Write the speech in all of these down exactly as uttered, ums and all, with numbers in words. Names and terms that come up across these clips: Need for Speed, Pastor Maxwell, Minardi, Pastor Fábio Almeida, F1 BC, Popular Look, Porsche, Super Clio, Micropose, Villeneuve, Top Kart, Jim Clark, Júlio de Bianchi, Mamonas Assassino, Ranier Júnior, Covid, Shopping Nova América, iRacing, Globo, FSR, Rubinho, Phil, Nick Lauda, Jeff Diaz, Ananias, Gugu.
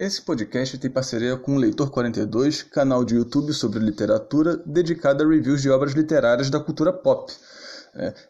Esse podcast tem parceria com o Leitor quarenta e dois, canal de YouTube sobre literatura dedicado a reviews de obras literárias da cultura pop.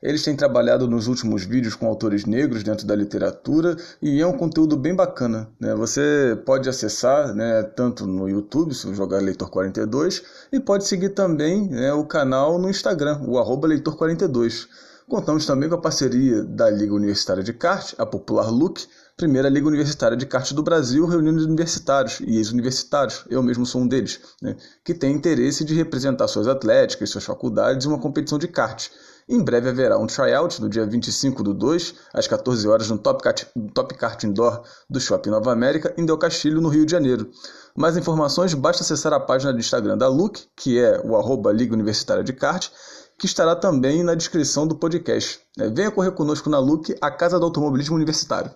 Eles têm trabalhado nos últimos vídeos com autores negros dentro da literatura e é um conteúdo bem bacana. Né? Você pode acessar, né, tanto no YouTube, se jogar Leitor quarenta e dois, e pode seguir também, né, o canal no Instagram, o arroba Leitor quarenta e dois. Contamos também com a parceria da Liga Universitária de Kart, a Popular Look, primeira Liga Universitária de Kart do Brasil, reunindo universitários e ex-universitários, eu mesmo sou um deles, né, que tem interesse de representar suas atléticas, suas faculdades em uma competição de kart. Em breve haverá um tryout no dia vinte e cinco do dois, às quatorze horas, no Top Kart, Top Kart Indoor do Shopping Nova América, em Del Castilho, no Rio de Janeiro. Mais informações, basta acessar a página do Instagram da Luke, que é o arroba Liga Universitária de Kart, que estará também na descrição do podcast. Venha correr conosco na Luke, a Casa do Automobilismo Universitário.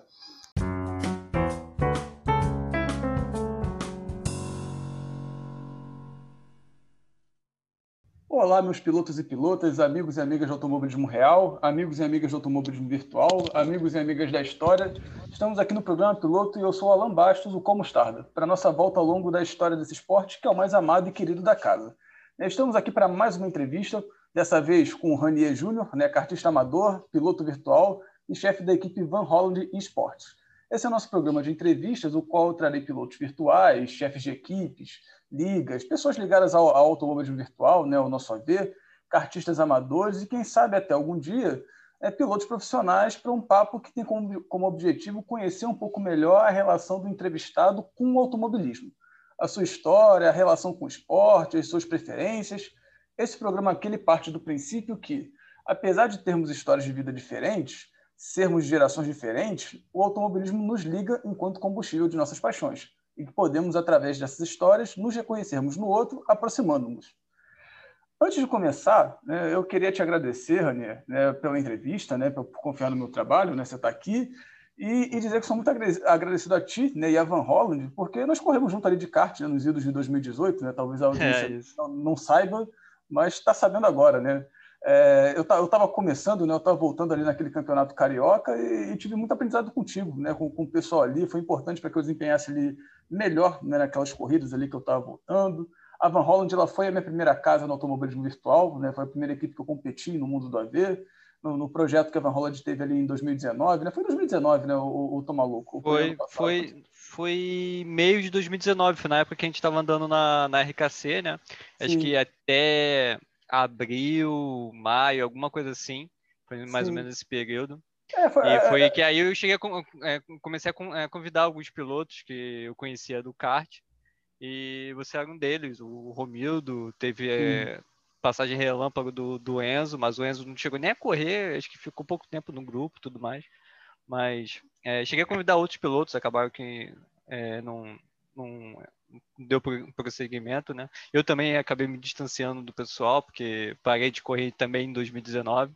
Olá, meus pilotos e pilotas, amigos e amigas de automobilismo real, amigos e amigas de automobilismo virtual, amigos e amigas da história. Estamos aqui no programa Piloto e eu sou o Alan Bastos, o Com Mostarda, para nossa volta ao longo da história desse esporte que é o mais amado e querido da casa. Estamos aqui para mais uma entrevista, dessa vez com o Ranier Júnior, né, kartista amador, piloto virtual e chefe da equipe Van Holland Esports. Esse é o nosso programa de entrevistas, o qual eu trarei pilotos virtuais, chefes de equipes, ligas, pessoas ligadas ao, ao automobilismo virtual, né, ao nosso A V, kartistas amadores e, quem sabe, até algum dia, é, pilotos profissionais, para um papo que tem como, como objetivo conhecer um pouco melhor a relação do entrevistado com o automobilismo, a sua história, a relação com o esporte, as suas preferências. Esse programa aqui ele parte do princípio que, apesar de termos histórias de vida diferentes, sermos de gerações diferentes, o automobilismo nos liga enquanto combustível de nossas paixões e que podemos, através dessas histórias, nos reconhecermos no outro, aproximando-nos. Antes de começar, né, eu queria te agradecer, Ranier, né, pela entrevista, né, por confiar no meu trabalho, né, você está aqui, e, e dizer que sou muito agradecido a ti, né, e a Van Holland, porque nós corremos junto ali de kart, né, nos idos de dois mil e dezoito, né, talvez a audiência é não, não saiba, mas está sabendo agora, né? É, eu estava começando, né, eu estava voltando ali naquele campeonato carioca e, e tive muito aprendizado contigo, né, com, com o pessoal ali. Foi importante para que eu desempenhasse ali melhor, né, naquelas corridas ali que eu estava voltando. A Van Holland ela foi a minha primeira casa no automobilismo virtual, né, foi a primeira equipe que eu competi no mundo do A V, no, no projeto que a Van Holland teve ali em dois mil e dezenove. Né, foi em dois mil e dezenove, né, o, o Tô Maluco? Foi, foi, foi meio de dois mil e dezenove, foi na época que a gente estava andando na, na R K C, né? Sim. Acho que até abril, maio, alguma coisa assim, foi mais Sim. ou menos esse período. É, foi, e foi é, que aí eu cheguei a, comecei a convidar alguns pilotos que eu conhecia do kart, e você era um deles, o Romildo, teve é, passagem relâmpago do, do Enzo, mas o Enzo não chegou nem a correr, acho que ficou pouco tempo no grupo e tudo mais, mas é, cheguei a convidar outros pilotos, acabaram que é, não... não deu prosseguimento, né? Eu também acabei me distanciando do pessoal, porque parei de correr também em dois mil e dezenove.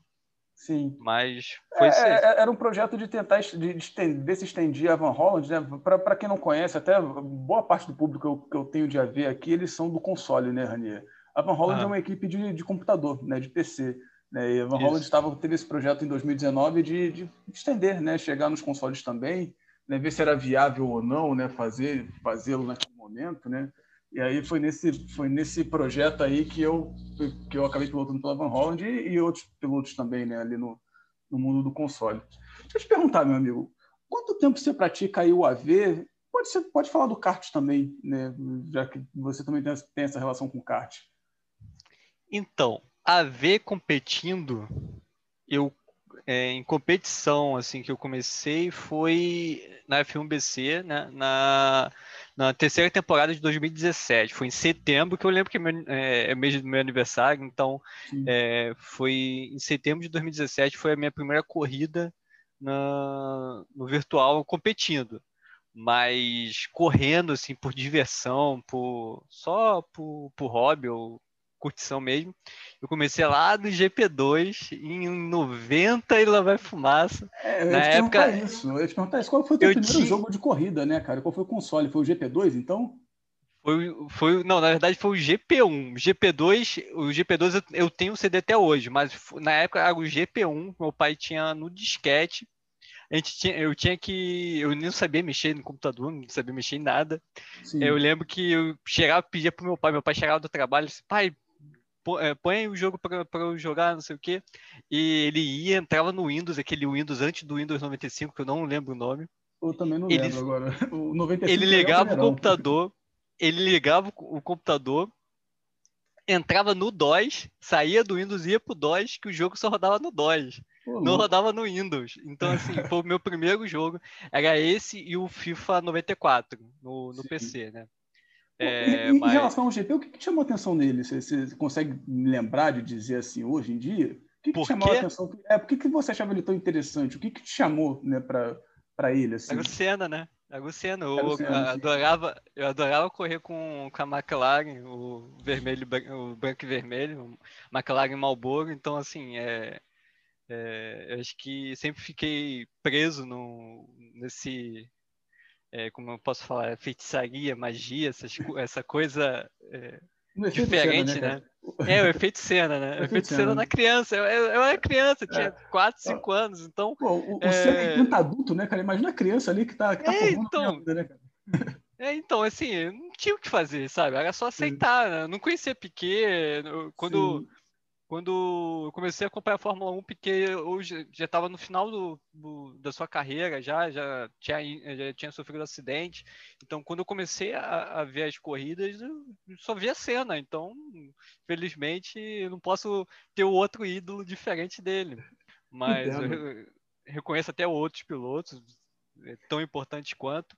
Sim. Mas foi é, isso. Era um projeto de tentar de estender, de se estender a Van Holland, né? Para quem não conhece, até boa parte do público que eu, que eu tenho de A V aqui, eles são do console, né, Ranier? A Van Holland ah. é uma equipe de, de computador, né? De P C. Né? E a Van isso. Holland tava, teve esse projeto em dois mil e dezenove de, de estender, né? Chegar nos consoles também, né? Ver se era viável ou não, né? Fazer, fazê-lo naquele momento, né? E aí foi nesse, foi nesse projeto aí que eu, que eu acabei pilotando pela Van Holland e, e outros pilotos também, né? Ali no, no mundo do console. Deixa eu te perguntar, meu amigo, quanto tempo você pratica aí o A V? Pode, ser, pode falar do kart também, né? Já que você também tem, tem essa relação com kart. Então, A V competindo, eu É, em competição, assim, que eu comecei foi na F um B C, né, na, na terceira temporada de dois mil e dezessete, foi em setembro, que eu lembro que é, meu, é, é mês do meu aniversário, então é, foi em setembro de dois mil e dezessete, foi a minha primeira corrida na, no virtual competindo, mas correndo, assim, por diversão, por, só por, por hobby ou curtição mesmo. Eu comecei lá no G P dois, em noventa, e lá vai fumaça. É, eu, na te época... isso. eu te perguntar isso. Qual foi o teu eu primeiro te... jogo de corrida, né, cara? Qual foi o console? Foi o G P dois, então? Foi, foi, não, na verdade foi o G P um. G P dois, o G P dois eu, eu tenho o C D até hoje, mas na época era o G P um, meu pai tinha no disquete. a gente tinha, eu tinha que... Eu não sabia mexer no computador, não sabia mexer em nada. Sim. Eu lembro que eu chegava e pedia pro meu pai. Meu pai chegava do trabalho e disse, pai, põe o jogo pra, pra eu jogar, não sei o quê. E ele ia, entrava no Windows, aquele Windows antes do Windows noventa e cinco, que eu não lembro o nome. Eu também não ele, lembro agora. O noventa e cinco ele ligava o computador, ele ligava o computador, entrava no DOS, saía do Windows e ia pro DOS, que o jogo só rodava no DOS. Pô, não rodava no Windows. Então, assim, foi o meu primeiro jogo. Era esse e o FIFA noventa e quatro, no, no P C, né? É, e, e mas... em relação ao G P, o que, que chamou a atenção nele? Você, você consegue lembrar de dizer assim, hoje em dia? O que, que chamou a atenção? É, por que, que você achava ele tão interessante? O que, que te chamou, né, pra... Pra ele, assim. Era o Senna, né? Era o Senna. Eu, o Senna, eu adorava, eu adorava correr com, com a McLaren, o vermelho, o branco e vermelho, o McLaren Marlboro. Então, assim, é, é, eu acho que sempre fiquei preso no, nesse, é, como eu posso falar, feitiçaria, magia, essas, essa coisa é, diferente, Senna, né? né? É, o efeito Senna, né? O efeito Senna na criança. Eu, eu, eu era criança, eu tinha quatro, cinco é. anos, então... Pô, o é... Senna é muito adulto, né, cara? Imagina a criança ali que tá, que tá é, formando então... a vida, né, cara? É, então, assim, eu não tinha o que fazer, sabe? Era só aceitar, né? Eu não conhecia Piquet. Quando, quando eu comecei a acompanhar a Fórmula um, Piquet eu já estava no final do, do, da sua carreira, já, já, tinha, já tinha sofrido um acidente. Então, quando eu comecei a, a ver as corridas, eu só via Senna. Então, felizmente, eu não posso ter outro ídolo diferente dele. Mas eu, eu reconheço até outros pilotos, tão importantes quanto.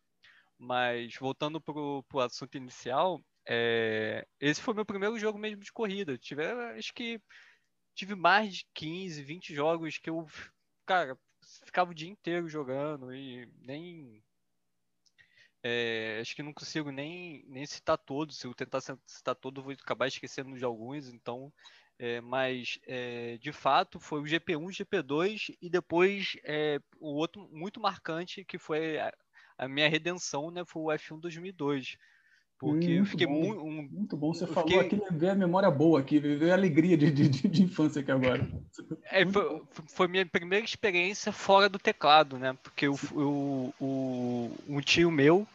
Mas voltando para o assunto inicial, é, esse foi meu primeiro jogo mesmo de corrida. Eu tive, acho que tive mais de quinze, vinte jogos que eu, cara, ficava o dia inteiro jogando e nem... É, acho que não consigo nem, nem citar todos. Se eu tentar citar todos, eu vou acabar esquecendo de alguns. Então, é, mas, é, de fato, foi o G P um, G P dois e depois é, o outro muito marcante que foi... A, A minha redenção, né, foi o F um dois mil e dois. Porque muito eu fiquei muito. Um, muito bom, você falou fiquei... aqui, veio a memória boa aqui, veio a alegria de, de, de infância aqui agora. É, foi, foi minha primeira experiência fora do teclado, né? Porque eu, eu, o, um tio meu,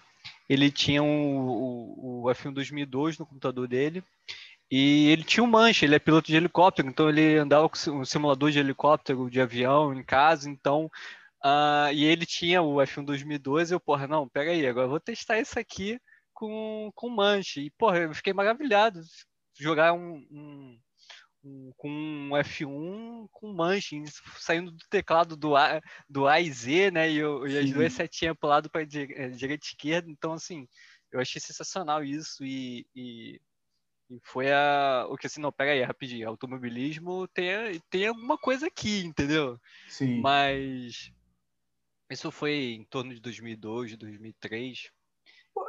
ele tinha um, o, o F um dois mil e dois no computador dele. E ele tinha um manche, ele é piloto de helicóptero, então ele andava com um simulador de helicóptero, de avião em casa, então. Uh, e ele tinha o F um dois mil e dois e eu, porra, não, pera aí, agora eu vou testar isso aqui com, com manche. E, porra, eu fiquei maravilhado jogar um, um, um, com um F um com manche, saindo do teclado do A, do A e Z, né, e, eu, e as duas setinhas pro lado para direita e esquerda. Então, assim, eu achei sensacional isso e... e... E foi a... o que assim, não, pera aí, rapidinho, automobilismo tem, tem alguma coisa aqui, entendeu? Sim. Mas isso foi em torno de dois mil e dois, dois mil e três.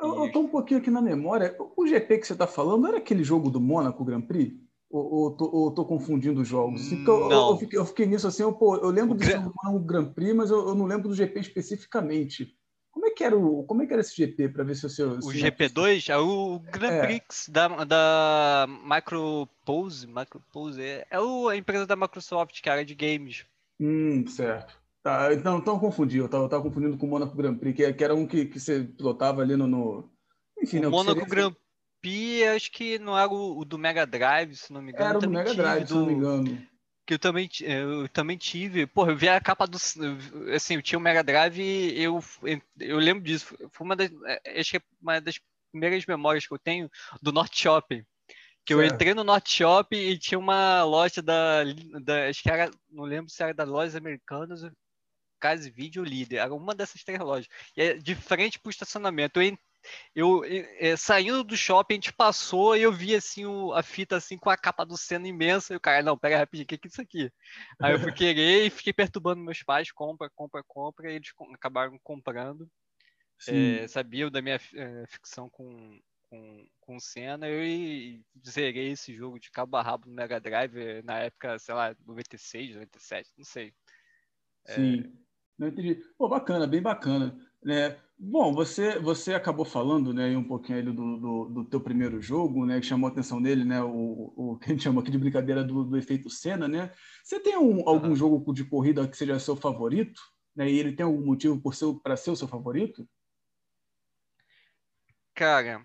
Eu, e... eu tô um pouquinho aqui na memória. O G P que você tá falando era aquele jogo do Mônaco Grand Prix? Ou, ou, tô, ou tô confundindo os jogos? Assim, eu, eu, fiquei, eu fiquei nisso assim, eu, pô, eu lembro do Mônaco Grand Prix, mas eu, eu não lembro do G P especificamente. Como é que era, o, como é que era esse G P para ver se o seu... O G P dois? É o Grand Prix é. da, da Micropose. Micropose é, é a empresa da Microsoft, que era de games. Hum, certo. Tá, então, então eu confundi. Eu estava confundindo com o Monaco Grand Prix, que, que era um que, que você pilotava ali no... no... Enfim, o não, Monaco seria... Grand Prix, acho que não era o, o do Mega Drive, se não me engano. Era o do Mega Drive, do... se não me engano. Que eu também, eu também tive... Porra, eu vi a capa do... Assim, eu tinha o Mega Drive e eu, eu lembro disso. Foi uma das, acho que é uma das primeiras memórias que eu tenho do North Shopping. Que certo. Eu entrei no North Shopping e tinha uma loja da... da acho que era... Não lembro se era da Lojas Americanas, Casa e Vídeo Líder. Era uma dessas três lojas. E é de frente pro estacionamento. Eu, eu, eu, saindo do shopping, a gente passou e eu vi assim, o, a fita assim, com a capa do Senna imensa, e o cara, não, pega rapidinho, o que, que é isso aqui? Aí eu fui querer e fiquei perturbando meus pais, compra, compra, compra, e eles acabaram comprando. É, sabiam da minha é, ficção com, com, com Senna, eu e, zerei esse jogo de cabo a rabo no Mega Drive na época, sei lá, noventa e seis, noventa e sete, não sei. Sim, é... não entendi. Pô, bacana, bem bacana. É, bom, você, você acabou falando, né, um pouquinho aí do, do, do teu primeiro jogo, né, que chamou a atenção dele, né, o, o que a gente chama aqui de brincadeira do, do efeito Senna, né? Você tem um, algum jogo de corrida que seja seu favorito? né? E ele tem algum motivo por seu, para ser o seu favorito? Cara,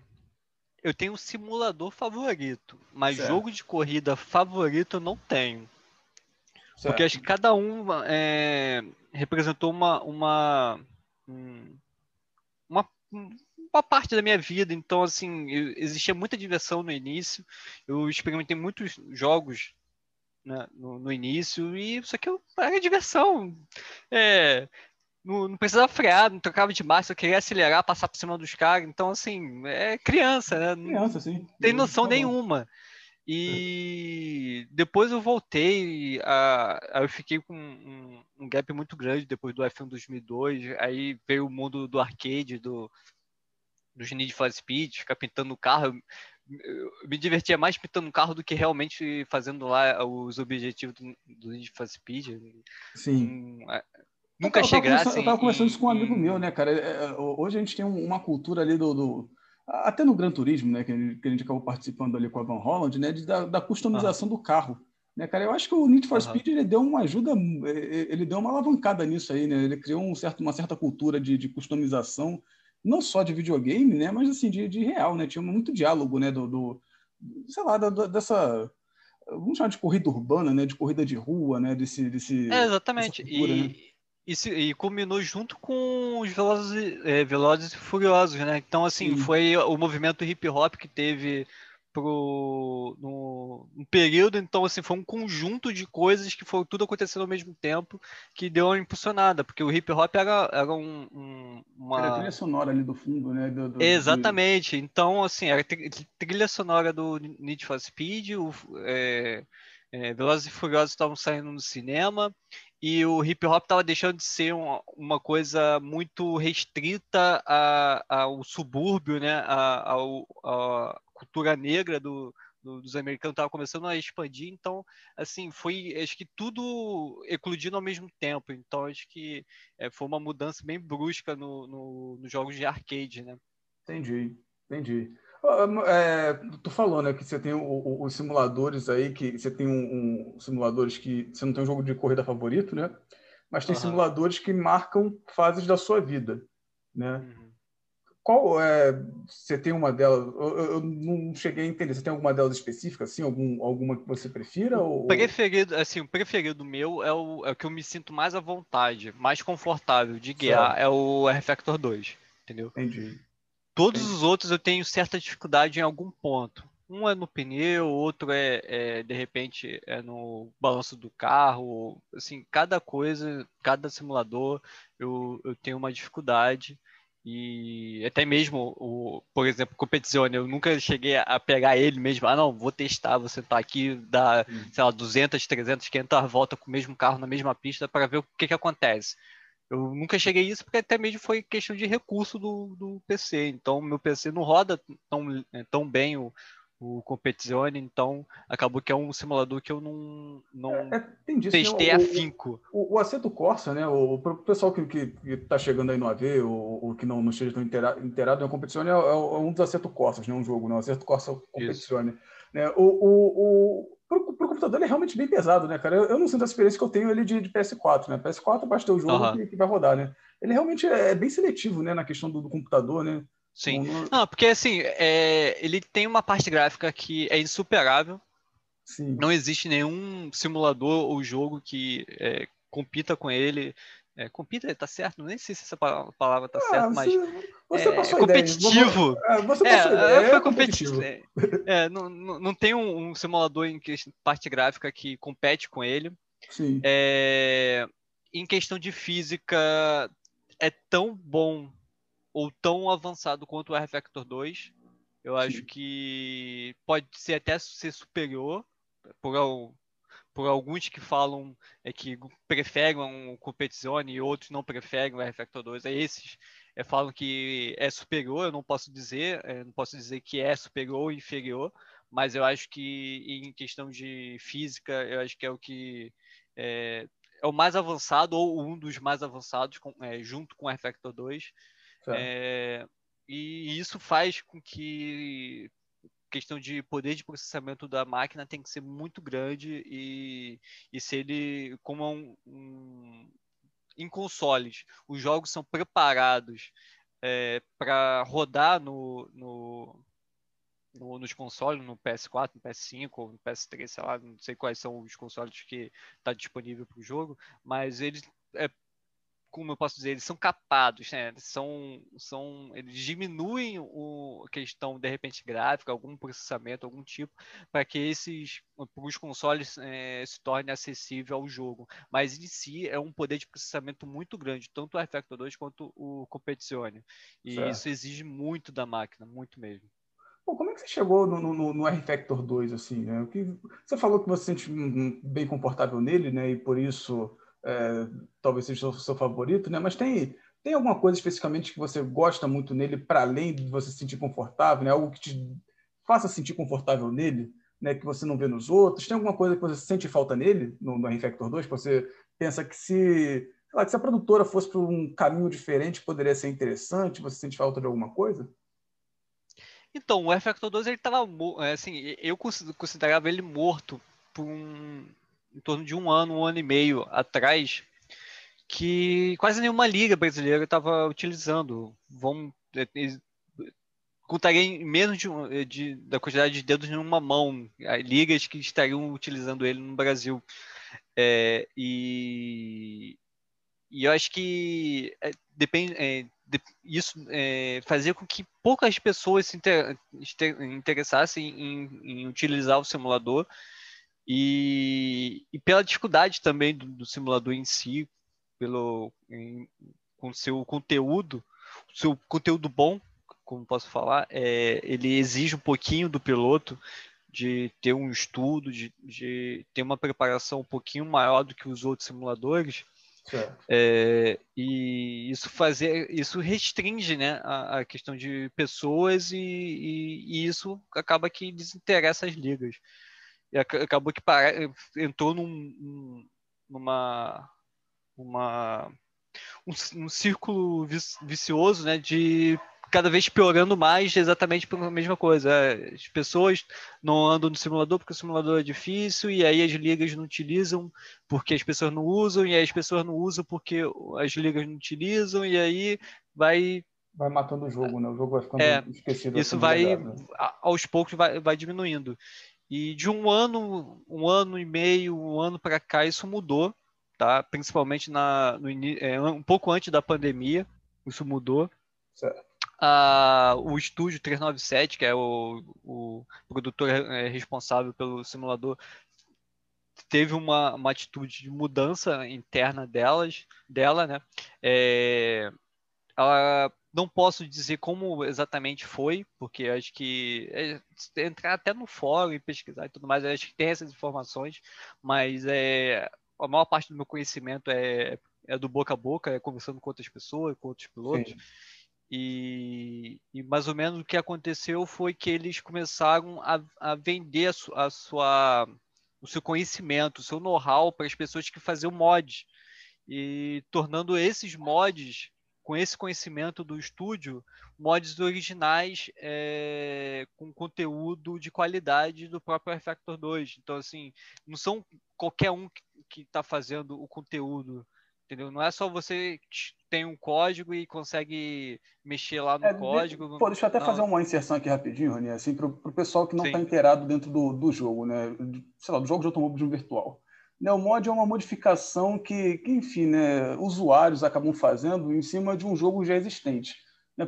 eu tenho um simulador favorito, mas certo. Jogo de corrida favorito eu não tenho. Certo. Porque acho que cada um é, representou uma, uma, uma, uma parte da minha vida. Então, assim, eu, existia muita diversão no início. Eu experimentei muitos jogos, né, no, no início, e só que eu, era diversão. É... Não, não precisava frear, não trocava de marcha, eu queria acelerar, passar por cima dos caras. Então, assim, é criança, né? Não, criança, sim. Não tem noção nenhuma. E depois eu voltei, a, a eu fiquei com um, um gap muito grande depois do F um dois mil e dois. Aí veio o mundo do arcade, do, do Need for Speed, ficar pintando o carro. Eu me divertia mais pintando o carro do que realmente fazendo lá os objetivos do, do Need for Speed. Sim. Um, a, Nunca chegasse. Eu estava conversando isso com um amigo meu, né, cara? Hoje a gente tem uma cultura ali do... do até no Gran Turismo, né, que a gente, que a gente acabou participando ali com a Van Holland, né, de, da, da customização uhum. do carro. Né, cara? Eu acho que o Need for uhum. Speed, ele deu uma ajuda, ele deu uma alavancada nisso aí, né? Ele criou um certo, uma certa cultura de, de customização, não só de videogame, né, mas assim, de, de real, né? Tinha muito diálogo, né, do... do sei lá, da, da, dessa... Vamos chamar de corrida urbana, né? De corrida de rua, né? Desse... desse é, exatamente. Cultura, e... Né? Isso, e culminou junto com os Velozes, é, Velozes e Furiosos, né? Então, assim, Sim. foi o movimento hip-hop que teve pro, no, no período. Então, assim, foi um conjunto de coisas que foi tudo acontecendo ao mesmo tempo que deu uma impulsionada, porque o hip-hop era, era um, um, uma... Era a trilha sonora ali do fundo, né? Do, do, Exatamente. Do... Então, assim, era a trilha sonora do Need for Speed, o, é, é, Velozes e Furiosos estavam saindo no cinema... E o hip-hop estava deixando de ser uma, uma coisa muito restrita a, a, ao subúrbio, né? a, a, a cultura negra do, do, dos americanos estava começando a expandir. Então, assim, foi, acho que tudo eclodindo ao mesmo tempo. Então, acho que é, foi uma mudança bem brusca nos no, no jogos de arcade, né? Entendi, entendi. É, tu falou, né, que você tem o, o, os simuladores aí, que você tem um, um, simuladores que você não tem um jogo de corrida favorito, né? Mas tem uhum. simuladores que marcam fases da sua vida, né? Uhum. Qual é? Você tem uma delas? Eu, eu não cheguei a entender. Você tem alguma delas específica, assim, algum, alguma que você prefira? Ou... Preferido, assim, o preferido meu é o, é o que eu me sinto mais à vontade, mais confortável de guiar, certo. É o R Factor dois, entendeu? Entendi. Todos Sim. os outros eu tenho certa dificuldade em algum ponto. Um é no pneu, outro é, é de repente, é no balanço do carro. Assim, cada coisa, cada simulador, eu, eu tenho uma dificuldade. E até mesmo, o, por exemplo, Competizione, eu nunca cheguei a pegar ele mesmo. Ah, não, vou testar, vou sentar aqui, dar, hum. sei lá, duzentas, trezentas, quinhentas voltas com o mesmo carro na mesma pista para ver o que, que acontece. Eu nunca cheguei a isso porque até mesmo foi questão de recurso do, do P C. Então, meu P C não roda tão, tão bem o, o Competizione. Então, acabou que é um simulador que eu não, não é, testei o, afinco. O, o, o Assetto Corsa, né? O, o pessoal que está chegando aí no A V ou, ou que não, não esteja tão inteirado, o Competizione é, é um dos Assetto Corsas, não um jogo, não. O Assetto Corsa Competizione. Né? O... o, o... Para o computador ele é realmente bem pesado, né, cara? Eu, eu não sinto a experiência que eu tenho ele de, de P S quatro, né? P S quatro basta ter o jogo uhum. que, que vai rodar, né? Ele realmente é bem seletivo, né, na questão do, do computador, né? Sim. Como... Não, porque, assim, é... ele tem uma parte gráfica que é insuperável. Sim. Não existe nenhum simulador ou jogo que é, compita com ele. É, compita, tá certo? Nem sei se essa palavra tá ah, certa, mas... Você é, passou é competitivo. Ideia. Você passou é, ideia. Foi é competitivo. É, é, não, não tem um, um simulador em que, parte gráfica que compete com ele. Sim. É, em questão de física, é tão bom ou tão avançado quanto o R Factor dois. Eu Sim. acho que pode ser até ser superior por ao, por alguns que falam é, que preferem o Competizione e outros não preferem o R Factor dois. É esses é, falam que é superior, eu não posso dizer, é, não posso dizer que é superior ou inferior, mas eu acho que em questão de física, eu acho que é o que é, é o mais avançado ou um dos mais avançados com, é, junto com o R Factor dois. É, e isso faz com que questão de poder de processamento da máquina tem que ser muito grande e, e se ele, como é um, um em consoles, os jogos são preparados é, para rodar no, no, no, nos consoles, no P S quatro, no P S cinco, ou no P S três, sei lá, não sei quais são os consoles que está disponível para o jogo, mas eles, é, como eu posso dizer, eles são capados, né? são, são, eles diminuem a questão, de repente, gráfica, algum processamento, algum tipo, para que esses, para os consoles é, se torne acessível ao jogo. Mas, em si, é um poder de processamento muito grande, tanto o rFactor dois quanto o Competizione. E certo. Isso exige muito da máquina, muito mesmo. Pô, como é que você chegou no, no, no rFactor dois, assim, né? O que, você falou que você se sente bem confortável nele, né? E, por isso... É, talvez seja o seu favorito, né? Mas tem, tem alguma coisa especificamente que você gosta muito nele, para além de você se sentir confortável, né? Algo que te faça sentir confortável nele, né? Que você não vê nos outros? Tem alguma coisa que você sente falta nele, no, no rFactor dois, que você pensa que se, sei lá, que se a produtora fosse por um caminho diferente, poderia ser interessante? Você sente falta de alguma coisa? Então, o rFactor dois, ele estava, assim, eu considerava ele morto por um... em torno de um ano, um ano e meio atrás, que quase nenhuma liga brasileira estava utilizando. Vamos, contaria em menos de, de, da quantidade de dedos em uma mão, ligas que estariam utilizando ele no Brasil. É, e, e eu acho que é, depende, é, de, isso é, fazia com que poucas pessoas se inter, interessassem em, em utilizar o simulador, E, e pela dificuldade também do, do simulador em si, pelo, em, com seu conteúdo, seu conteúdo bom, como posso falar, é, ele exige um pouquinho do piloto de ter um estudo, de, de ter uma preparação um pouquinho maior do que os outros simuladores. É, e isso fazer isso restringe, né, a, a questão de pessoas, e, e, e isso acaba que desinteressa as ligas. E acabou que para... entrou num, numa, uma, um, um círculo vicioso, né, de cada vez piorando mais exatamente pela mesma coisa. As pessoas não andam no simulador porque o simulador é difícil, e aí as ligas não utilizam porque as pessoas não usam, e aí as pessoas não usam porque as ligas não utilizam, e aí vai... Vai matando o jogo, né? O jogo vai ficando é, esquecido. Isso vai, né? aos poucos, vai, vai diminuindo. E de um ano, um ano e meio, um ano para cá, isso mudou, tá? Principalmente na, no, é, um pouco antes da pandemia, isso mudou. Ah, o estúdio trezentos e noventa e sete, que é o, o produtor é, responsável pelo simulador, teve uma, uma atitude de mudança interna delas, dela, né? É, ela... Não posso dizer como exatamente foi, porque acho que é, entrar até no fórum e pesquisar e tudo mais, acho que tem essas informações, mas é, a maior parte do meu conhecimento é, é do boca a boca, é conversando com outras pessoas, com outros pilotos. E, e mais ou menos o que aconteceu foi que eles começaram a, a vender a sua, a sua, o seu conhecimento, o seu know-how para as pessoas que faziam mods, e tornando esses mods... com esse conhecimento do estúdio, mods originais é, com conteúdo de qualidade do próprio rFactor dois. Então, assim, não são qualquer um que está fazendo o conteúdo, entendeu? Não é só você tem um código e consegue mexer lá no é, código. De... Pô, deixa eu até não. fazer uma inserção aqui rapidinho, Ranier, assim, para o pessoal que não está inteirado dentro do, do jogo, né? Sei lá, do jogo de automobilismo virtual. O mod é uma modificação que, que enfim, né, usuários acabam fazendo em cima de um jogo já existente.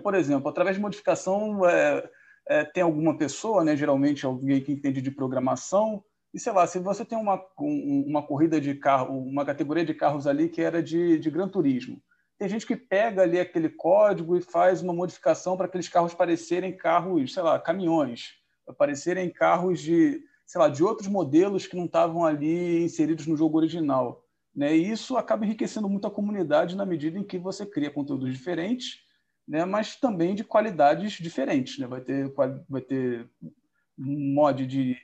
Por exemplo, através de modificação, é, é, tem alguma pessoa, né, geralmente alguém que entende de programação, e sei lá, se você tem uma, uma corrida de carro, uma categoria de carros ali que era de, de Gran Turismo, tem gente que pega ali aquele código e faz uma modificação para aqueles carros parecerem carros, sei lá, caminhões, parecerem carros de... sei lá, de outros modelos que não estavam ali inseridos no jogo original, né? E isso acaba enriquecendo muito a comunidade na medida em que você cria conteúdos diferentes, né? Mas também de qualidades diferentes, né? Vai ter, vai ter mod de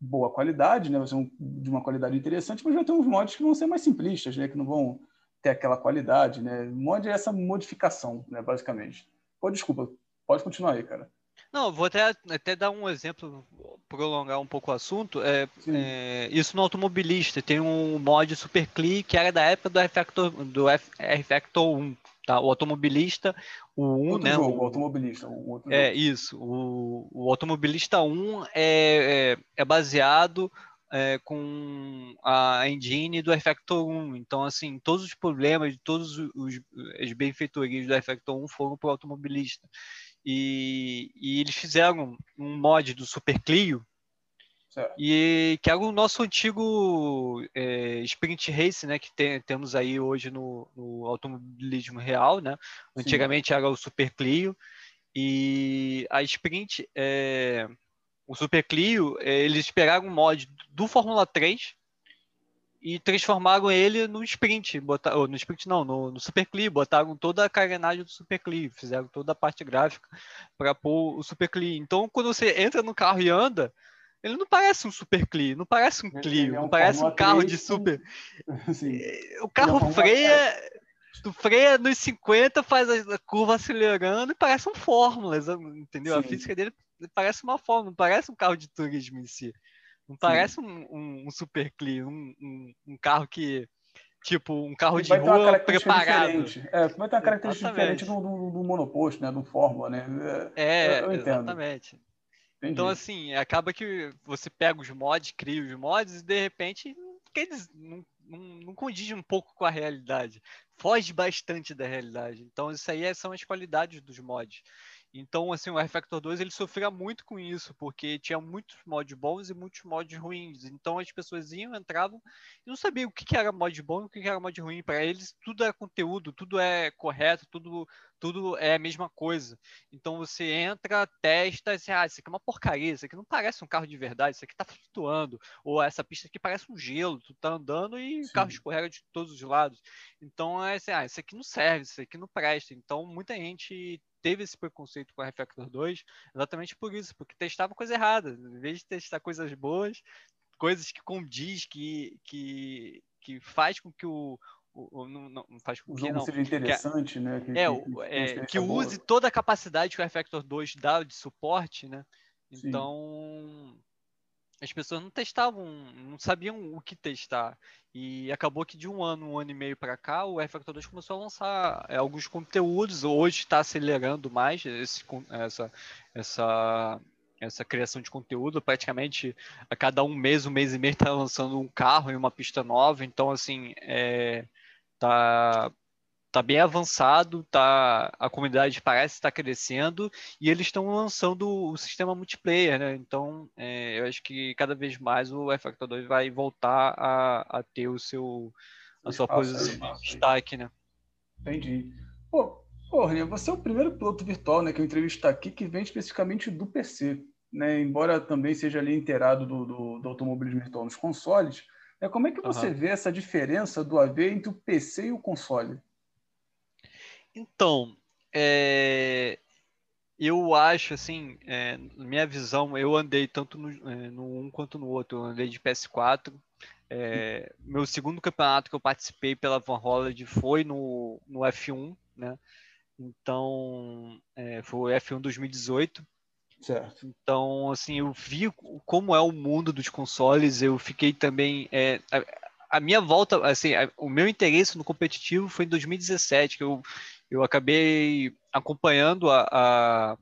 boa qualidade, né? Vai ser um, de uma qualidade interessante, mas vai ter uns mods que vão ser mais simplistas, né? Que não vão ter aquela qualidade, né? Mod é essa modificação, né? Basicamente. Pô, desculpa, pode continuar aí, cara. Não, vou até, até dar um exemplo prolongar um pouco o assunto, é, é, isso no Automobilista, tem um mod Super Clio que era da época do rFactor, do rFactor um, tá? O Automobilista, o um, né? Jogo, o Automobilista. O outro é, jogo. Isso, o, o Automobilista um é, é, é baseado... É, com a engine do rFactor um, então assim, todos os problemas, todos os, as benfeitorias do rFactor um foram para o Automobilista, e, e eles fizeram um mod do Super Clio, certo. E que era o nosso antigo é, Sprint Race, né, que tem, temos aí hoje no, no automobilismo real, né? Antigamente Sim. era o Super Clio, e a Sprint é... O Super Clio, eles pegaram um mod do Fórmula três e transformaram ele no Sprint. Botaram, no Sprint não, no, no Super Clio. Botaram toda a carenagem do Super Clio. Fizeram toda a parte gráfica para pôr o Super Clio. Então, quando você entra no carro e anda, ele não parece um Super Clio, não parece um Clio, é um não parece um carro de super... Sim. O carro é um freia... Tu freia nos cinquenta, faz a curva acelerando e parece um Fórmula, entendeu? Sim. A física dele parece uma Fórmula, não parece um carro de turismo em si. Não parece um, um, um Super Clio, um, um, um carro que, tipo, um carro ele de rua preparado. É, vai ter uma característica exatamente. Diferente do, do monoposto, né? Do Fórmula, né? É, eu, eu entendo. Exatamente. Entendi. Então, assim, acaba que você pega os mods, cria os mods e, de repente, eles não, não, não condiz um pouco com a realidade. Foge bastante da realidade. Então, isso aí são as qualidades dos mods. Então, assim, o rFactor dois, ele sofria muito com isso, porque tinha muitos mods bons e muitos mods ruins. Então, as pessoas iam, entravam e não sabiam o que, que era mod bom e o que, que era mod ruim. Para eles, tudo é conteúdo, tudo é correto, tudo, tudo é a mesma coisa. Então, você entra, testa, e assim, ah, isso aqui é uma porcaria, isso aqui não parece um carro de verdade, isso aqui tá flutuando. Ou essa pista aqui parece um gelo, tu tá andando e Sim. o carro escorrega de todos os lados. Então, é assim, ah, isso aqui não serve, isso aqui não presta. Então, muita gente... teve esse preconceito com o rFactor dois exatamente por isso, porque testava coisa errada. Em vez de testar coisas boas, coisas que condiz, que, que, que faz com que o... o, o não, não faz com o que, jogo não, seja interessante, que, né? Que, é, que, é, que, que use boa. Toda a capacidade que o rFactor dois dá de suporte, né? Então... Sim. As pessoas não testavam, não sabiam o que testar. E acabou que de um ano, um ano e meio para cá, o rFactor dois começou a lançar alguns conteúdos. Hoje está acelerando mais esse, essa, essa, essa criação de conteúdo. Praticamente a cada um mês, um mês e meio está lançando um carro e uma pista nova. Então, assim, é, tá, tá bem avançado, tá, a comunidade parece estar crescendo e eles estão lançando o sistema multiplayer, né? Então, é, eu acho que cada vez mais o rFactor dois vai voltar a, a ter o seu, a sua posição de destaque, né? Entendi. Pô, pô, Ranier, você é o primeiro piloto virtual, né, que eu entrevistei aqui que vem especificamente do P C, né? Embora também seja ali inteirado do, do, do automobilismo virtual nos consoles, né? Como é que você uhum. vê essa diferença do A V entre o P C e o console? Então, é, eu acho assim, é, minha visão, eu andei tanto no, é, no um quanto no outro, eu andei de P S quatro, é, meu segundo campeonato que eu participei pela Van Holland foi no, no F um, né? Então, é, foi o F um dois mil e dezoito, certo. Então, assim, eu vi como é o mundo dos consoles, eu fiquei também... É, a minha volta, assim, o meu interesse no competitivo foi em dois mil e dezessete, que eu, eu acabei acompanhando a, a,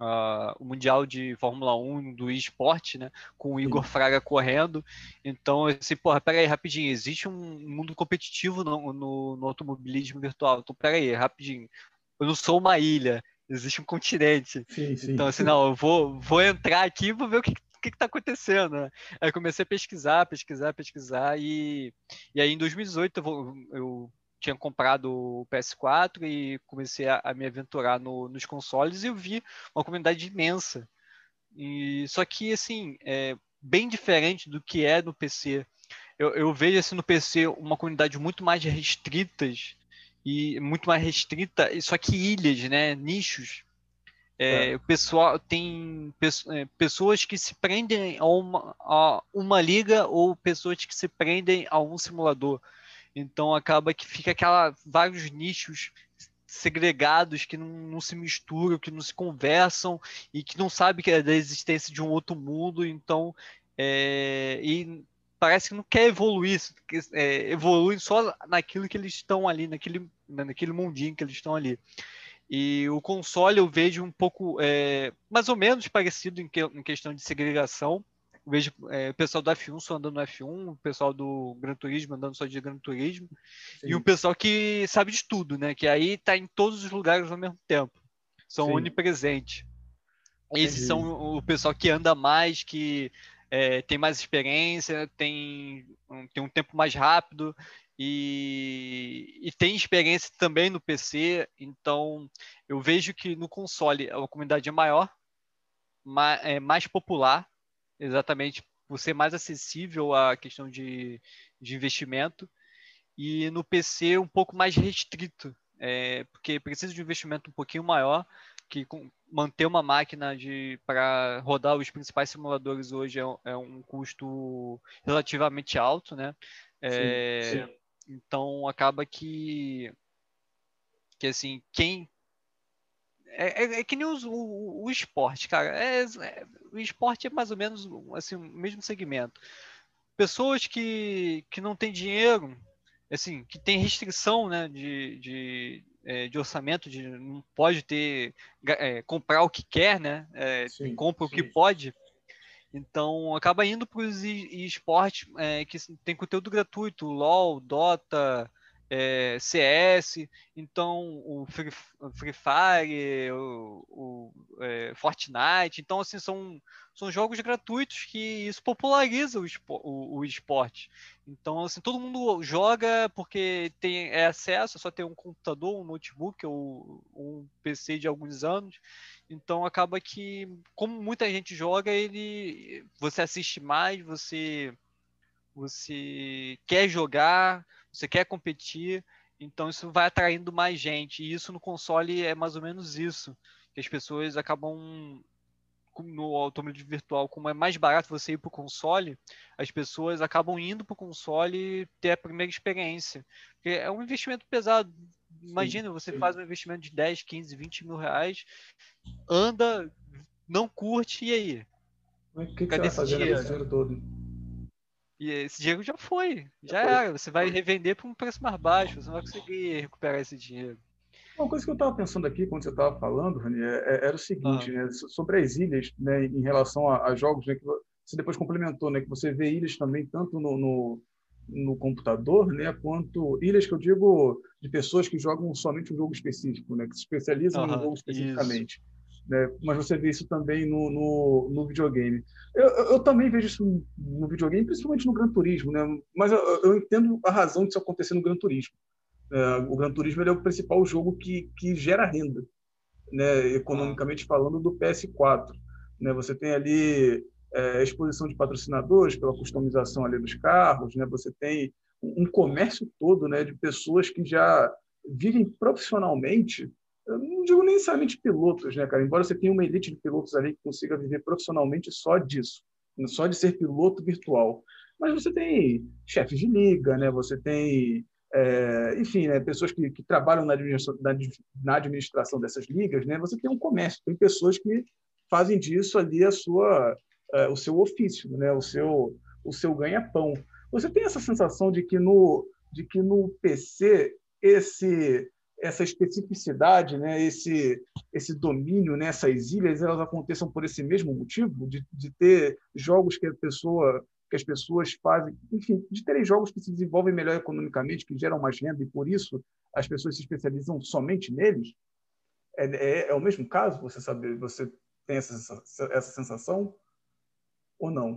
a, o Mundial de Fórmula um do eSport, né, com o Igor Fraga correndo. Então, assim, porra, peraí, rapidinho, existe um mundo competitivo no, no, no automobilismo virtual. Então, peraí, rapidinho, eu não sou uma ilha, existe um continente. Sim, sim. Então, assim, não, eu vou, vou entrar aqui e vou ver o que o que está acontecendo, né? Aí comecei a pesquisar, pesquisar, pesquisar e, e aí em dois mil e dezoito eu, eu tinha comprado o P S quatro e comecei a, a me aventurar no, nos consoles e eu vi uma comunidade imensa. E, só que, assim, é bem diferente do que é no P C. Eu, eu vejo, assim, no P C uma comunidade muito mais restritas e muito mais restrita, só que ilhas, né? Nichos. É, o pessoal tem pessoas que se prendem a uma, a uma liga ou pessoas que se prendem a um simulador. Então acaba que fica aquela vários nichos segregados, que não, não se misturam, que não se conversam e que não sabem que é da existência de um outro mundo. Então, é, e parece que não quer evoluir, que, é, evoluem só naquilo que eles estão ali, naquele, naquele mundinho que eles estão ali. E o console eu vejo um pouco, é, mais ou menos parecido em, que, em questão de segregação. Eu vejo é, o pessoal do F um só andando no F um, o pessoal do Gran Turismo andando só de Gran Turismo. Sim. E o pessoal que sabe de tudo, né? Que aí tá em todos os lugares ao mesmo tempo. São Sim. onipresentes. Entendi. Esses são o pessoal que anda mais, que é, tem mais experiência, tem, tem um tempo mais rápido e, e tem experiência também no P C. Então, eu vejo que no console a comunidade é maior, mais, é mais popular, exatamente, por ser mais acessível à questão de, de investimento, e no P C um pouco mais restrito, é, porque precisa de um investimento um pouquinho maior, que com, manter uma máquina para rodar os principais simuladores hoje é, é um custo relativamente alto, né? É, sim, sim. Então, acaba que, que assim, quem... É, é, é que nem os, o, o esporte, cara. É, é, o esporte é mais ou menos assim, o mesmo segmento. Pessoas que, que não têm dinheiro, assim, que tem restrição, né, de, de, é, de orçamento, de não pode ter, é, comprar o que quer, né? É, sim, compra sim. o que pode. Então, acaba indo para os esportes é, que tem conteúdo gratuito, LOL, Dota... É, C S, então o Free, Free Fire, o, o é, Fortnite, então assim são, são jogos gratuitos que isso populariza o, espo, o, o esporte. Então assim todo mundo joga porque tem é acesso, só tem um computador, um notebook ou um P C de alguns anos. Então acaba que como muita gente joga, ele você assiste mais, você você quer jogar, você quer competir, então isso vai atraindo mais gente. E isso no console é mais ou menos isso, que as pessoas acabam, no automobilismo virtual, como é mais barato você ir para o console, as pessoas acabam indo para o console ter a primeira experiência. Porque é um investimento pesado. Imagina, sim, você sim. faz um investimento de dez, quinze, vinte mil reais, anda, não curte, e aí? O que, que você vai fazer no dinheiro todo? E esse dinheiro já foi, já era. Você vai revender por um preço mais baixo, você não vai conseguir recuperar esse dinheiro. Uma coisa que eu estava pensando aqui, quando você estava falando, Rani, é, era o seguinte, ah. né, sobre as ilhas, né, em relação a, a jogos, né, que você depois complementou, né, que você vê ilhas também, tanto no, no, no computador, né, quanto ilhas que eu digo de pessoas que jogam somente um jogo específico, né, que se especializam ah, no jogo especificamente. Isso. Né? Mas você vê isso também no, no, no videogame. Eu, eu também vejo isso no videogame, principalmente no Gran Turismo, né? Mas eu, eu entendo a razão disso acontecer no Gran Turismo. Uh, o Gran Turismo ele é o principal jogo que, que gera renda, né? Economicamente falando, do P S quatro. Né? Você tem ali a é, exposição de patrocinadores pela customização ali dos carros, né? Você tem um comércio todo, né, de pessoas que já vivem profissionalmente. Eu não digo nem somente pilotos, né, cara? Embora você tenha uma elite de pilotos ali que consiga viver profissionalmente só disso, só de ser piloto virtual. Mas você tem chefes de liga, né? Você tem, é, enfim, né, pessoas que, que trabalham na administração, na administração dessas ligas, né? Você tem um comércio, tem pessoas que fazem disso ali a sua, é, o seu ofício, né? O seu, o seu ganha-pão. Você tem essa sensação de que no, de que no P C esse essa especificidade, né, esse, esse domínio, né, essas ilhas, elas aconteçam por esse mesmo motivo, de, de ter jogos que, a pessoa, que as pessoas fazem, enfim, de terem jogos que se desenvolvem melhor economicamente, que geram mais renda, e por isso as pessoas se especializam somente neles? É, é, é o mesmo caso? Você sabe, você tem essa, essa sensação ou não?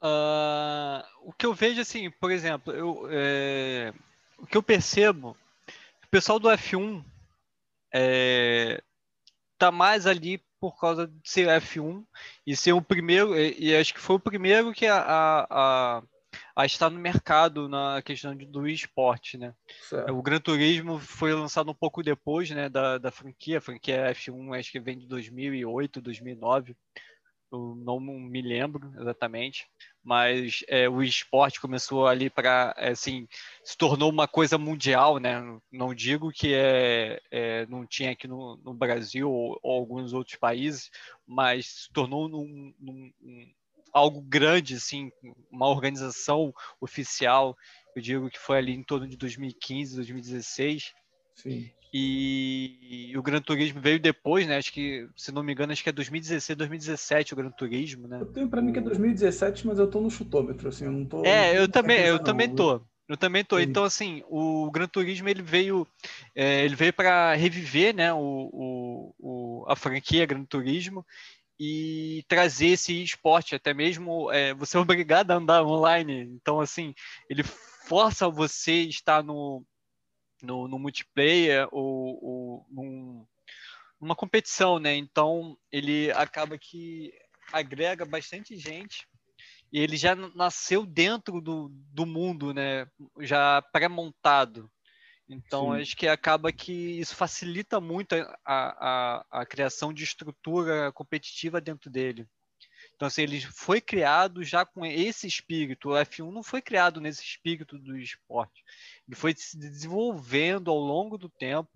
Uh, o que eu vejo, assim, por exemplo, eu, é, o que eu percebo, o pessoal do F um é, tá mais ali por causa de ser F um e ser o primeiro, e, e acho que foi o primeiro que a, a, a, a estar no mercado na questão de, do esporte, né? Certo. O Gran Turismo foi lançado um pouco depois, né, da, da franquia, a franquia F um acho que vem de dois mil e oito, dois mil e nove, eu não me lembro exatamente, mas é, o esporte começou ali para, assim, se tornou uma coisa mundial, né? Não digo que é, é, não tinha aqui no, no Brasil ou, ou alguns outros países, mas se tornou num, num, um, algo grande, assim, uma organização oficial. Eu digo que foi ali em torno de dois mil e quinze, dois mil e dezesseis. Sim. E, e o Gran Turismo veio depois, né? Acho que, se não me engano, acho que é dois mil e dezesseis, dois mil e dezessete o Gran Turismo, né? Eu tenho pra mim que é dois mil e dezessete, mas eu tô no chutômetro, assim, eu não tô... É, eu também, eu também tô. Eu também tô. Sim. Então, assim, o Gran Turismo, ele veio, é, ele veio pra reviver, né? O, o, o, a franquia Gran Turismo e trazer esse esporte, até mesmo, é, você é obrigado a andar online. Então, assim, ele força você estar no... No, no multiplayer ou, ou num, numa competição, né? Então ele acaba que agrega bastante gente e ele já nasceu dentro do, do mundo, né? Já pré-montado. Então, sim, acho que acaba que isso facilita muito a, a, a criação de estrutura competitiva dentro dele. Então, assim, ele foi criado já com esse espírito. O F um não foi criado nesse espírito do esporte. Ele foi se desenvolvendo ao longo do tempo.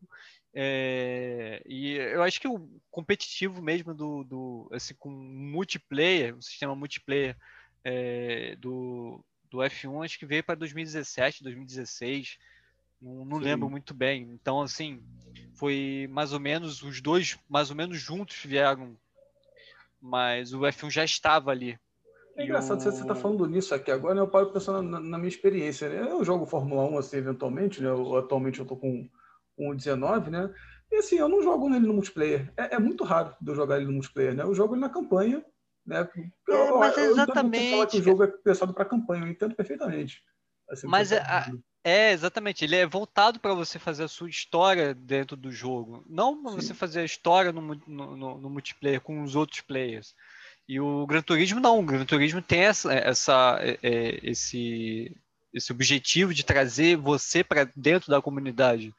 É... E eu acho que o competitivo mesmo, do, do, assim, com multiplayer, o sistema multiplayer é, do, do F um, acho que veio para dois mil e dezessete, dois mil e dezesseis. Não, não lembro muito bem. Então, assim, foi mais ou menos, os dois mais ou menos juntos vieram. Mas o F um já estava ali. É engraçado, eu... você está falando nisso aqui agora, né? Eu paro pensando na, na minha experiência, né? Eu jogo Fórmula um, assim, eventualmente, né? Eu, atualmente eu estou com um dezenove, né? E, assim, eu não jogo nele no multiplayer. É, é muito raro de eu jogar ele no multiplayer, né? Eu jogo ele na campanha, né? Eu, é, mas eu, exatamente... Eu falar que o jogo é pensado para campanha, eu entendo perfeitamente. Assim, mas é... A... É, exatamente. Ele é voltado para você fazer a sua história dentro do jogo. Não para você fazer a história no, no, no, no multiplayer com os outros players. E o Gran Turismo não. O Gran Turismo tem essa, essa, é, esse, esse objetivo de trazer você para dentro da comunidade.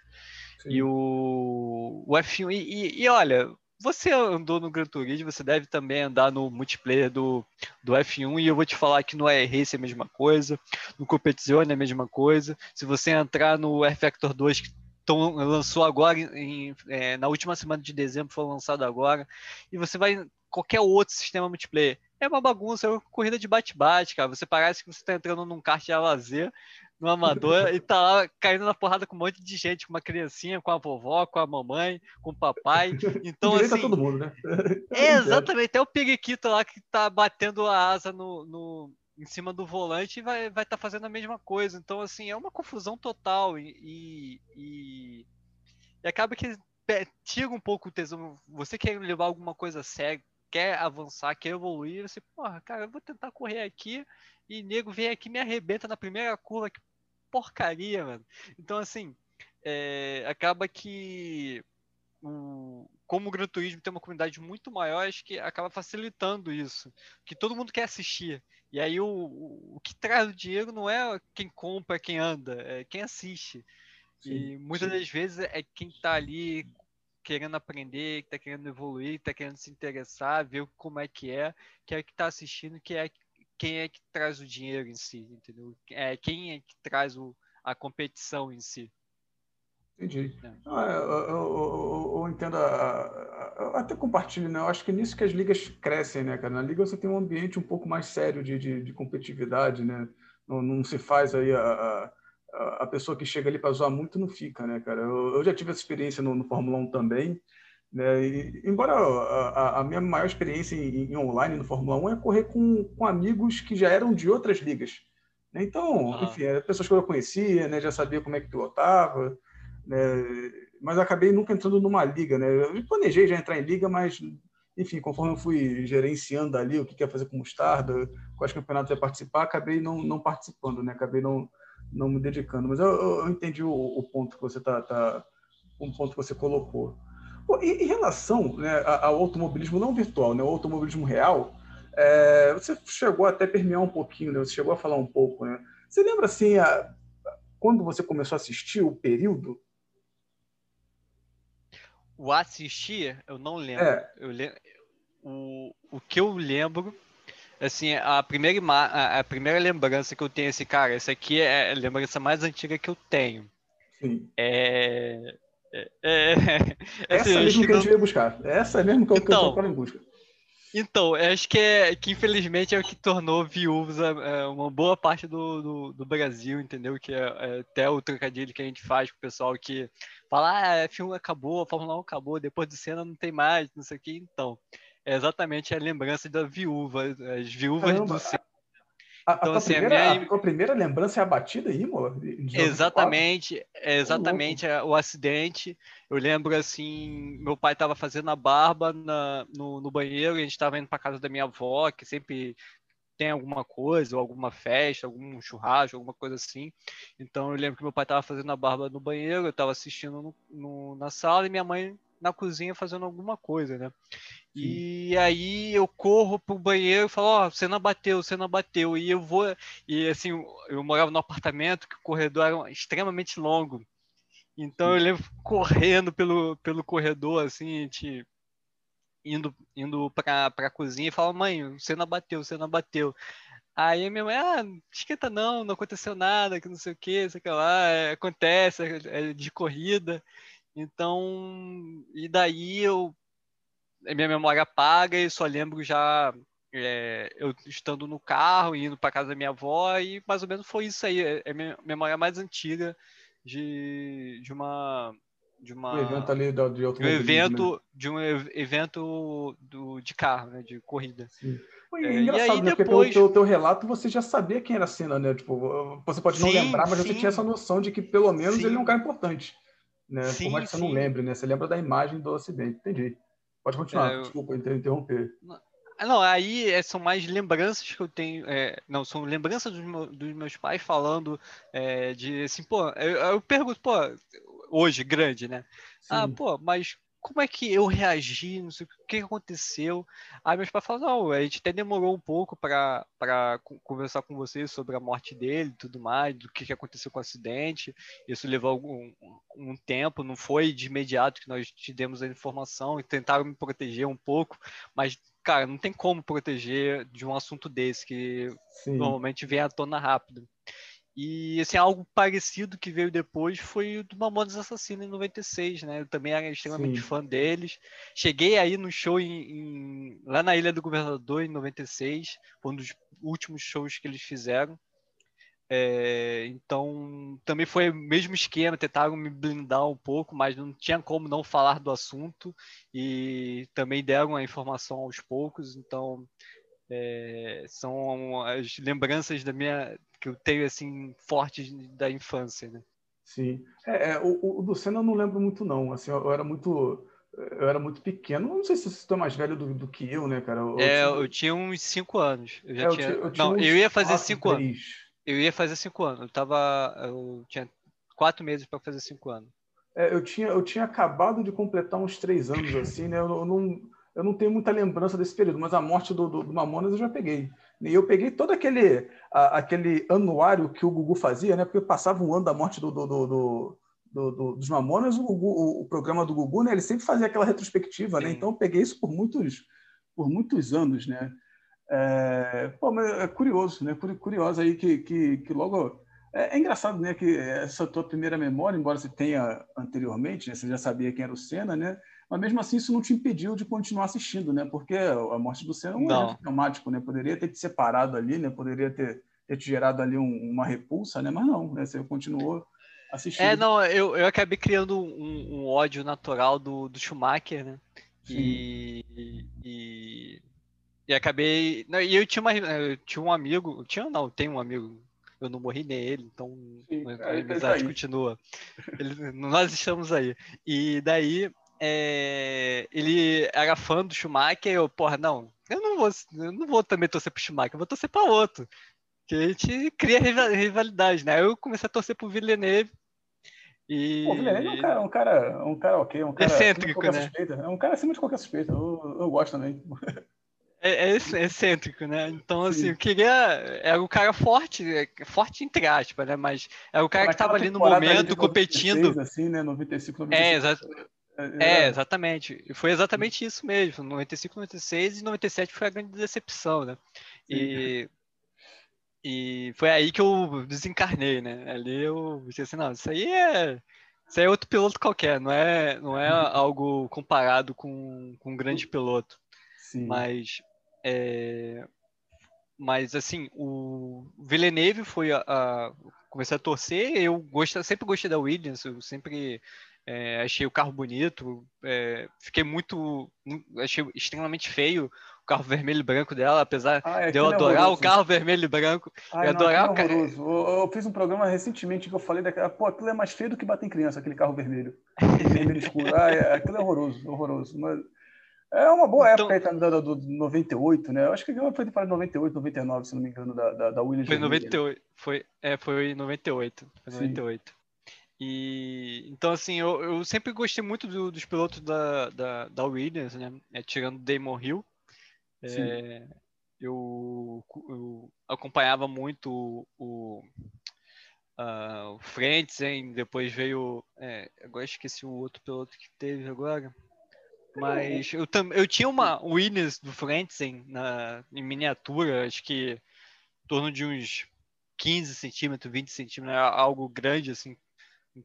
Sim. E o, o F um... E, e, e olha, você andou no Gran Turismo, você deve também andar no multiplayer do, do F um, e eu vou te falar que no iRacing é a mesma coisa, no Competizione é a mesma coisa. Se você entrar no rFactor dois, que tão, lançou agora, em, é, na última semana de dezembro, foi lançado agora, e você vai em qualquer outro sistema multiplayer, é uma bagunça, é uma corrida de bate-bate, cara. Você parece que você está entrando num kart de lazer, no amador, e tá lá caindo na porrada com um monte de gente, com uma criancinha, com a vovó, com a mamãe, com o papai. Então, assim, todo mundo, né? É, exatamente, até o periquito lá que tá batendo a asa no, no, em cima do volante e vai vai tá fazendo a mesma coisa. Então, assim, é uma confusão total e, e, e acaba que tira um pouco o tesão. Você quer levar alguma coisa a sério, quer avançar, quer evoluir, você, porra, cara, eu vou tentar correr aqui e nego vem aqui e me arrebenta na primeira curva, que porcaria, mano. Então, assim, é, acaba que, o, como o Gran Turismo tem uma comunidade muito maior, acho que acaba facilitando isso, que todo mundo quer assistir. E aí o, o, o que traz o dinheiro não é quem compra, quem anda, é quem assiste. Sim, e muitas sim. das vezes é quem tá ali... querendo aprender, que está querendo evoluir, está querendo se interessar, ver como é que é, que é que está assistindo, que é quem é que traz o dinheiro em si, entendeu? É quem é que traz o, a competição em si. Entendi. É. Não, eu, eu, eu, eu entendo, a, a, eu até compartilho, né? Eu acho que é nisso que as ligas crescem, né, cara? Na liga você tem um ambiente um pouco mais sério de, de, de competitividade, né? Não, não se faz aí a... a... a pessoa que chega ali para zoar muito não fica, né, cara? Eu, eu já tive essa experiência no, no Fórmula um também, né? E, embora a, a minha maior experiência em, em online no Fórmula um é correr com, com amigos que já eram de outras ligas, né? Então, ah. enfim, eram pessoas que eu conhecia, né? Já sabia como é que pilotava, né? Mas acabei nunca entrando numa liga, né? Eu planejei já entrar em liga, mas, enfim, conforme eu fui gerenciando ali o que ia fazer com mostarda, quais campeonatos ia participar, acabei não, não participando, né? Acabei não... não me dedicando, mas eu, eu entendi o, o ponto que você tá, tá um ponto que você colocou. Pô, e, em relação, né, ao automobilismo não virtual, né, ao automobilismo real, é, você chegou até a permear um pouquinho, né, você chegou a falar um pouco, né? Você lembra assim, a, quando você começou a assistir o período? O assistir, eu não lembro. É. Eu lembro. o, o que eu lembro, assim, a primeira, a primeira lembrança que eu tenho, assim, cara, essa aqui é a lembrança mais antiga que eu tenho. Sim. É... é, é, é essa assim, mesmo que, que eu tive não... buscar. Essa é mesmo que eu então, estava em busca. Então, acho que, é, que infelizmente é o que tornou viúvos a, a uma boa parte do, do, do Brasil, entendeu? Que é, é até o trocadilho que a gente faz com o pessoal que fala, ah, a F um acabou, a Fórmula um acabou, depois do Senna não tem mais, não sei o que. Então, é exatamente a lembrança da viúva, as viúvas Caramba. do Senna. A, então, a, assim, primeira, a, minha... a primeira lembrança é a batida aí, Mola? Exatamente, exatamente é, o acidente. Eu lembro, assim, meu pai estava fazendo a barba na, no, no banheiro e a gente estava indo para casa da minha avó, que sempre tem alguma coisa, ou alguma festa, algum churrasco, alguma coisa assim. Então, eu lembro que meu pai estava fazendo a barba no banheiro, eu estava assistindo no, no, na sala e minha mãe na cozinha fazendo alguma coisa, né? E Sim. aí eu corro pro banheiro e falo, ó, oh, Senna bateu, Senna bateu. E eu vou... E assim, eu morava num apartamento que o corredor era extremamente longo. Então Sim. eu lembro correndo pelo, pelo corredor, assim, a gente indo, indo pra, pra cozinha e falo, mãe, Senna bateu, Senna bateu. Aí a minha mãe, ah, esquenta não, não aconteceu nada, que não sei o que, sei lá, é, acontece, é, é de corrida. Então, e daí eu, minha memória apaga e só lembro já é, eu estando no carro, indo para casa da minha avó e mais ou menos foi isso aí, é a minha memória mais antiga de, de uma... de uma um evento ali do, de automobilismo. Um evento, né? De um evento do, de carro, né, de corrida. Sim. É, é engraçado, e aí, né? Porque depois... pelo teu, teu relato você já sabia quem era a Senna, né? Tipo, você pode não sim, lembrar, mas sim. você tinha essa noção de que pelo menos sim. ele é um cara importante. Né? Sim, por mais que você sim. não lembre, né? Você lembra da imagem do acidente, entendi. Pode continuar, é, eu... desculpa interromper. Não, aí são mais lembranças que eu tenho, é, não, são lembranças dos, meu, dos meus pais falando é, de, assim, pô, eu, eu pergunto, pô, hoje, grande, né? Sim. Ah, pô, mas como é que eu reagi, não sei o que aconteceu? Aí meus pais falam, não, a gente até demorou um pouco para conversar com vocês sobre a morte dele e tudo mais, do que, que aconteceu com o acidente. Isso levou algum, um tempo, não foi de imediato que nós te demos a informação e tentaram me proteger um pouco, mas, cara, não tem como proteger de um assunto desse, que Sim. normalmente vem à tona rápido. E, assim, algo parecido que veio depois foi o do Mamonas Assassino em noventa e seis, né? Eu também era extremamente Sim. fã deles. Cheguei aí no show em, em, lá na Ilha do Governador, em noventa e seis. Foi um dos últimos shows que eles fizeram. É, então, também foi o mesmo esquema. Tentaram me blindar um pouco, mas não tinha como não falar do assunto. E também deram a informação aos poucos. Então, é, são as lembranças da minha... que eu tenho, assim, forte da infância, né? Sim. É, é, o, o do Senna eu não lembro muito, não. Assim, eu, eu era muito eu era muito pequeno. Não sei se você está mais velho do, do que eu, né, cara? Eu, é, eu, tinha... eu tinha uns cinco anos. Eu já é, tinha... Eu, eu tinha não, eu ia fazer cinco três. anos. Eu ia fazer cinco anos. Eu, tava... eu tinha quatro meses para fazer cinco anos. É, eu, tinha, eu tinha acabado de completar uns três anos, assim, né? Eu, eu não... Eu não tenho muita lembrança desse período, mas a morte do, do, do Mamonas eu já peguei. E eu peguei todo aquele, a, aquele anuário que o Gugu fazia, né? Porque passava um ano da morte do, do, do, do, do, do, dos Mamonas, o, Gugu, o, o programa do Gugu, né? Ele sempre fazia aquela retrospectiva, Sim. né? Então eu peguei isso por muitos, por muitos anos, né? É, pô, mas é curioso, né? Curioso aí que, que, que logo... É, é engraçado, né? Que essa tua primeira memória, embora você tenha anteriormente, né? Você já sabia quem era o Senna, né? Mas mesmo assim isso não te impediu de continuar assistindo, né? Porque a morte do Senna é um evento traumático, né? Poderia ter te separado ali, né? Poderia ter, ter te gerado ali um, uma repulsa, né? Mas não, né? Você continuou assistindo. É, não, eu, eu acabei criando um, um ódio natural do, do Schumacher, né? E, e, e acabei... Não, e eu tinha, uma, eu tinha um amigo... Eu tinha, não, eu tenho um amigo... Eu não morri nem ele, então Sim, a amizade tá continua. Ele, nós estamos aí. E daí... É, ele era fã do Schumacher e eu, porra, não, eu não vou, eu não vou também torcer pro Schumacher, eu vou torcer para outro. Que a gente cria rivalidade, né? Eu comecei a torcer pro Villeneuve. E... Pô, o Villeneuve é um cara, um cara, um cara ok, um cara excêntrico, né? Suspeita. É um cara acima de qualquer suspeita, eu, eu gosto também. É, é excêntrico, né? Então, assim, Sim. eu queria... Era o cara forte, forte entre aspas, né? Mas era o cara Mas que tava ali no momento, competindo. noventa e seis, assim, né? noventa e cinco, noventa e seis. É, exato. É, exatamente. E foi exatamente isso mesmo. noventa e cinco, noventa e seis e noventa e sete foi a grande decepção, né? E, e foi aí que eu desencarnei, né? Ali eu disse assim, não, isso aí é, isso aí é outro piloto qualquer, não é, não é algo comparado com, com um grande piloto. Sim. Mas, é, mas assim, o Villeneuve foi a, a comecei a torcer. Eu gostei, sempre gostei da Williams, eu sempre é, achei o carro bonito, é, fiquei muito, achei extremamente feio o carro vermelho e branco dela, apesar ah, é, de eu adorar é o carro vermelho e branco. Ai, eu não, adorar o carro. É eu, eu fiz um programa recentemente que eu falei daquela, pô, aquilo é mais feio do que bater em criança, aquele carro vermelho, vermelho escuro. Ah, é, aquilo é horroroso, horroroso. Mas é uma boa então, época aí, do, do, do noventa e oito, né? Eu acho que foi para noventa e oito, noventa e nove, se não me engano, da, da, da Williams. Foi noventa e oito, foi, é, foi noventa e oito, foi noventa e oito. E, então, assim, eu, eu sempre gostei muito do, dos pilotos da, da, da Williams, né? É, tirando Damon Hill, é, eu, eu acompanhava muito o, o, a, o Frentzen, depois veio... É, agora esqueci o outro piloto que teve agora. Mas eu, eu tinha uma Williams do Frentzen na, em miniatura, acho que em torno de uns quinze centímetros, vinte centímetros, algo grande assim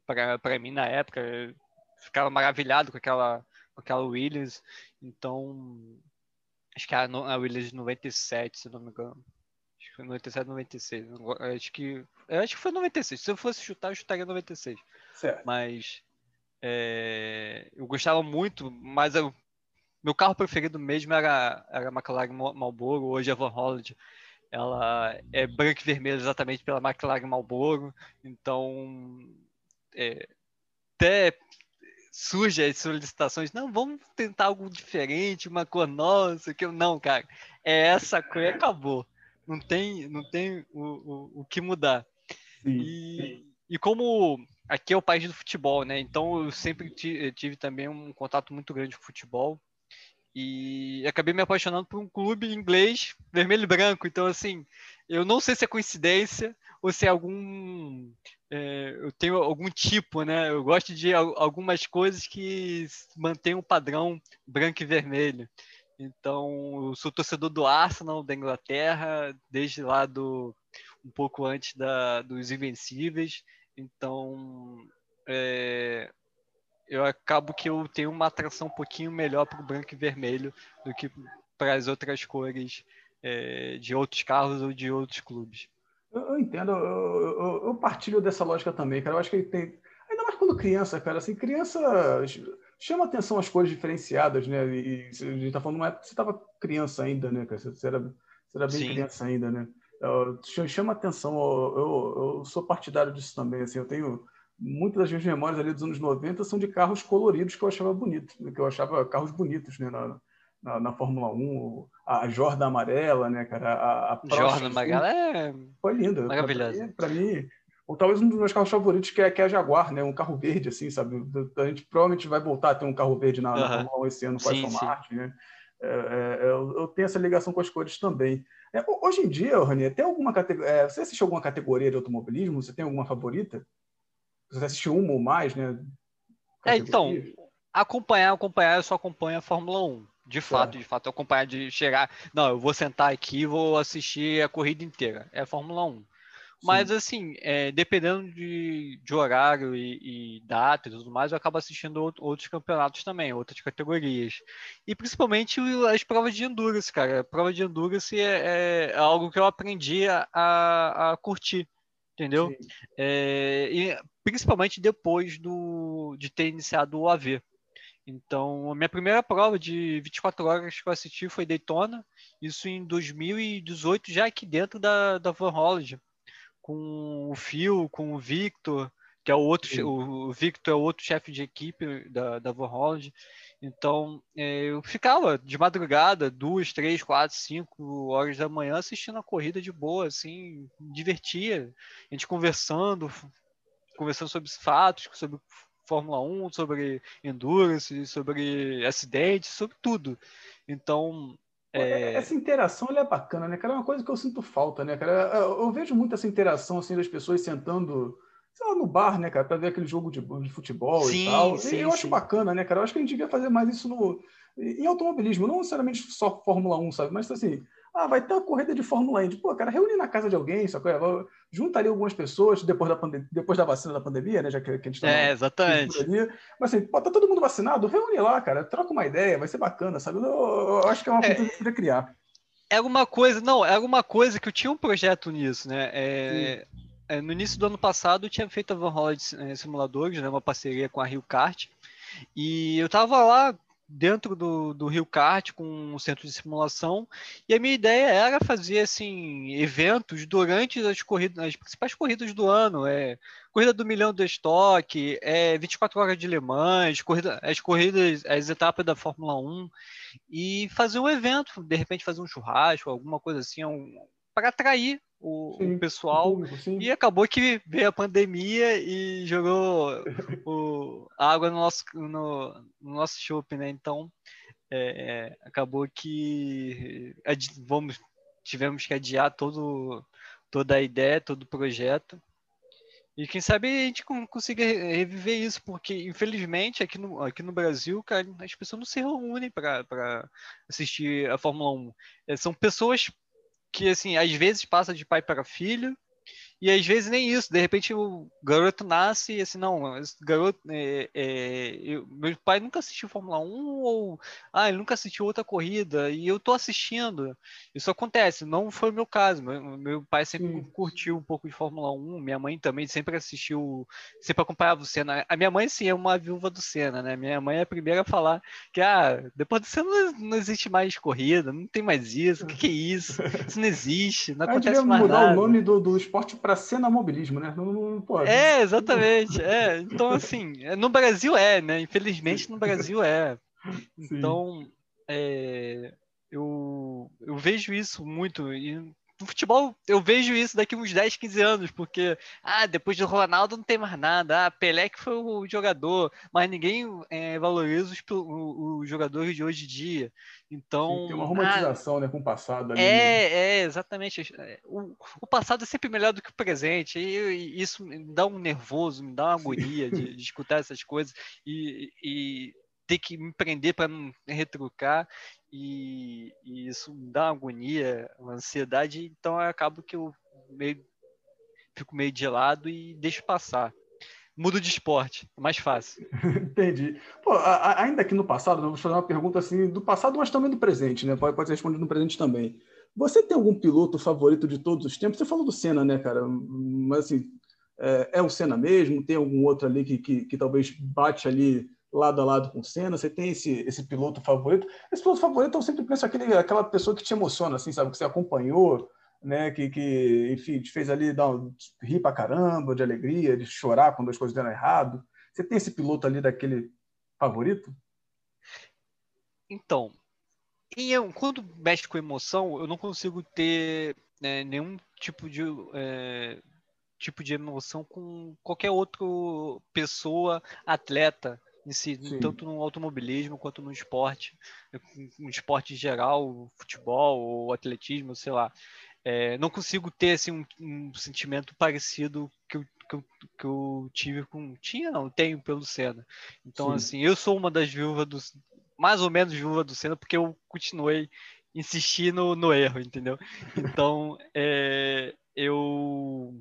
para mim na época. Eu ficava maravilhado com aquela, com aquela Williams. Então, acho que era a Williams de noventa e sete, se não me engano. Acho que foi noventa e sete, noventa e seis. Acho que, acho que foi noventa e seis. Se eu fosse chutar, eu chutaria noventa e seis. Certo. Mas... É, eu gostava muito, mas eu, meu carro preferido mesmo era, era a McLaren Marlboro. Hoje a Van Holland, ela é branca e vermelha exatamente pela McLaren Marlboro. Então, é, até surge as solicitações, não, vamos tentar algo diferente, uma cor nossa, que eu, não, cara, é essa cor e acabou. Não tem, não tem o, o, o que mudar. E, e como... Aqui é o país do futebol, né? Então eu sempre tive também um contato muito grande com futebol e acabei me apaixonando por um clube inglês, vermelho e branco. Então, assim, eu não sei se é coincidência ou se é algum... É, eu tenho algum tipo, né? Eu gosto de algumas coisas que mantêm um padrão branco e vermelho. Então, eu sou torcedor do Arsenal, da Inglaterra, desde lá do, um pouco antes da, dos Invencíveis. Então, é, eu acabo que eu tenho uma atração um pouquinho melhor para o branco e vermelho do que para as outras cores é, de outros carros ou de outros clubes. Eu, eu entendo, eu, eu, eu partilho dessa lógica também, cara. Eu acho que tem... Ainda mais quando criança, cara, assim, criança chama atenção as cores diferenciadas, né? E, e a gente está falando de uma época que você estava criança ainda, né, cara? Você era, você era bem Sim. criança ainda, né? Uh, chama atenção, eu, eu, eu sou partidário disso também, assim, eu tenho muitas das minhas memórias ali dos anos noventa são de carros coloridos que eu achava bonito, que eu achava carros bonitos, né, na, na, na Fórmula um, a Jordan amarela, né, cara, a, a Prost, Jordan amarela é... Foi linda, maravilhosa. Para mim, ou talvez um dos meus carros favoritos que é, que é a Jaguar, né, um carro verde, assim, sabe, a gente provavelmente vai voltar a ter um carro verde na, uhum. na Fórmula um esse ano com a Aston Martin, né. É, é, eu tenho essa ligação com as cores também. É, hoje em dia, Ranier, tem alguma categoria? É, você assistiu alguma categoria de automobilismo? Você tem alguma favorita? Você assistiu uma ou mais, né? É, então, acompanhar, acompanhar, eu só acompanho a Fórmula um. De fato, é. de fato, eu acompanho de chegar. Não, eu vou sentar aqui e vou assistir a corrida inteira. É a Fórmula um. Mas, Sim. assim, é, dependendo de, de horário e, e data e tudo mais, eu acabo assistindo outro, outros campeonatos também, outras categorias. E, principalmente, as provas de Endurance, cara. A prova de Endurance é, é algo que eu aprendi a, a, a curtir, entendeu? É, e principalmente depois do, de ter iniciado o A V. Então, a minha primeira prova de vinte e quatro horas que eu assisti foi Daytona. Isso em dois mil e dezoito, já aqui dentro da, da Van Holland. Com o Phil, com o Victor, que é o outro, Sim. o Victor é o outro chefe de equipe da, da Van Holland. Então, é, eu ficava de madrugada, duas, três, quatro, cinco horas da manhã assistindo a corrida de boa, assim, divertia. A gente conversando, conversando sobre fatos, sobre Fórmula um, sobre Endurance, sobre acidentes, sobre tudo. Então... É... Essa interação ela é bacana, né, cara? É uma coisa que eu sinto falta, né, cara? Eu vejo muito essa interação, assim, das pessoas sentando sei lá, no bar, né, cara, pra ver aquele jogo de, de futebol sim, e tal. Sim, e eu sim. acho bacana, né, cara? Eu acho que a gente devia fazer mais isso no, em automobilismo, não necessariamente só Fórmula um, sabe? Mas assim, ah, vai ter uma corrida de Fórmula um. Pô, cara, reúne na casa de alguém, só que junta ali algumas pessoas depois da, pande depois da vacina da pandemia, né? Já que, que a gente tá. É, exatamente. Ali. Mas assim, pô, tá todo mundo vacinado, reúne lá, cara, troca uma ideia, vai ser bacana, sabe? Eu, eu, eu acho que é uma coisa é... que a gente podia criar. Era uma coisa, não, era uma coisa que eu tinha um projeto nisso, né? É, é, no início do ano passado eu tinha feito a Van Holland é, Simuladores, né? Uma parceria com a Rio Kart, e eu tava lá dentro do, do Rio Kart com um centro de simulação, e a minha ideia era fazer, assim, eventos durante as corridas, as principais corridas do ano, é Corrida do Milhão do Estoque, é vinte e quatro horas de Le Mans, corrida, as corridas, as etapas da Fórmula um, e fazer um evento, de repente fazer um churrasco, alguma coisa assim, um, para atrair o, sim, o pessoal, sim. E acabou que veio a pandemia e jogou o, a água no nosso, no, no nosso shopping, né? Então, é, acabou que ad, vamos, tivemos que adiar todo, toda a ideia, todo o projeto. E quem sabe a gente consiga reviver isso, porque infelizmente aqui no, aqui no Brasil, cara, as pessoas não se reúnem para assistir a Fórmula um. É, são pessoas que, assim, às vezes passa de pai para filho, e às vezes nem isso. De repente o garoto nasce e assim, não, esse garoto, é, é, eu, meu pai nunca assistiu Fórmula um, ou ah, ele nunca assistiu outra corrida, e eu tô assistindo. Isso acontece, não foi o meu caso. Meu, meu pai sempre hum. curtiu um pouco de Fórmula um, minha mãe também sempre assistiu, sempre acompanhava o Senna. A minha mãe, sim, é uma viúva do Senna, né? Minha mãe é a primeira a falar que, ah, depois do Senna não, não existe mais corrida, não tem mais isso, o que, que é isso? Isso não existe, não acontece mais nada. Mudar o nome do, do esporte para cenomobilismo, né? Não, não pode. É, exatamente. É. Então, assim, no Brasil é, né? Infelizmente no Brasil é. Então, é, eu, eu vejo isso muito. E no futebol eu vejo isso daqui uns dez, quinze anos, porque ah, depois do Ronaldo não tem mais nada. Ah, Pelé que foi o jogador, mas ninguém é, valoriza os, os jogadores de hoje em dia. Então, sim, tem uma romantização ah, né, com o passado. Ali. É, é, exatamente. O, o passado é sempre melhor do que o presente. E, e isso me dá um nervoso, me dá uma agonia de, de escutar essas coisas e, e ter que me prender para não retrucar. E, e isso me dá uma agonia, uma ansiedade. Então, eu acabo que eu meio, fico meio de lado e deixo passar. Mudo de esporte, mais fácil. Entendi. Pô, a, a, ainda aqui no passado, vamos fazer uma pergunta assim, do passado, mas também do presente, né? Pode, pode ser respondido no presente também. Você tem algum piloto favorito de todos os tempos? Você falou do Senna, né, cara? Mas assim, é, é o Senna mesmo? Tem algum outro ali que, que, que talvez bate ali lado a lado com o Senna? Você tem esse, esse piloto favorito? Esse piloto favorito, eu sempre penso aquele, aquela pessoa que te emociona, assim, sabe? Que você acompanhou, né, que, que enfim, te fez ali dar um, rir pra caramba, de alegria, de chorar quando as coisas deram errado. Você tem esse piloto ali daquele favorito? Então, e eu, quando mexe com emoção, eu não consigo ter é, nenhum tipo de, é, tipo de emoção com qualquer outra pessoa, atleta em si, sim, tanto no automobilismo quanto no esporte, no esporte em geral, futebol ou atletismo, sei lá. É, não consigo ter assim, um, um sentimento parecido que eu, que, eu, que eu tive com... Tinha, não, tenho pelo Senna. Então, sim, assim, eu sou uma das viúvas do... Mais ou menos viúva do Senna, porque eu continuei insistindo no erro, entendeu? Então, é, eu...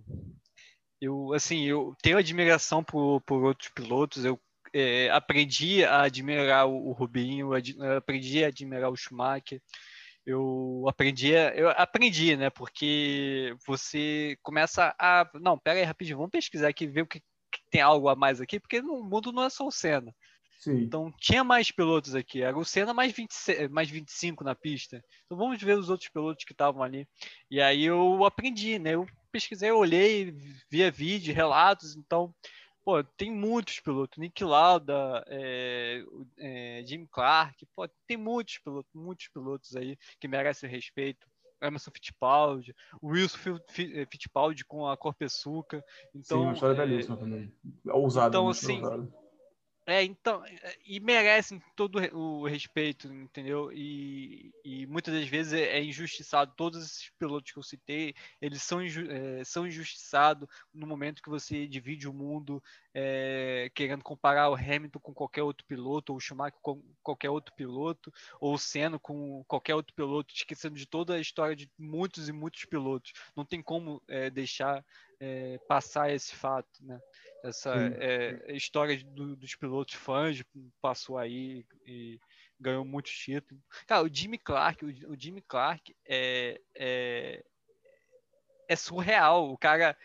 Eu, assim, eu tenho admiração por, por outros pilotos, eu é, aprendi a admirar o, o Rubinho, aprendi a admirar o Schumacher. Eu aprendi, eu aprendi, né? Porque você começa a... Não, pera aí rapidinho, vamos pesquisar aqui, ver o que, que tem algo a mais aqui, porque no mundo não é só o Senna. Sim. Então, tinha mais pilotos aqui. Era o Senna mais, vinte, mais vinte e cinco na pista. Então, vamos ver os outros pilotos que estavam ali. E aí eu aprendi, né? Eu pesquisei, eu olhei, via vídeo, relatos, então... Pô, tem muitos pilotos, Nick Lauda, é, é, Jim Clark, pô, tem muitos pilotos, muitos pilotos aí que merecem respeito. Emerson Fittipaldi, Wilson Fittipaldi com a Corpeçuca. Então, sim, uma história é, belíssima também. Ousado, então, assim, ousado. É, então, e merecem todo o respeito, entendeu? E, e muitas das vezes é injustiçado. Todos esses pilotos que eu citei, eles são, é, são injustiçados no momento que você divide o mundo, é, querendo comparar o Hamilton com qualquer outro piloto, ou o Schumacher com qualquer outro piloto, ou o Senna com qualquer outro piloto, esquecendo de toda a história de muitos e muitos pilotos. Não tem como é, deixar é, passar esse fato, né? Essa é, história do, dos pilotos fãs passou aí e ganhou muitos títulos. Cara, o Jim Clark, o, o Jim Clark é, é, é surreal. O cara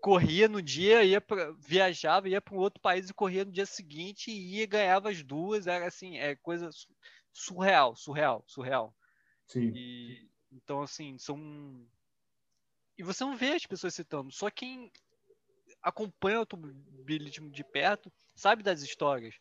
corria no dia, ia pra, viajava, ia para um outro país e corria no dia seguinte e ia, ganhava as duas. Era assim, é coisa surreal, surreal, surreal. Sim. E, então, assim, são... E você não vê as pessoas citando, só quem acompanha o automobilismo de perto sabe das histórias.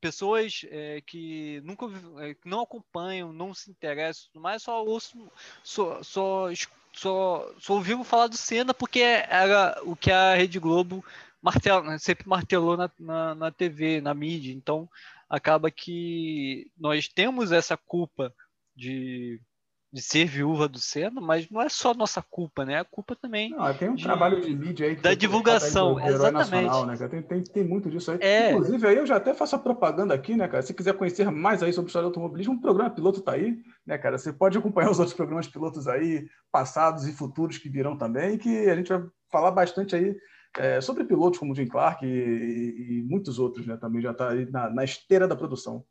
Pessoas é, que nunca é, que não acompanham, não se interessam, mas só ouço, só, só, só, só ouviram falar do Senna porque era o que a Rede Globo martela, sempre martelou na, na, na T V, na mídia. Então acaba que nós temos essa culpa de, de ser viúva do Senna, mas não é só nossa culpa, né? A culpa também... Não, tem um de, trabalho de mídia aí... Que da divulgação, exatamente. Nacional, né, cara? Tem, tem, tem muito disso aí. É... Inclusive, aí eu já até faço a propaganda aqui, né, cara? Se quiser conhecer mais aí sobre história do automobilismo, o programa piloto tá aí, né, cara? Você pode acompanhar os outros programas pilotos aí, passados e futuros que virão também, que a gente vai falar bastante aí é, sobre pilotos como o Jim Clark e, e, e muitos outros, né? Também já tá aí na, na esteira da produção,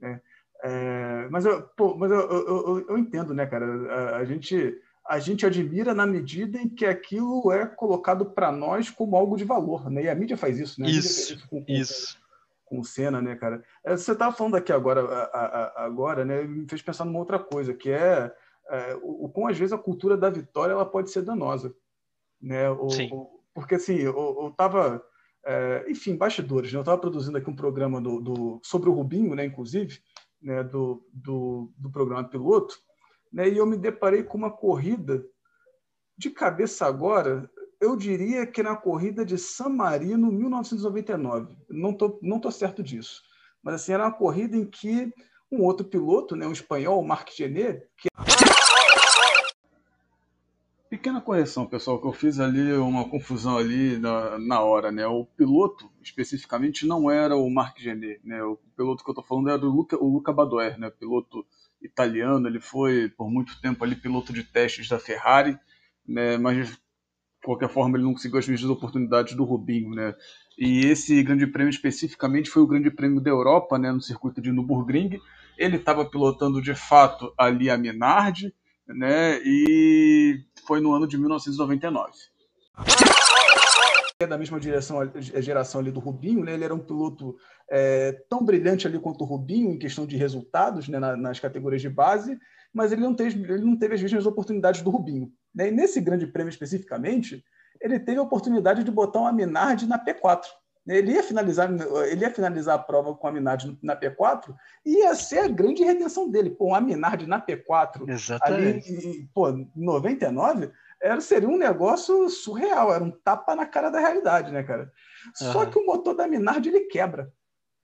né? É, mas eu, pô, mas eu, eu, eu, eu entendo, né, cara? A, a, gente, a gente admira na medida em que aquilo é colocado para nós como algo de valor, né? E a mídia faz isso, né? A isso, isso, com, com, isso. Com o Senna, né, cara? É, você estava falando aqui agora, a, a, agora, né? Me fez pensar numa outra coisa, que é, é o, o quão, às vezes, a cultura da vitória ela pode ser danosa, né? O, Sim. O, porque, assim, eu estava... É, enfim, bastidores, né? Eu estava produzindo aqui um programa do, do, sobre o Rubinho, né, inclusive... Né, do, do, do programa piloto, né, e eu me deparei com uma corrida de cabeça agora, eu diria que na corrida de San Marino, mil novecentos e noventa e nove. Não tô, não tô certo disso. Mas assim, era uma corrida em que um outro piloto, né, um espanhol, o Marc Gené, que... Pequena correção, pessoal, que eu fiz ali uma confusão ali na, na hora, né? O piloto, especificamente, não era o Marc Gené, né? O piloto que eu tô falando era o Luca, o Luca Badoer, né? Piloto italiano, ele foi, por muito tempo, ali piloto de testes da Ferrari, né? Mas, de qualquer forma, ele não conseguiu as mesmas oportunidades do Rubinho, né? E esse grande prêmio, especificamente, foi o grande prêmio da Europa, né? No circuito de Nürburgring. Ele estava pilotando, de fato, ali a Minardi, né? E foi no ano de mil novecentos e noventa e nove. É da mesma direção, geração ali do Rubinho, né? Ele era um piloto é, tão brilhante ali quanto o Rubinho em questão de resultados, né? Na, nas categorias de base, mas ele não teve, ele não teve as mesmas oportunidades do Rubinho, né? E nesse grande prêmio especificamente, ele teve a oportunidade de botar uma Minardi na P quatro. Ele ia, finalizar, ele ia finalizar a prova com a Minardi na P quatro e ia ser a grande redenção dele. Pô, a Minardi na P quatro, exatamente. Ali em pô, noventa e nove, era, seria um negócio surreal, era um tapa na cara da realidade, né, cara? Uhum. Só que o motor da Minardi, ele quebra.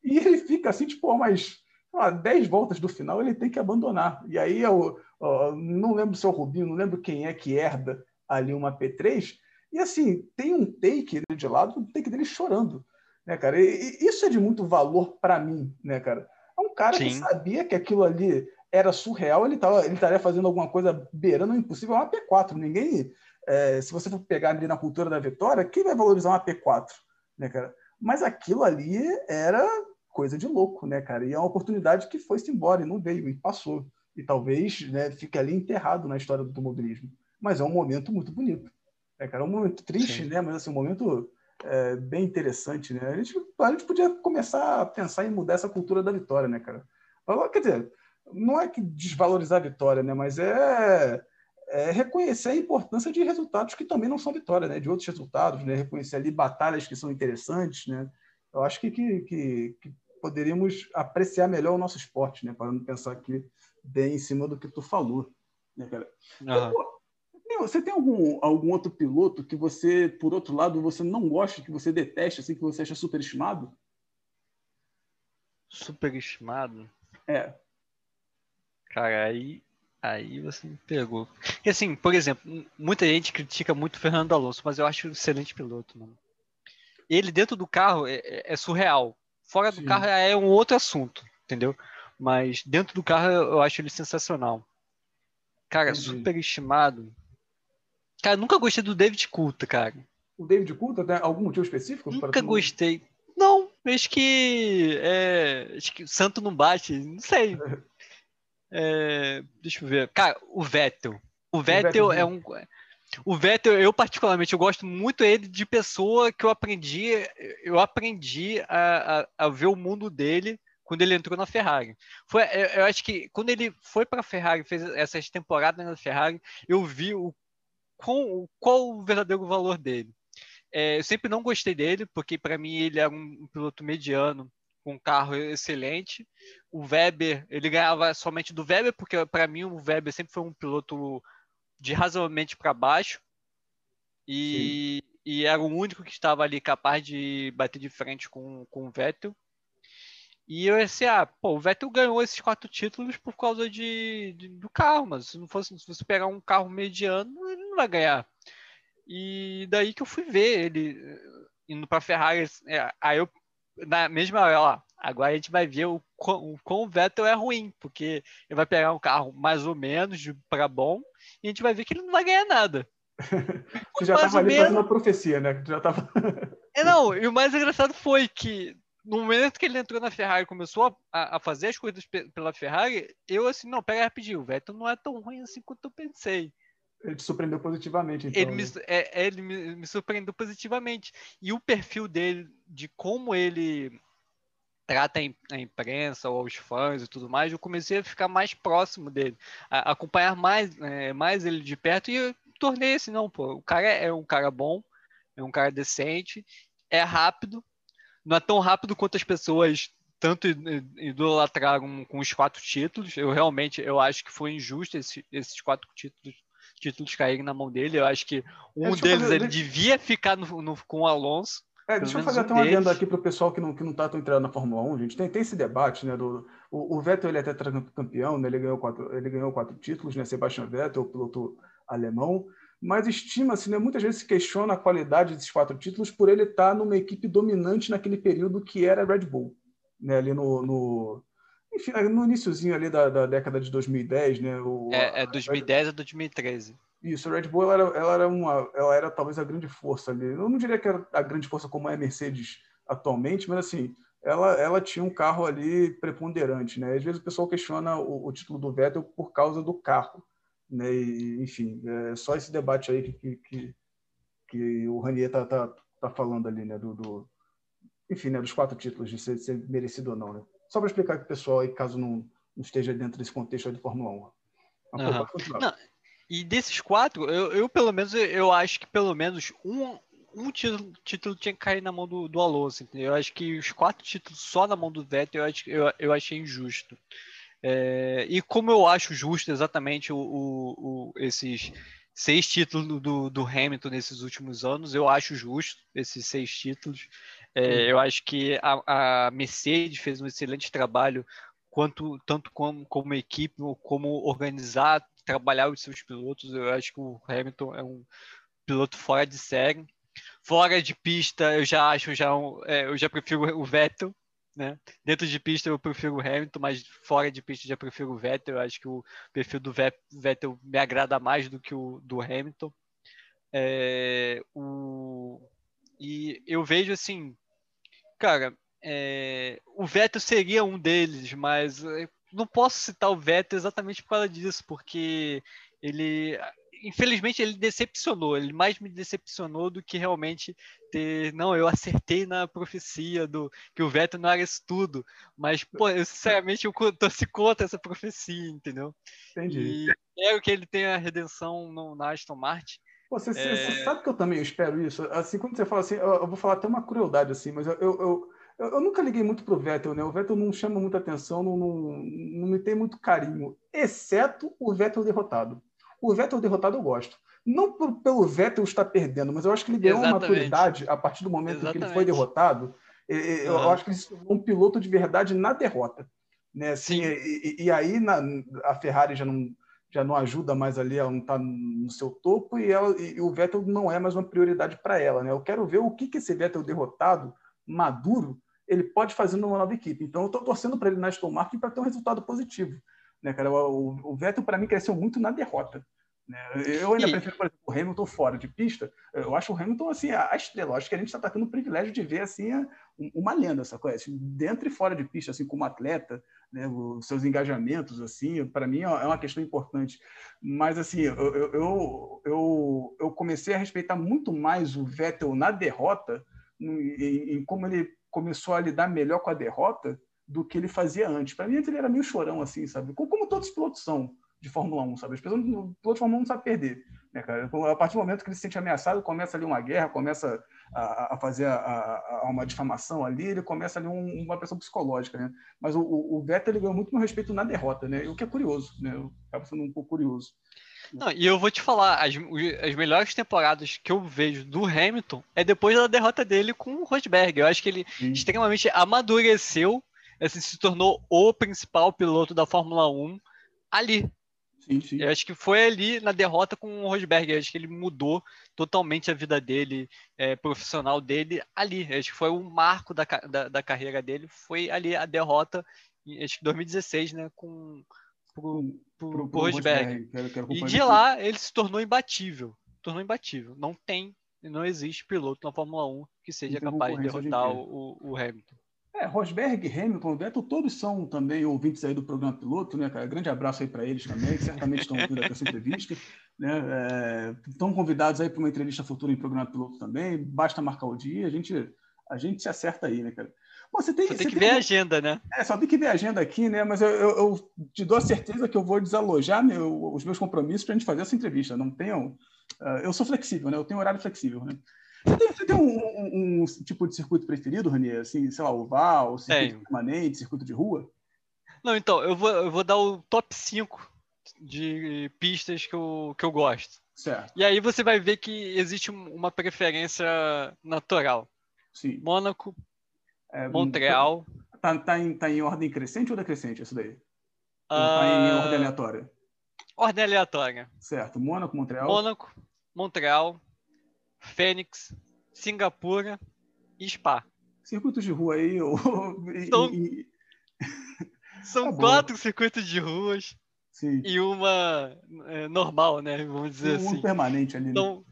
E ele fica assim, tipo, ó, mas ó, dez voltas do final ele tem que abandonar. E aí, eu, ó, não lembro se é o Rubinho, não lembro quem é que herda ali uma P três, e assim, tem um take de lado, um take dele chorando, né, cara? E isso é de muito valor para mim, né, cara? É um cara Sim. que sabia que aquilo ali era surreal, ele tava, ele estaria fazendo alguma coisa beirando o impossível, é uma P quatro. Ninguém, é, se você for pegar ali na cultura da vitória, quem vai valorizar uma P quatro, né, cara? Mas aquilo ali era coisa de louco, né, cara? E é uma oportunidade que foi-se embora e não veio, e passou. E talvez, né, fique ali enterrado na história do automobilismo. Mas é um momento muito bonito. É, cara, um momento triste, Sim. né? Mas assim, um momento é, bem interessante, né? A gente, a gente podia começar a pensar em mudar essa cultura da vitória, né, cara? Quer dizer, não é que desvalorizar a vitória, né? Mas é, é reconhecer a importância de resultados que também não são vitória, né? De outros resultados, né? Reconhecer ali batalhas que são interessantes, né? Eu acho que, que, que, que poderíamos apreciar melhor o nosso esporte, né? Para não pensar aqui bem em cima do que tu falou, né, cara? Uhum. Então, você tem algum, algum outro piloto que você, por outro lado, você não gosta, que você detesta, assim, que você acha superestimado? Superestimado? É. Cara, aí Aí você me pegou. E assim, por exemplo, muita gente critica muito o Fernando Alonso, mas eu acho um excelente piloto, mano. Ele dentro do carro é, é surreal. Fora do Sim. carro é um outro assunto, entendeu? Mas dentro do carro eu acho ele sensacional. Cara, Entendi. super estimado. Cara, eu nunca gostei do David Coulter, cara. O David Coulter tem algum motivo específico? Nunca para gostei. Não, acho que, é, acho que o santo não bate, não sei. É, deixa eu ver. Cara, o Vettel. O Vettel, o Vettel é um... O Vettel, eu particularmente, eu gosto muito dele de pessoa que eu aprendi, eu aprendi a, a, a ver o mundo dele quando ele entrou na Ferrari. Foi, eu, eu acho que quando ele foi para a Ferrari, fez essas temporadas na Ferrari, eu vi o, com, qual o verdadeiro valor dele. É, eu sempre não gostei dele, porque para mim ele era um, um piloto mediano, com um carro excelente. O Weber, ele ganhava somente do Weber, porque para mim o Weber sempre foi um piloto... de razoavelmente para baixo e, e era o único que estava ali capaz de bater de frente com, com o Vettel. E eu pensei, ah, pô, o Vettel ganhou esses quatro títulos por causa de, de, do carro, mas se não fosse, se você pegar um carro mediano, ele não vai ganhar. E daí que eu fui ver ele indo para a Ferrari, é, aí eu, na mesma hora, ó, agora a gente vai ver o quão o Vettel é ruim, porque ele vai pegar um carro mais ou menos para bom, e a gente vai ver que ele não vai ganhar nada. Você já estava ali fazendo uma profecia, né? Já tava... é, não, e o mais engraçado foi que no momento que ele entrou na Ferrari e começou a, a fazer as coisas pela Ferrari, eu assim, não, pega rapidinho, o Vettel não é tão ruim assim quanto eu pensei. Ele te surpreendeu positivamente, então. Ele, me, é, ele me, me surpreendeu positivamente. E o perfil dele, de como ele... trata a imprensa ou aos fãs e tudo mais, eu comecei a ficar mais próximo dele, a acompanhar mais, é, mais ele de perto, e eu tornei assim, não, pô, o cara é, é um cara bom, é um cara decente, é rápido, não é tão rápido quanto as pessoas tanto idolatraram com os quatro títulos. Eu realmente, eu acho que foi injusto esse, esses quatro títulos, títulos caírem na mão dele. Eu acho que um eu deles, ele devia ficar no, no, com o Alonso. É, deixa eu fazer até uma adenda aqui para o pessoal que não está que não tão entrando na Fórmula um, gente. Tem, tem esse debate, né? Do, o, o Vettel, ele é tetracampeão, né? Ele ganhou quatro, ele ganhou quatro títulos, né? Sebastian Vettel, o piloto alemão. Mas estima-se, né? Muitas vezes se questiona a qualidade desses quatro títulos por ele estar tá numa equipe dominante naquele período que era a Red Bull, né? Ali no... no... Enfim, no iniciozinho ali da, da década de dois mil e dez, né? O, é, é dois mil e dez a dois mil e treze. Isso, a Red Bull, ela, ela, era uma, ela era talvez a grande força ali. Eu não diria que era a grande força como é a Mercedes atualmente, mas assim, ela, ela tinha um carro ali preponderante, né? Às vezes o pessoal questiona o, o título do Vettel por causa do carro, né? E, enfim, é só esse debate aí que, que, que o Ranier tá, tá, tá falando ali, né? Do, do, enfim, né? Dos quatro títulos, de ser, de ser merecido ou não, né? Só para explicar para o pessoal, aí, caso não, não esteja dentro desse contexto de Fórmula um. Mas, uhum. pô, não, e desses quatro, eu, eu pelo menos, eu acho que pelo menos um, um título, título tinha que cair na mão do, do Alonso, entendeu? Eu acho que os quatro títulos só na mão do Vettel, eu, acho, eu, eu achei injusto. É, e como eu acho justo exatamente o, o, o, esses seis títulos do, do Hamilton nesses últimos anos, eu acho justo esses seis títulos. É, eu acho que a, a Mercedes fez um excelente trabalho, quanto, tanto como, como equipe, como organizar, trabalhar os seus pilotos. Eu acho que o Hamilton é um piloto fora de série. Fora de pista, eu já acho, já um, é, eu já prefiro o Vettel, né? Dentro de pista, eu prefiro o Hamilton, mas fora de pista, eu já prefiro o Vettel. Eu acho que o perfil do Vettel me agrada mais do que o do Hamilton. É, o, e eu vejo assim... Cara, é, o Vettel seria um deles, mas não posso citar o Vettel exatamente por causa disso, porque ele, infelizmente, ele decepcionou. Ele mais me decepcionou do que realmente ter... Não, eu acertei na profecia do que o Vettel não era isso tudo, mas, pô, eu, sinceramente, eu torci contra essa profecia, entendeu? Entendi. E espero que ele tenha a redenção no, na Aston Martin. Pô, você, é... você sabe que eu também espero isso? Assim, quando você fala assim, eu, eu vou falar até uma crueldade, assim, mas eu, eu, eu, eu nunca liguei muito pro Vettel, né? O Vettel não chama muita atenção, não, não, não me tem muito carinho, exceto o Vettel derrotado. O Vettel derrotado eu gosto. Não por, pelo Vettel estar perdendo, mas eu acho que ele ganhou Exatamente. uma maturidade a partir do momento Exatamente. que ele foi derrotado. Eu, eu ah. acho que ele se tornou um piloto de verdade na derrota, né? Assim, Sim. E, e aí na, a Ferrari já não... já não ajuda mais ali, ela não está no seu topo, e, ela, e o Vettel não é mais uma prioridade para ela, né? Eu quero ver o que, que esse Vettel derrotado, maduro, ele pode fazer numa nova equipe. Então, eu estou torcendo para ele na Aston Martin para ter um resultado positivo, né, cara? O, o Vettel, para mim, cresceu muito na derrota, né? Eu ainda e... prefiro, por exemplo, o Hamilton fora de pista. Eu acho o Hamilton, assim, a estrela. Acho que a gente está tendo o privilégio de ver, assim, a, uma lenda, essa coisa, assim, dentro e fora de pista, assim, como atleta, né, os seus engajamentos, assim, para mim é uma questão importante. Mas, assim, eu, eu, eu, eu comecei a respeitar muito mais o Vettel na derrota, em, em como ele começou a lidar melhor com a derrota do que ele fazia antes. Para mim, ele era meio chorão, assim, sabe? Como todos os pilotos são de Fórmula um, sabe? As pessoas, o piloto de Fórmula um não sabe perder, né, cara? A partir do momento que ele se sente ameaçado, começa ali uma guerra, começa a, a fazer a, a, a uma difamação ali, ele começa ali um, uma pressão psicológica, né? Mas o, o Vettel, ele ganhou muito meu respeito na derrota, né? O que é curioso, né? Eu acabo sendo um pouco curioso. Não, e eu vou te falar, as, as melhores temporadas que eu vejo do Hamilton é depois da derrota dele com o Rosberg. Eu acho que ele Sim. extremamente amadureceu, assim, se tornou o principal piloto da Fórmula um ali. Sim, sim. Eu acho que foi ali na derrota com o Rosberg. Eu acho que ele mudou totalmente a vida dele, é, profissional dele, ali. Eu acho que foi o marco da, da, da carreira dele. Foi ali a derrota, acho que dois mil e dezesseis, né? Com pro, pro, pro, pro Rosberg. Rosberg. Quero, quero e de lá ele se tornou imbatível. Tornou imbatível. Não tem, não existe piloto na Fórmula um que seja então, capaz de derrotar o, o Hamilton. É, Rosberg, Hamilton, Vettel, todos são também ouvintes aí do programa Piloto, né, cara? Grande abraço aí para eles também, que certamente estão ouvindo essa entrevista, né? É, estão convidados aí para uma entrevista futura em programa Piloto também, basta marcar o dia, a gente, a gente se acerta aí, né, cara? Bom, você tem, só tem você que tem... ver a agenda, né? É, só tem que ver a agenda aqui, né? Mas eu, eu, eu te dou a certeza que eu vou desalojar meu, os meus compromissos para a gente fazer essa entrevista, não tenham... Uh, eu sou flexível, né? Eu tenho horário flexível, né? Você tem, você tem um, um, um tipo de circuito preferido, Ranier? Assim, sei lá, oval, circuito é. permanente, circuito de rua? Não, então, eu vou, eu vou dar o top cinco de pistas que eu, que eu gosto. Certo. E aí você vai ver que existe uma preferência natural. Sim. Mônaco, é, Montreal... Tá, tá, em, tá em ordem crescente ou decrescente isso daí? Ou ah, tá em ordem aleatória? Ordem aleatória. Certo. Mônaco, Montreal... Mônaco, Montreal... Fênix, Singapura e Spa. Circuitos de rua aí... Eu... São, e... são tá quatro bom. circuitos de ruas. Sim. E uma é, normal, né? Vamos dizer um assim. Um permanente ali. Então,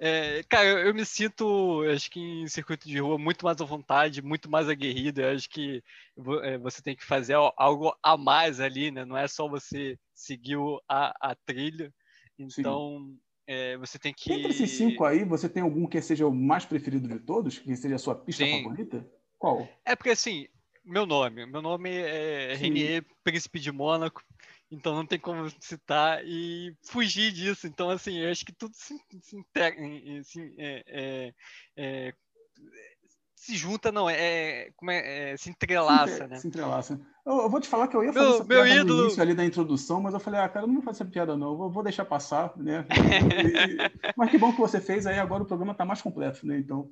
né? é, cara, eu, eu me sinto, acho que em circuito de rua, muito mais à vontade, muito mais aguerrido. Eu acho que é, você tem que fazer algo a mais ali, né? Não é só você seguir a, a trilha. Então... Sim. É, você tem que... Entre esses cinco aí, você tem algum que seja o mais preferido de todos? Que seja a sua pista Sim. favorita? Qual? É porque, assim, meu nome. Meu nome é Sim. Renier, Príncipe de Mônaco. Então, não tem como citar e fugir disso. Então, assim, eu acho que tudo se, se, se, é, é, é, se junta, não. É, como é, é, se entrelaça, se, né? Se entrelaça. Eu, eu vou te falar que eu ia fazer meu, essa piada meu ídolo... no início ali da introdução, mas eu falei, ah, cara, eu não vou fazer essa piada não, eu vou deixar passar, né? E, mas que bom que você fez, aí agora o programa tá mais completo, né? Então,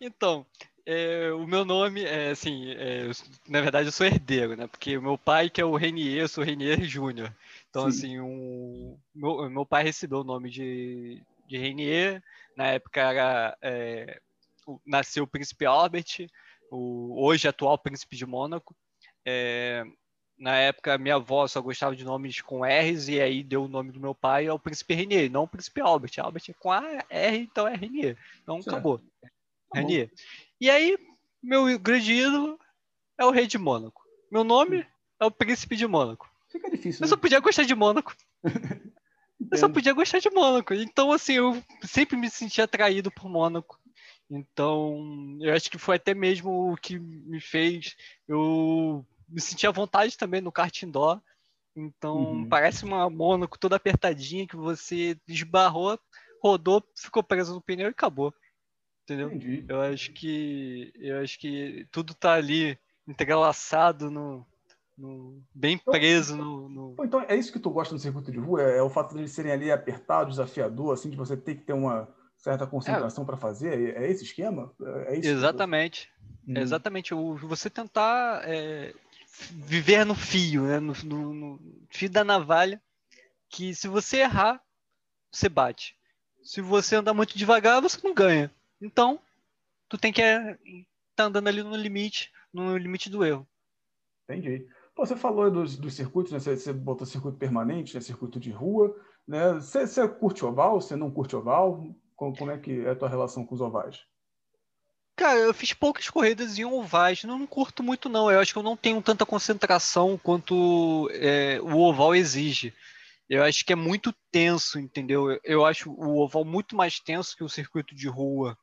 então é, o meu nome, é, assim, é, na verdade eu sou herdeiro, né? Porque meu pai que é o Ranier, eu sou o Ranier Júnior. Então, Sim. assim, um, meu, meu pai recebeu o nome de, de Ranier, na época era, é, nasceu o príncipe Albert, o hoje atual príncipe de Mônaco. É, na época, minha avó só gostava de nomes com R's, e aí deu o nome do meu pai ao Príncipe Renier, não o Príncipe Albert. Albert é com a R, então é Renier. Então certo. acabou. Tá Renier. E aí, meu grande ídolo é o Rei de Mônaco. Meu nome Sim. é o Príncipe de Mônaco. Fica difícil. Eu né? só podia gostar de Mônaco. Eu só podia gostar de Mônaco. Então, assim, eu sempre me senti atraído por Mônaco. Então, eu acho que foi até mesmo o que me fez eu me senti à vontade também no kart indoor. Então, uhum. parece uma Mônaco toda apertadinha que você esbarrou, rodou, ficou preso no pneu e acabou. Entendeu? Entendi. Eu acho que eu acho que tudo tá ali entrelaçado no, no bem preso no, no... Então, é isso que tu gosta do circuito de rua, é o fato de eles serem ali apertados, desafiador, assim, de você ter que ter uma certa concentração é. para fazer, é esse esquema? É isso exatamente, hum. exatamente. O, você tentar é, viver no fio, né? no, no, no fio da navalha, que se você errar, você bate. Se você andar muito devagar, você não ganha. Então, tu tem que estar andando ali no limite, no limite do erro. Entendi. Pô, você falou dos, dos circuitos, né? Você, você botou circuito permanente, né? Circuito de rua, né? Você, você curte oval? Você não curte oval? Como, como é que é a tua relação com os ovais? Cara, eu fiz poucas corridas em ovais. Não, não curto muito, não. Eu acho que eu não tenho tanta concentração quanto é, o oval exige. Eu acho que é muito tenso, entendeu? Eu, eu acho o oval muito mais tenso que o circuito de rua.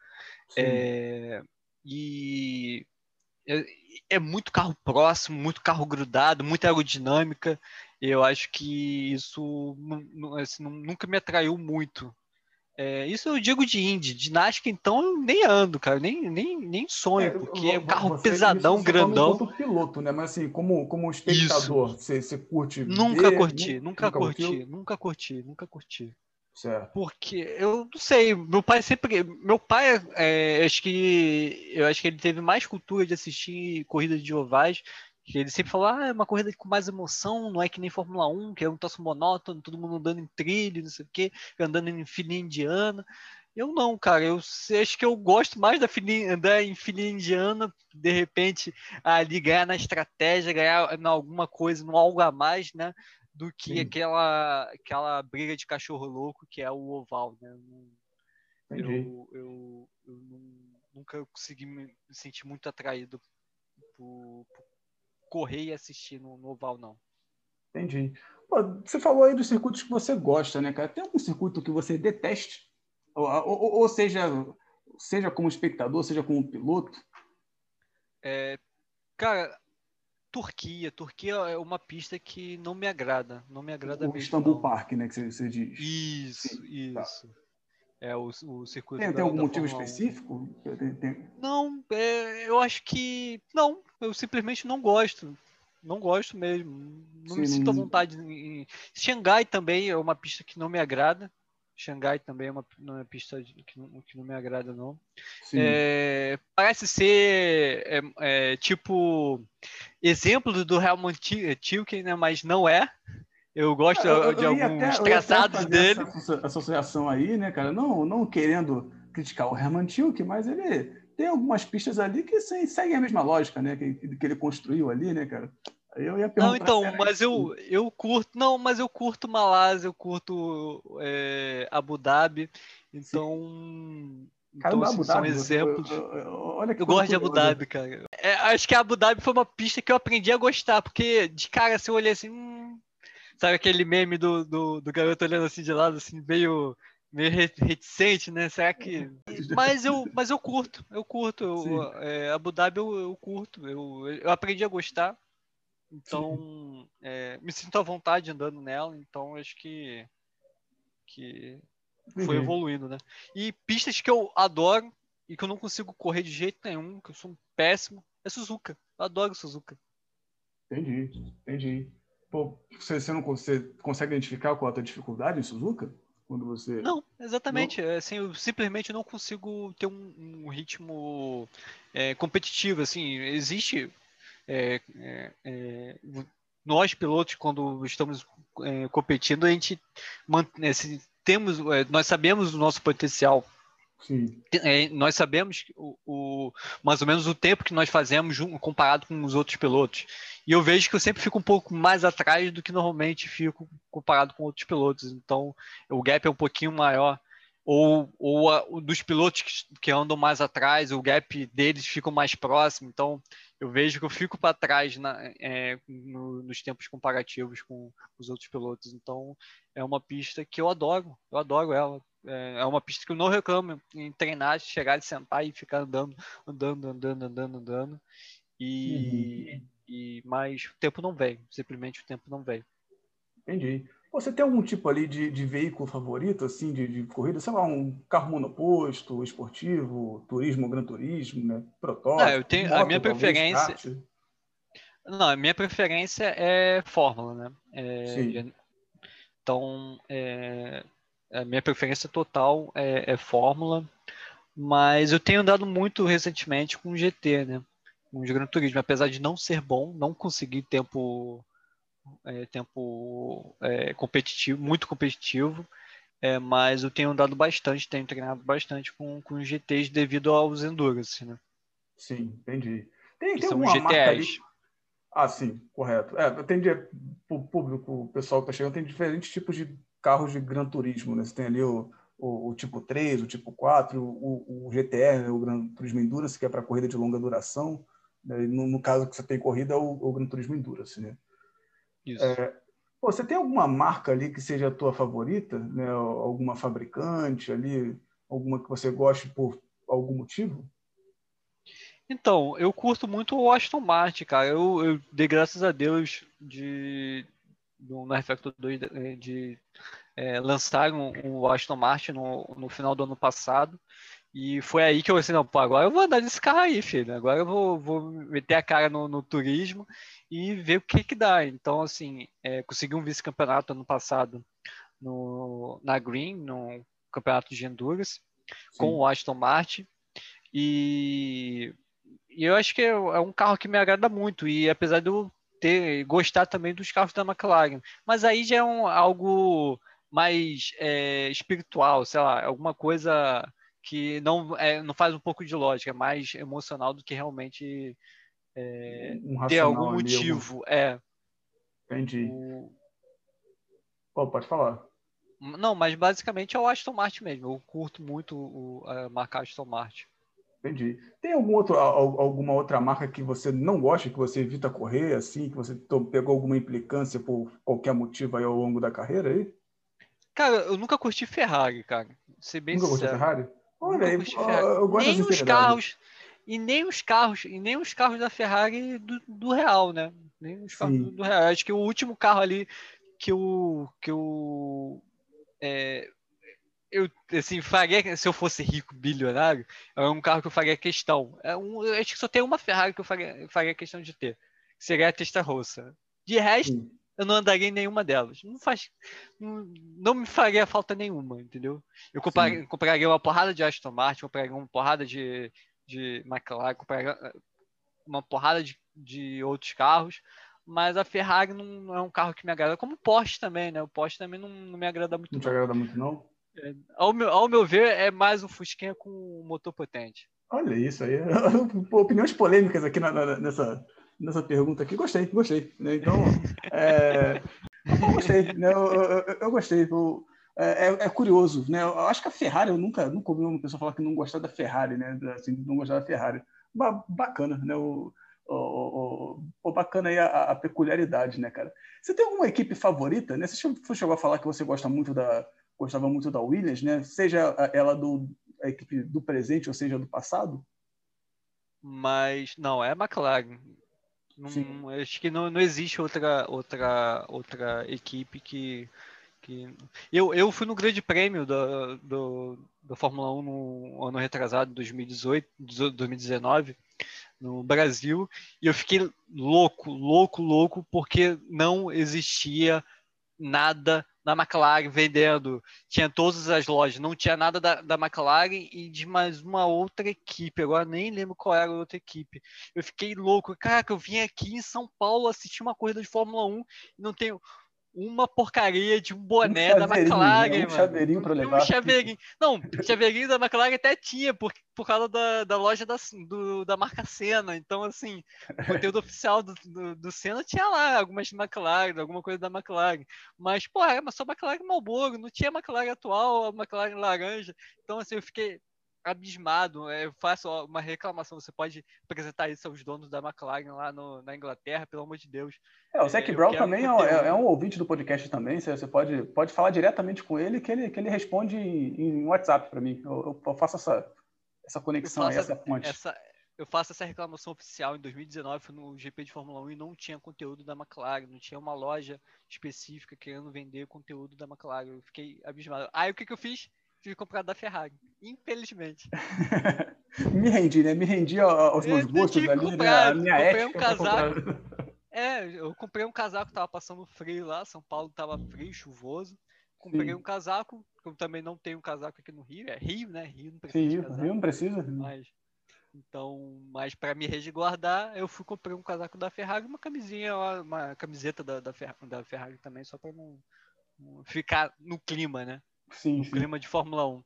É, e é, é muito carro próximo, muito carro grudado, muita aerodinâmica. Eu acho que isso assim, nunca me atraiu muito. É, isso eu digo de Indy. Ginástica, então, eu nem ando, cara. Nem, nem, nem sonho, é, porque é um carro pesadão, grandão. Como piloto, né? Mas assim, como, como espectador, você, você curte... Nunca ver, curti, nem, nunca, nunca curti, curtiu? nunca curti, nunca curti. Certo. Porque, eu não sei, meu pai sempre... Meu pai, é, acho que, eu acho que ele teve mais cultura de assistir corridas de ovais. Ele sempre falou, ah, é uma corrida com mais emoção, não é que nem Fórmula um, que é um troço monótono, todo mundo andando em trilho, não sei o quê, andando em fininha indiana. Eu não, cara, eu acho que eu gosto mais da fininha, andar em fininha indiana, de repente, ali ganhar na estratégia, ganhar em alguma coisa, no algo a mais, né, do que aquela, aquela briga de cachorro louco que é o oval, né? Eu, eu, eu, eu nunca consegui me sentir muito atraído por, por correr e assistir no, no oval, não. Entendi. Pô, você falou aí dos circuitos que você gosta, né, cara? Tem algum circuito que você deteste? Ou, ou, ou seja, seja como espectador, seja como piloto? É, cara, Turquia. Turquia é uma pista que não me agrada. Não me agrada o mesmo. O Istanbul Park, né, que você, você diz. Isso, Sim, isso. Tá. É, o, o circuito tem, da, tem algum da motivo Fórmula específico? Tem, tem... Não, é, eu acho que... Não, eu simplesmente não gosto. Não gosto mesmo. Não Sim. me sinto à vontade. Em... Xangai também é uma pista que não me agrada. Xangai também é uma, uma pista que não, que não me agrada, não. É, parece ser é, é, tipo exemplo do Helmut Tilke, né? Mas não é. Eu gosto eu, eu, de eu alguns até, traçados eu dele. Essa associação aí, né, cara? Não, não querendo criticar o Hermann Tilke, mas ele tem algumas pistas ali que seguem a mesma lógica, né? Que, que ele construiu ali, né, cara? Eu ia perguntar. Não, então, mas eu, eu curto. Não, mas eu curto Malásia, eu curto é, Abu Dhabi. Então. Sim. Cara, então, Abu Dhabi, são exemplos. Eu, eu, eu, olha que eu gosto de Abu Dhabi, cara. É, acho que a Abu Dhabi foi uma pista que eu aprendi a gostar, porque de cara, se eu olhei assim. Hum, sabe aquele meme do, do, do garoto olhando assim de lado, assim, meio, meio reticente, né? Será que... Mas eu, mas eu curto, eu curto. Eu, é, Abu Dhabi eu, eu curto, eu, eu aprendi a gostar. Então, é, me sinto à vontade andando nela. Então, acho que, que foi uhum. evoluindo, né? E pistas que eu adoro e que eu não consigo correr de jeito nenhum, que eu sou um péssimo, é Suzuka. Eu adoro Suzuka. Entendi, entendi. Você, você não você consegue identificar qual é a tua dificuldade em Suzuka? Quando você... Não, exatamente. Não? Assim, eu simplesmente não consigo ter um, um ritmo é, competitivo. Assim, existe... É, é, é, nós, pilotos, quando estamos é, competindo, a gente mantém, assim, temos, é, nós sabemos o nosso potencial. Sim. É, nós sabemos o, o, mais ou menos o tempo que nós fazemos comparado com os outros pilotos. E eu vejo que eu sempre fico um pouco mais atrás do que normalmente fico comparado com outros pilotos. Então, o gap é um pouquinho maior. Ou, ou a, o dos pilotos que, que andam mais atrás, o gap deles fica mais próximo. Então, eu vejo que eu fico para trás na, é, no, nos tempos comparativos com os outros pilotos. Então, é uma pista que eu adoro. Eu adoro ela. É uma pista que eu não reclamo em treinar, chegar, sentar e ficar andando, andando, andando, andando, andando. E, uhum. e, mas o tempo não veio. Simplesmente o tempo não veio. Entendi. Você tem algum tipo ali de, de veículo favorito, assim, de, de corrida? Sei lá, um carro monoposto, esportivo, turismo, gran turismo, né? Protótipo? Não, eu tenho, moto, a minha talvez, preferência... Kart. Não, a minha preferência é Fórmula, né? É, Sim. Então, é... A minha preferência total é, é Fórmula, mas eu tenho andado muito recentemente com o G T, né? Com o Gran Turismo, apesar de não ser bom, não consegui tempo é, tempo é, competitivo, muito competitivo, é, mas eu tenho andado bastante, tenho treinado bastante com, com os G Ts devido aos Endurance, né? Sim, entendi. Tem, tem alguma marca ali? Ah, sim, correto. É, tem o público, o pessoal que está chegando, tem diferentes tipos de carros de Gran Turismo, né? Você tem ali o, o, o tipo três, o tipo quatro, o, o G T R, o Gran Turismo Endurance, que é para corrida de longa duração. Né? No, no caso que você tem corrida, é o, o Gran Turismo Endurance, né? Isso. É, pô, você tem alguma marca ali que seja a tua favorita, né? Alguma fabricante ali, alguma que você goste por algum motivo? Então, eu curto muito o Aston Martin, cara. Eu, eu dei graças a Deus de, no rFactor dois de, de é, lançar um, um Aston Martin no, no final do ano passado. E foi aí que eu pensei, não, pô, agora eu vou andar nesse carro aí, filho. Agora eu vou, vou meter a cara no, no turismo e ver o que que dá. Então, assim, é, consegui um vice-campeonato ano passado no, na Green, no campeonato de Endurance, sim, com o Aston Martin. E... E eu acho que é um carro que me agrada muito, e apesar de eu ter, gostar também dos carros da McLaren. Mas aí já é um, algo mais é, espiritual, sei lá, alguma coisa que não, é, não faz um pouco de lógica, é mais emocional do que realmente é, um ter algum motivo. Algum... É. Entendi. O... Oh, pode falar. Não, mas basicamente é o Aston Martin mesmo, eu curto muito o, a marca Aston Martin. Entendi. Tem algum outro, alguma outra marca que você não gosta, que você evita correr, assim, que você pegou alguma implicância por qualquer motivo aí ao longo da carreira aí? Cara, eu nunca curti Ferrari, cara. Ser bem nunca sincero. Ferrari? Olha, nunca curti Ferrari? Olha, eu gosto nem os carros, e nem os carros, e nem os carros da Ferrari do, do Real, né? Nem os carros do, do Real. Acho que o último carro ali que eu... Que eu é... Eu, assim, faria, se eu fosse rico, bilionário, é um carro que eu faria questão. É um, eu acho que só tem uma Ferrari que eu faria, faria questão de ter. Que seria a Testarossa. De resto, sim, eu não andaria em nenhuma delas. Não, faz, não, não me faria falta nenhuma, entendeu? Eu comprar, compraria uma porrada de Aston Martin, compraria uma porrada de, de McLaren, compraria uma porrada de, de outros carros, mas a Ferrari não, não é um carro que me agrada. Como o Porsche também, né? O Porsche também não, não me agrada muito. Não te agrada muito, não? É, ao, meu, ao meu ver, é mais um fusquinha com motor potente. Olha isso aí. Opiniões polêmicas aqui na, na, nessa, nessa pergunta aqui. Gostei, gostei. Né? Então, é... eu gostei. Né? Eu, eu, eu gostei. Eu, é, é curioso. Né? Eu acho que a Ferrari, eu nunca, nunca ouvi uma pessoa falar que não gostava da Ferrari, né? Assim, não gostava da Ferrari. Ba- bacana, né? O, o, o, o bacana aí a, a peculiaridade, né, cara? Você tem alguma equipe favorita? Né? Você chegou a falar que você gosta muito da... Gostava muito da Williams, né? Seja ela do, a equipe do presente ou seja do passado? Mas, não, é a McLaren. Não, acho que não, não existe outra, outra, outra equipe que... que... Eu, eu fui no Grande Prêmio da, do, da Fórmula um no ano retrasado, dois mil e dezoito, dois mil e dezenove, no Brasil, e eu fiquei louco, louco, louco, porque não existia nada na McLaren vendendo, tinha todas as lojas, não tinha nada da, da McLaren e de mais uma outra equipe, agora nem lembro qual era a outra equipe. Eu fiquei louco, caraca, eu vim aqui em São Paulo assistir uma corrida de Fórmula um e não tenho uma porcaria de um boné um da McLaren, é um chaveirinho para levar. Um chaveirinho. Não, chaveirinho da McLaren até tinha, por, por causa da, da loja da, do, da marca Senna. Então, assim, o conteúdo oficial do, do, do Senna tinha lá algumas McLaren, alguma coisa da McLaren. Mas, pô, era só McLaren Marlboro, não tinha McLaren atual, McLaren laranja. Então, assim, eu fiquei abismado. Eu faço uma reclamação, você pode apresentar isso aos donos da McLaren lá no, na Inglaterra, pelo amor de Deus. É, o Zac é, Brown também é, é um ouvinte do podcast também, você pode, pode falar diretamente com ele que ele, que ele responde em, em WhatsApp para mim. Eu, eu faço essa, essa conexão, aí, essa, essa ponte. Essa, eu faço essa reclamação oficial em dois mil e dezenove no G P de Fórmula um e não tinha conteúdo da McLaren, não tinha uma loja específica querendo vender conteúdo da McLaren. Eu fiquei abismado. Aí o que, que eu fiz? De comprar da Ferrari, infelizmente. Me rendi, né? Me rendi aos meus gostos ali, comprar, né? A minha ética. Um casaco. É, eu comprei um casaco, tava passando frio lá, São Paulo tava frio, chuvoso. Comprei sim, um casaco, eu também não tenho um casaco aqui no Rio, é Rio, né? Rio não precisa. Sim, de casaco, Rio não precisa. Mas, Então, mas para me resguardar, eu fui comprar um casaco da Ferrari e uma camisinha, uma camiseta da, da, Ferrari, da Ferrari também, só para não, não ficar no clima, né? Sim, no sim. clima de Fórmula um.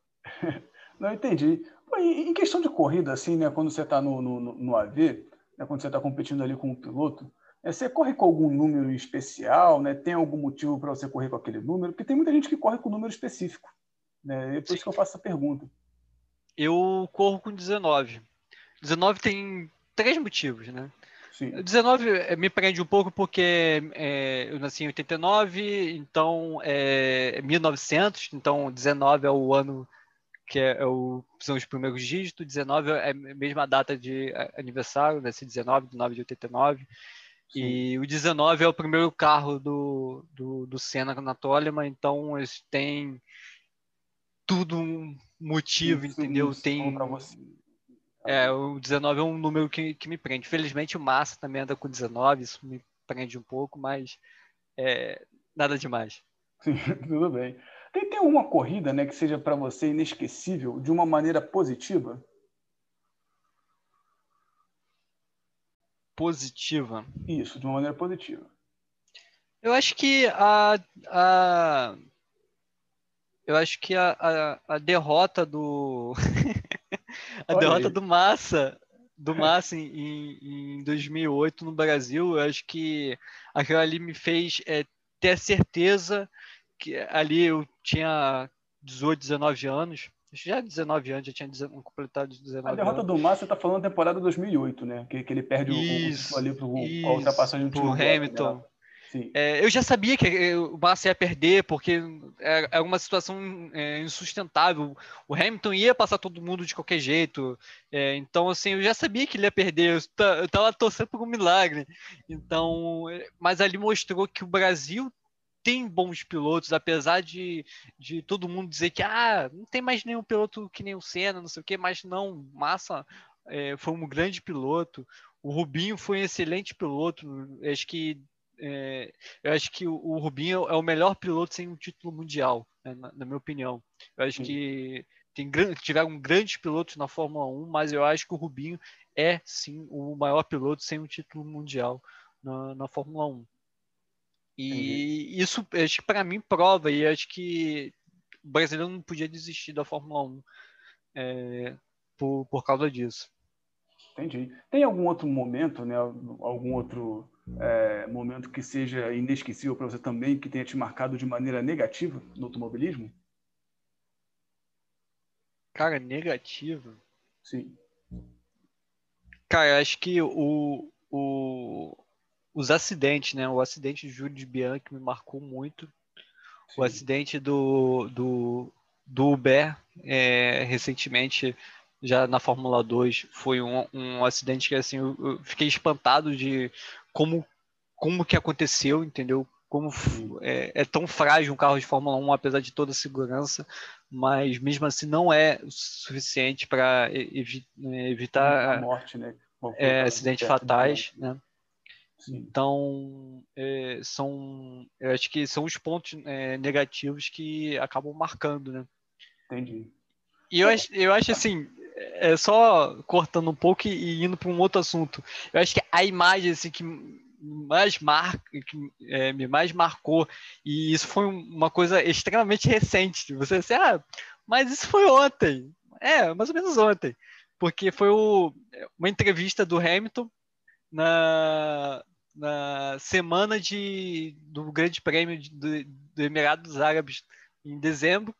Não, entendi. Em questão de corrida, assim, né? Quando você está no, no, no A V, né, quando você está competindo ali com o piloto, né, você corre com algum número especial, né? Tem algum motivo para você correr com aquele número? Porque tem muita gente que corre com número específico, né? É por isso que eu faço essa pergunta. Eu corro com dezenove. dezenove tem três motivos, né? Sim. dezenove me prende um pouco porque é, eu nasci em oitenta e nove, então é mil e novecentos, então dezenove é o ano que é, é o, são os primeiros dígitos, dezenove é a mesma data de aniversário, nasci dezenove de nove de oitenta e nove, sim. E o dezenove é o primeiro carro do, do, do Senna na Tolema, então eles têm tudo um motivo, isso, entendeu? Isso, tem... É, o dezenove é um número que, que me prende. Felizmente o Massa também anda com dezenove, isso me prende um pouco, mas é, nada demais. Sim, tudo bem. Tem, tem alguma corrida, né, que seja para você inesquecível de uma maneira positiva? Positiva? Isso, de uma maneira positiva. Eu acho que a... a... Eu acho que a, a, a derrota do... A Olha derrota aí. do Massa, do Massa em, em dois mil e oito no Brasil, eu acho que aquilo ali me fez é, ter certeza que ali eu tinha dezoito, dezenove anos, já dezenove anos, já tinha completado dezenove anos. A derrota anos. do Massa, você está falando da temporada dois mil e oito, né? Que, que ele perde isso, o, o ali pro, isso, a ultrapassagem do Hamilton. Né? Sim. É, eu já sabia que o Massa ia perder, porque era uma situação é, insustentável. O Hamilton ia passar todo mundo de qualquer jeito. É, então, assim, eu já sabia que ele ia perder. Eu estava torcendo por um milagre. Então, mas ali mostrou que o Brasil tem bons pilotos, apesar de, de todo mundo dizer que ah, não tem mais nenhum piloto que nem o Senna, não sei o quê, mas não, Massa é, foi um grande piloto. O Rubinho foi um excelente piloto. Acho que É, eu acho que o, o Rubinho é o melhor piloto sem um título mundial, né, na, na minha opinião. Eu acho Sim. que tem, tiveram grandes pilotos na Fórmula um, mas eu acho que o Rubinho é, sim, o maior piloto sem um título mundial na, na Fórmula um. E uhum. isso, acho que para mim, prova, e acho que o brasileiro não podia desistir da Fórmula um é, por, por causa disso. Entendi. Tem algum outro momento, né, algum outro... É, momento que seja inesquecível para você também, que tenha te marcado de maneira negativa no automobilismo? Cara, negativa? Sim. Cara, acho que o, o, os acidentes, né? O acidente de Júlio de Bianchi me marcou muito. Sim. O acidente do, do, do Uber, é, recentemente... já na Fórmula dois, foi um, um acidente que assim, eu, eu fiquei espantado de como, como que aconteceu, entendeu? Como é, é tão frágil um carro de Fórmula um, apesar de toda a segurança, mas mesmo assim não é o suficiente para evi evitar a morte, né? É, acidentes fatais, né? Sim. Então, é, são, eu acho que são os pontos é, negativos que acabam marcando, né? Entendi. E eu acho, eu acho assim, é só cortando um pouco e indo para um outro assunto. Eu acho que a imagem assim, que mais marca, que é, me mais marcou, e isso foi uma coisa extremamente recente. Você assim, ah, mas isso foi ontem. É, mais ou menos ontem. Porque foi o, uma entrevista do Hamilton na, na semana de, do Grande Prêmio do, do Emirados Árabes, em dezembro.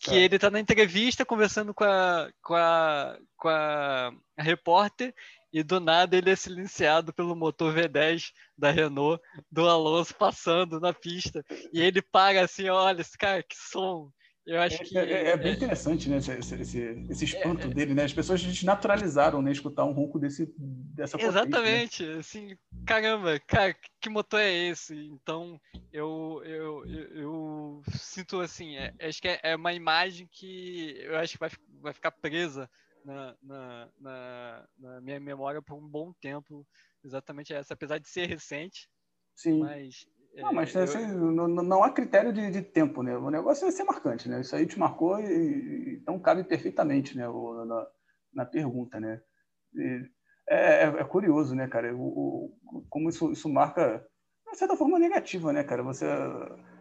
Que tá. Ele está na entrevista conversando com a, com, a, com a repórter e do nada ele é silenciado pelo motor V dez da Renault, do Alonso passando na pista. E ele para assim, olha, esse cara, que som. Eu acho é, que... é, é bem interessante, né, esse, esse, esse espanto é, dele, né? As pessoas desnaturalizaram, né, escutar um ronco desse, dessa potência. Exatamente, né? Assim, caramba, cara, que motor é esse? Então, eu, eu, eu, eu sinto assim, é, acho que é, é uma imagem que eu acho que vai, vai ficar presa na, na, na, na minha memória por um bom tempo, exatamente essa, apesar de ser recente. Sim. Mas... Não, mas né, assim, não, não há critério de, de tempo, né? O negócio é ser marcante, né? Isso aí te marcou e, e então cabe perfeitamente, né? O, na, na pergunta, né? É, é, é curioso, né, cara? O, o, como isso, isso marca, de certa forma, negativa, né, cara? Você,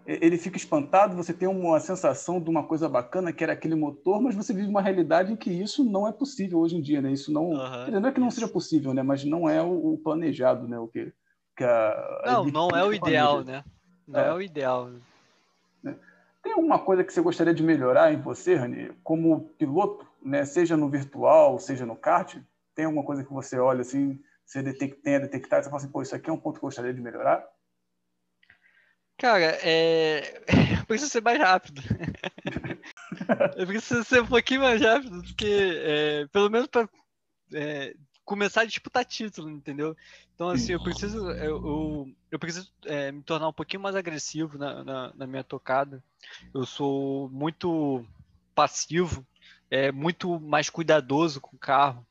ele fica espantado, você tem uma sensação de uma coisa bacana, que era aquele motor, mas você vive uma realidade em que isso não é possível hoje em dia, né? Isso não, uhum, não é que não seja possível, né? Mas não é o, o planejado, né? O que, que a, não, a não é o ideal, né? Não é, é o ideal. Tem alguma coisa que você gostaria de melhorar em você, Rani, como piloto, né? Seja no virtual, seja no kart? Tem alguma coisa que você olha assim, você detecta, tenha detectado, você fala assim, pô, isso aqui é um ponto que eu gostaria de melhorar? Cara, é... eu preciso ser mais rápido. Eu preciso ser um pouquinho mais rápido, porque, é, pelo menos para é, começar a disputar título, entendeu? Então, assim, eu preciso, eu, eu, eu preciso é, me tornar um pouquinho mais agressivo na, na, na minha tocada. Eu sou muito passivo, é, muito mais cuidadoso com o carro.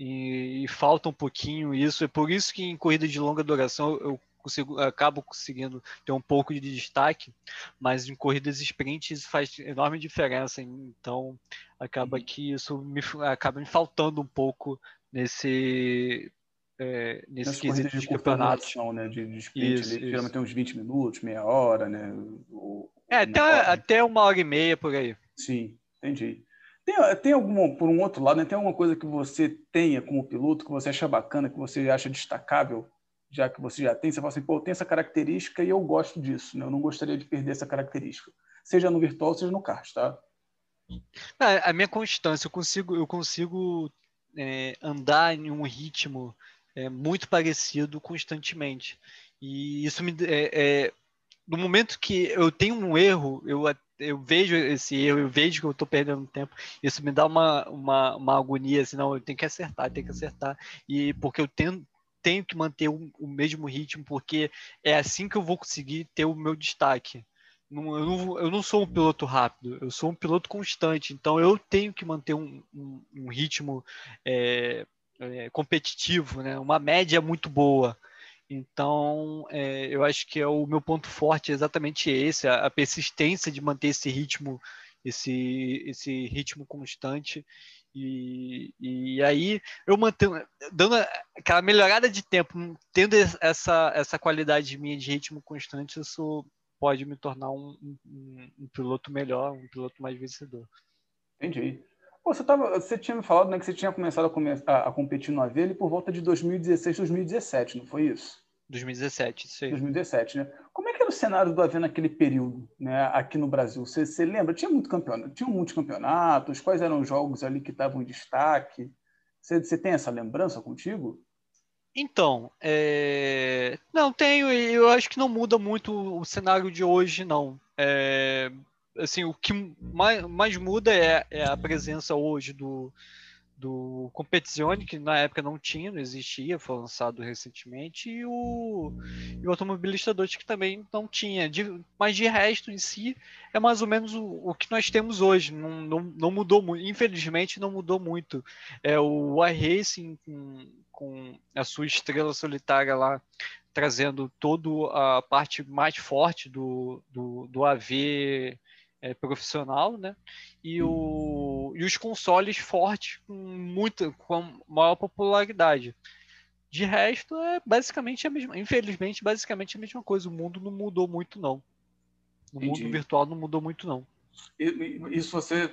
E, e falta um pouquinho isso, é por isso que em corrida de longa duração eu consigo, eu acabo conseguindo ter um pouco de destaque, mas em corridas sprint isso faz enorme diferença, então acaba que isso me, acaba me faltando um pouco nesse, é, nesse quesito de, de campeonatos. Né? De, de sprint, isso, ali, geralmente tem uns vinte minutos, meia hora, né? Ou, é, até, hora. até uma hora e meia por aí. Sim, entendi. Tem, tem alguma, por um outro lado, né, tem alguma coisa que você tenha como piloto, que você acha bacana, que você acha destacável, já que você já tem? Você fala assim, pô, eu tenho essa característica e eu gosto disso, né? Eu não gostaria de perder essa característica. Seja no virtual, seja no kart, tá? A minha constância, eu consigo, eu consigo é, andar em um ritmo é, muito parecido constantemente. E isso me... É, é, no momento que eu tenho um erro, eu até eu vejo esse erro, eu vejo que eu tô perdendo tempo, isso me dá uma, uma, uma agonia, assim, não, eu tenho que acertar, eu tenho que acertar, e porque eu tenho, tenho que manter o, o mesmo ritmo, porque é assim que eu vou conseguir ter o meu destaque. Não, eu, não, eu não sou um piloto rápido, eu sou um piloto constante, então eu tenho que manter um, um, um ritmo é, é, competitivo, né? Uma média muito boa. Então, é, eu acho que é o meu ponto forte é exatamente esse, a, a persistência de manter esse ritmo, esse, esse ritmo constante. E, e aí, eu mantendo, dando aquela melhorada de tempo, tendo essa, essa qualidade minha de ritmo constante, isso pode me tornar um, um, um piloto melhor, um piloto mais vencedor. Entendi. Pô, você, tava, você tinha me falado, né, que você tinha começado a, come a, a competir no A V L por volta de dois mil e dezesseis, dois mil e dezessete, não foi isso? dois mil e dezessete, isso aí. dois mil e dezessete, né? Como é que era o cenário do A V naquele período, né, aqui no Brasil? Você, você lembra? Tinha muito campeonato, tinha muitos campeonatos, quais eram os jogos ali que estavam em destaque? Você, você tem essa lembrança contigo? Então, é... não tenho, e eu acho que não muda muito o cenário de hoje, não. É... Assim, o que mais, mais muda é, é a presença hoje do, do Competizione, que na época não tinha, não existia, foi lançado recentemente, e o, e o Automobilista dois, que também não tinha. De, mas de resto, em si, é mais ou menos o, o que nós temos hoje. Não, não, não mudou muito, infelizmente não mudou muito. É, o iRacing, com, com a sua estrela solitária lá, trazendo toda a parte mais forte do, do, do A V... É, profissional, né? E, o, e os consoles fortes com, muita, com maior popularidade. De resto, é basicamente a mesma, infelizmente, basicamente a mesma coisa. O mundo não mudou muito, não. O Entendi. Mundo virtual não mudou muito, não. Isso você,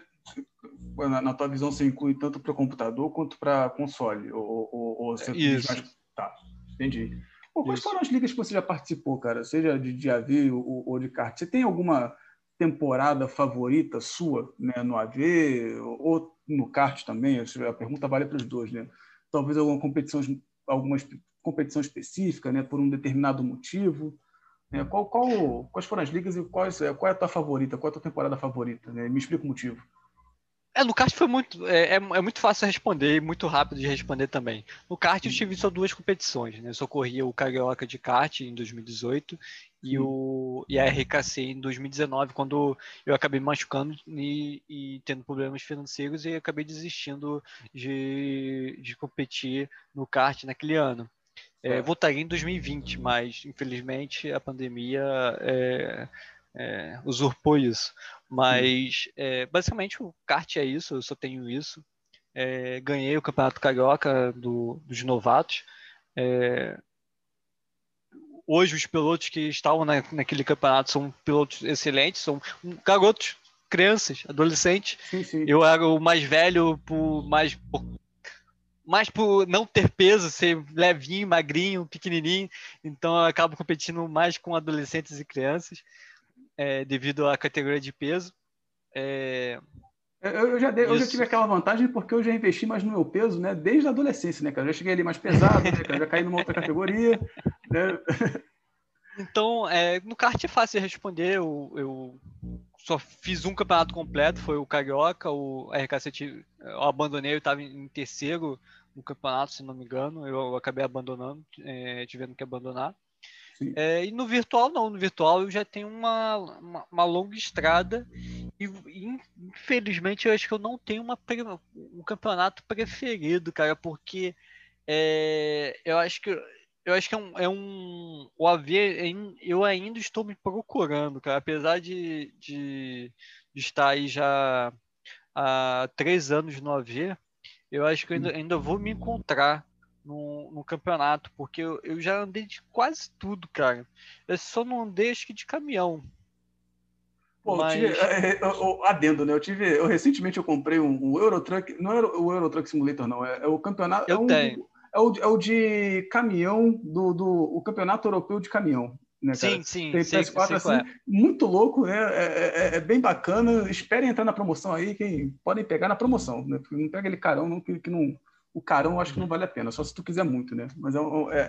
na, na tua visão, você inclui tanto para o computador quanto para console? Ou, ou, ou você... Isso. Tá, entendi. Pô, quais Isso. foram as ligas que você já participou, cara? Seja de, de A V ou, ou de kart? Você tem alguma... temporada favorita sua, né, no A V ou no kart também? A pergunta vale para os dois, né? Talvez alguma competição, algumas competição específica, né, por um determinado motivo. Né? Qual, qual, quais foram as ligas e quais, qual é a tua favorita? Qual é a tua temporada favorita? Né? Me explica o motivo. É, no kart foi muito, é, é muito fácil responder e muito rápido de responder também. No kart eu tive só duas competições, né? Eu só corria o Carioca de kart em dois mil e dezoito e, o, e a R K C em dois mil e dezenove, quando eu acabei me machucando e, e tendo problemas financeiros e acabei desistindo de, de competir no kart naquele ano. É, voltaria em dois mil e vinte, mas infelizmente a pandemia... É, É, usurpou isso, mas é, basicamente o kart é isso, eu só tenho isso, é, ganhei o Campeonato Carioca do, dos novatos. É, hoje os pilotos que estavam na, naquele campeonato são pilotos excelentes, são garotos, crianças, adolescentes. Sim, sim. Eu era o mais velho, por mais... Por, mais por não ter peso, ser levinho, magrinho, pequenininho, então eu acabo competindo mais com adolescentes e crianças, é, devido à categoria de peso. É... Eu, eu, já dei, eu já tive aquela vantagem porque eu já investi mais no meu peso, né, desde a adolescência, né, cara? Eu já cheguei ali mais pesado, né, cara? Eu já caí numa outra categoria, né? Então, é, no kart é fácil responder, eu, eu só fiz um campeonato completo, foi o Carioca, o R K C eu abandonei, eu estava em terceiro no campeonato, se não me engano, eu acabei abandonando, é, tivendo que abandonar. É, e no virtual não, no virtual eu já tenho uma, uma, uma longa estrada e infelizmente eu acho que eu não tenho uma, um campeonato preferido, cara, porque é, eu acho que... Eu acho que é um, é um... O A V, eu ainda estou me procurando, cara. Apesar de, de, de estar aí já há três anos no A V, eu acho que eu ainda, ainda vou me encontrar no, no campeonato, porque eu, eu já andei de quase tudo, cara. Eu só não andei, acho que, de caminhão. Pô, mas... eu tive, eu, eu, adendo, né? Eu tive... Eu, recentemente eu comprei um, um Eurotruck... Não era o Eurotruck Simulator, não. É, é o campeonato... Eu é um... tenho. É o, é o de caminhão, do, do, o campeonato europeu de caminhão, né, cara? Sim, sim. Tem P S quatro, sei, assim, é. Muito louco, né? É, é, é bem bacana. Esperem entrar na promoção aí, quem podem pegar na promoção, né? Não pega aquele carão, não, que, que não... O carão eu acho que não vale a pena, só se tu quiser muito, né? Mas é,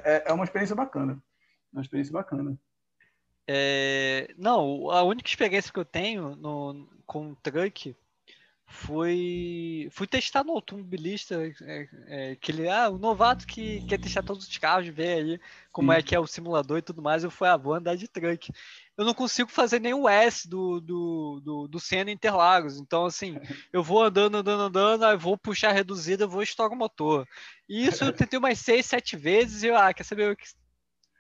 é, é uma experiência bacana. É uma experiência bacana. É, não, a única experiência que eu tenho no, com o truck... Fui, fui testar no automobilista, é, é, que ele, ah, o novato que quer testar todos os carros, ver aí como Sim. é que é o simulador e tudo mais. Eu fui, ah, vou andar de truck. Eu não consigo fazer nenhum S do, do, do, do Senna Interlagos. Então, assim, eu vou andando, andando, andando, aí vou puxar reduzida, eu vou estourar o motor. E isso eu tentei umas seis, sete vezes e eu, ah, quer saber o que...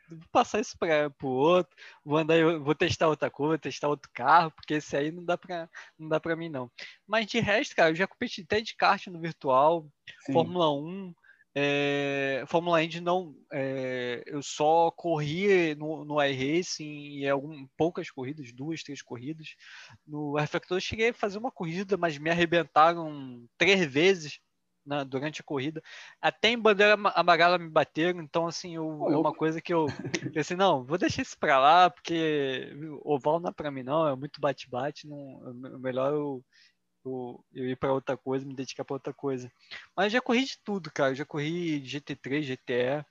Vou passar isso para o outro, vou andar, vou testar outra coisa, vou testar outro carro, porque esse aí não dá para não dá para mim, não. Mas de resto, cara, eu já competi até de kart no virtual, Sim. Fórmula um, é, Fórmula Indy não, é, eu só corri no, no iRacing e algumas, poucas corridas, duas, três corridas. No rFactor eu cheguei a fazer uma corrida, mas me arrebentaram três vezes. Na, durante a corrida, até em bandeira amarela me bateram, então assim eu, é uma coisa que eu pensei, não, vou deixar isso pra lá, porque oval não é pra mim não, é muito bate-bate, não, é melhor eu, eu, eu ir pra outra coisa, me dedicar pra outra coisa. Mas já corri de tudo, cara, eu já corri de G T três, G T E,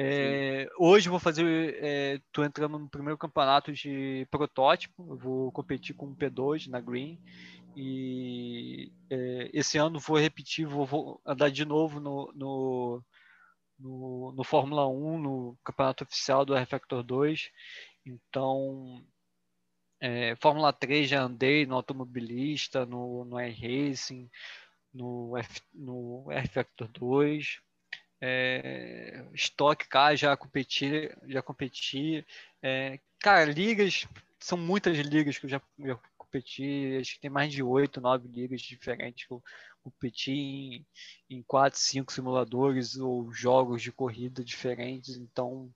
é, hoje eu vou fazer, é, tô entrando no primeiro campeonato de protótipo, eu vou competir com o P dois na Green, e é, esse ano vou repetir, vou, vou andar de novo no, no, no, no Fórmula um, no campeonato oficial do rFactor dois. Então, é, Fórmula três já andei no Automobilista, no, no iRacing, no, F, no rFactor dois. É, Stock Car já competi, já competi. É, cara, ligas, são muitas ligas que eu já, já competi, acho que tem mais de oito, nove ligas diferentes que eu competi em, em quatro, cinco simuladores ou jogos de corrida diferentes, então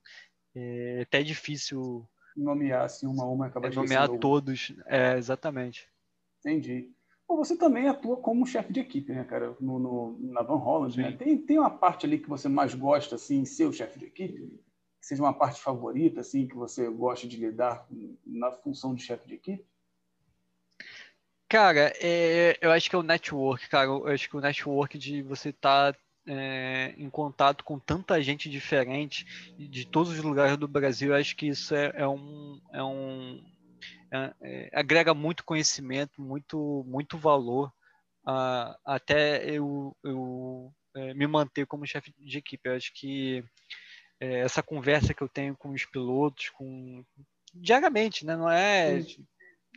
é até difícil nomear assim uma a uma, acaba de nomear todos, é, exatamente. Entendi. Bom, você também atua como chefe de equipe, né, cara, no, no, na Van Holland, né? Tem, tem uma parte ali que você mais gosta, assim, ser o chefe de equipe? Que seja uma parte favorita, assim, que você gosta de lidar na função de chefe de equipe? Cara, é, eu acho que é o network, cara. Eu acho que o network de você estar tá, é, em contato com tanta gente diferente de todos os lugares do Brasil, eu acho que isso é, é um... É um é, é, agrega muito conhecimento, muito, muito valor a, até eu, eu é, me manter como chefe de equipe. Eu acho que é, essa conversa que eu tenho com os pilotos, com, diariamente, né? Não é... Sim.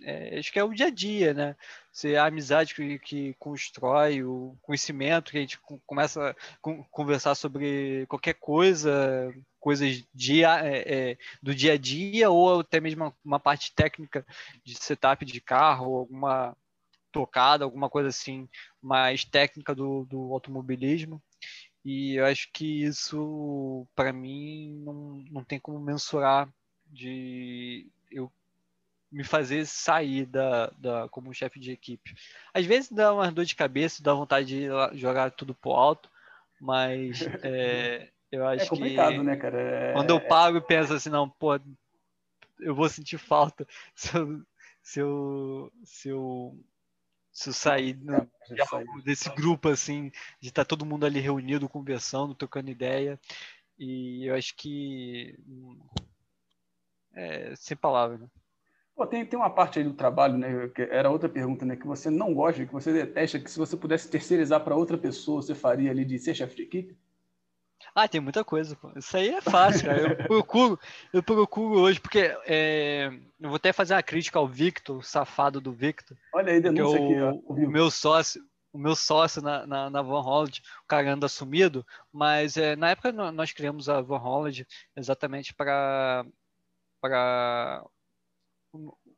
É, acho que é o dia a dia, né? Você, a amizade que, que constrói, o conhecimento que a gente começa a com, conversar sobre qualquer coisa, coisas dia, é, é, do dia a dia, ou até mesmo uma, uma parte técnica de setup de carro, alguma tocada, alguma coisa assim mais técnica do, do automobilismo. E eu acho que isso, para mim, não, não tem como mensurar de eu me fazer sair da, da, como chefe de equipe. Às vezes dá uma dor de cabeça, dá vontade de jogar tudo pro alto, mas é, eu acho que... É complicado, que, né, cara? É... Quando eu pago e penso assim, não, pô, eu vou sentir falta se eu, se eu, se eu, se eu sair não, de algo, desse grupo, assim, de estar todo mundo ali reunido, conversando, trocando ideia. E eu acho que... É, sem palavras, né? Pô, tem, tem uma parte aí do trabalho, né? Que era outra pergunta, né? Que você não gosta, que você detesta, que se você pudesse terceirizar para outra pessoa, você faria ali de ser chefe de equipe? Ah, tem muita coisa, pô. Isso aí é fácil, cara. Eu procuro, eu procuro hoje, porque é, eu vou até fazer uma crítica ao Victor, o safado do Victor. Olha aí, denúncia eu, aqui, ó. O meu sócio, o meu sócio na, na, na Van Holland, o cara anda sumido, mas é, na época nós criamos a Van Holland exatamente para... para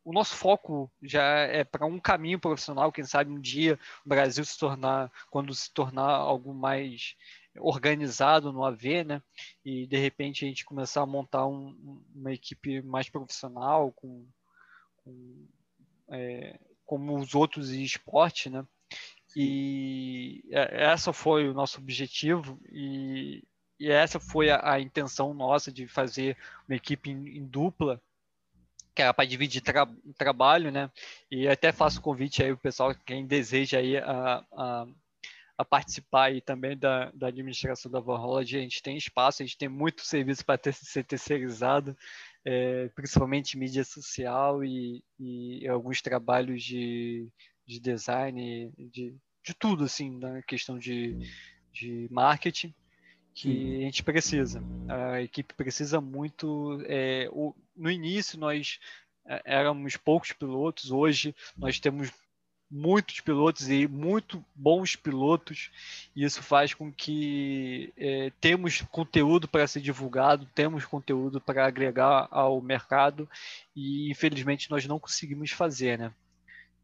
o nosso foco já é para um caminho profissional, quem sabe um dia o Brasil se tornar, quando se tornar algo mais organizado no A V, né? E de repente a gente começar a montar um, uma equipe mais profissional, com, com, é, como os outros esportes, né? E essa foi o nosso objetivo e, e essa foi a, a intenção nossa de fazer uma equipe em, em dupla, que era para dividir tra trabalho, né? E até faço convite aí o pessoal, quem deseja aí a, a, a participar aí também da, da administração da Van Holland. A gente tem espaço, a gente tem muito serviço para ter, ser terceirizado, é, principalmente mídia social e, e alguns trabalhos de, de design, de, de tudo, assim, na questão de, de marketing, que a gente precisa. A equipe precisa muito. É, o, no início, nós éramos poucos pilotos. Hoje, nós temos muitos pilotos e muito bons pilotos. E isso faz com que é, temos conteúdo para ser divulgado, temos conteúdo para agregar ao mercado. E, infelizmente, nós não conseguimos fazer, né?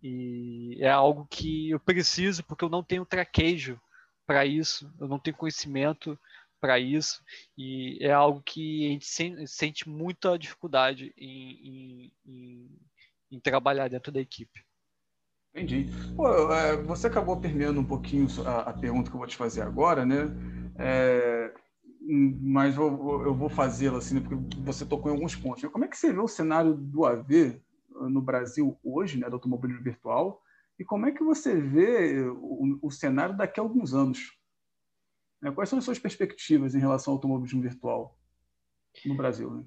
E é algo que eu preciso, porque eu não tenho traquejo para isso. Eu não tenho conhecimento para isso, e é algo que a gente sente muita dificuldade em, em, em, em trabalhar dentro da equipe. Entendi. Pô, você acabou permeando um pouquinho a, a pergunta que eu vou te fazer agora, né? É, mas eu, eu vou fazê-la assim, porque você tocou em alguns pontos. Como é que você vê o cenário do A V no Brasil hoje, né, do automobilismo virtual, e como é que você vê o, o cenário daqui a alguns anos? Quais são as suas perspectivas em relação ao automobilismo virtual no Brasil, né?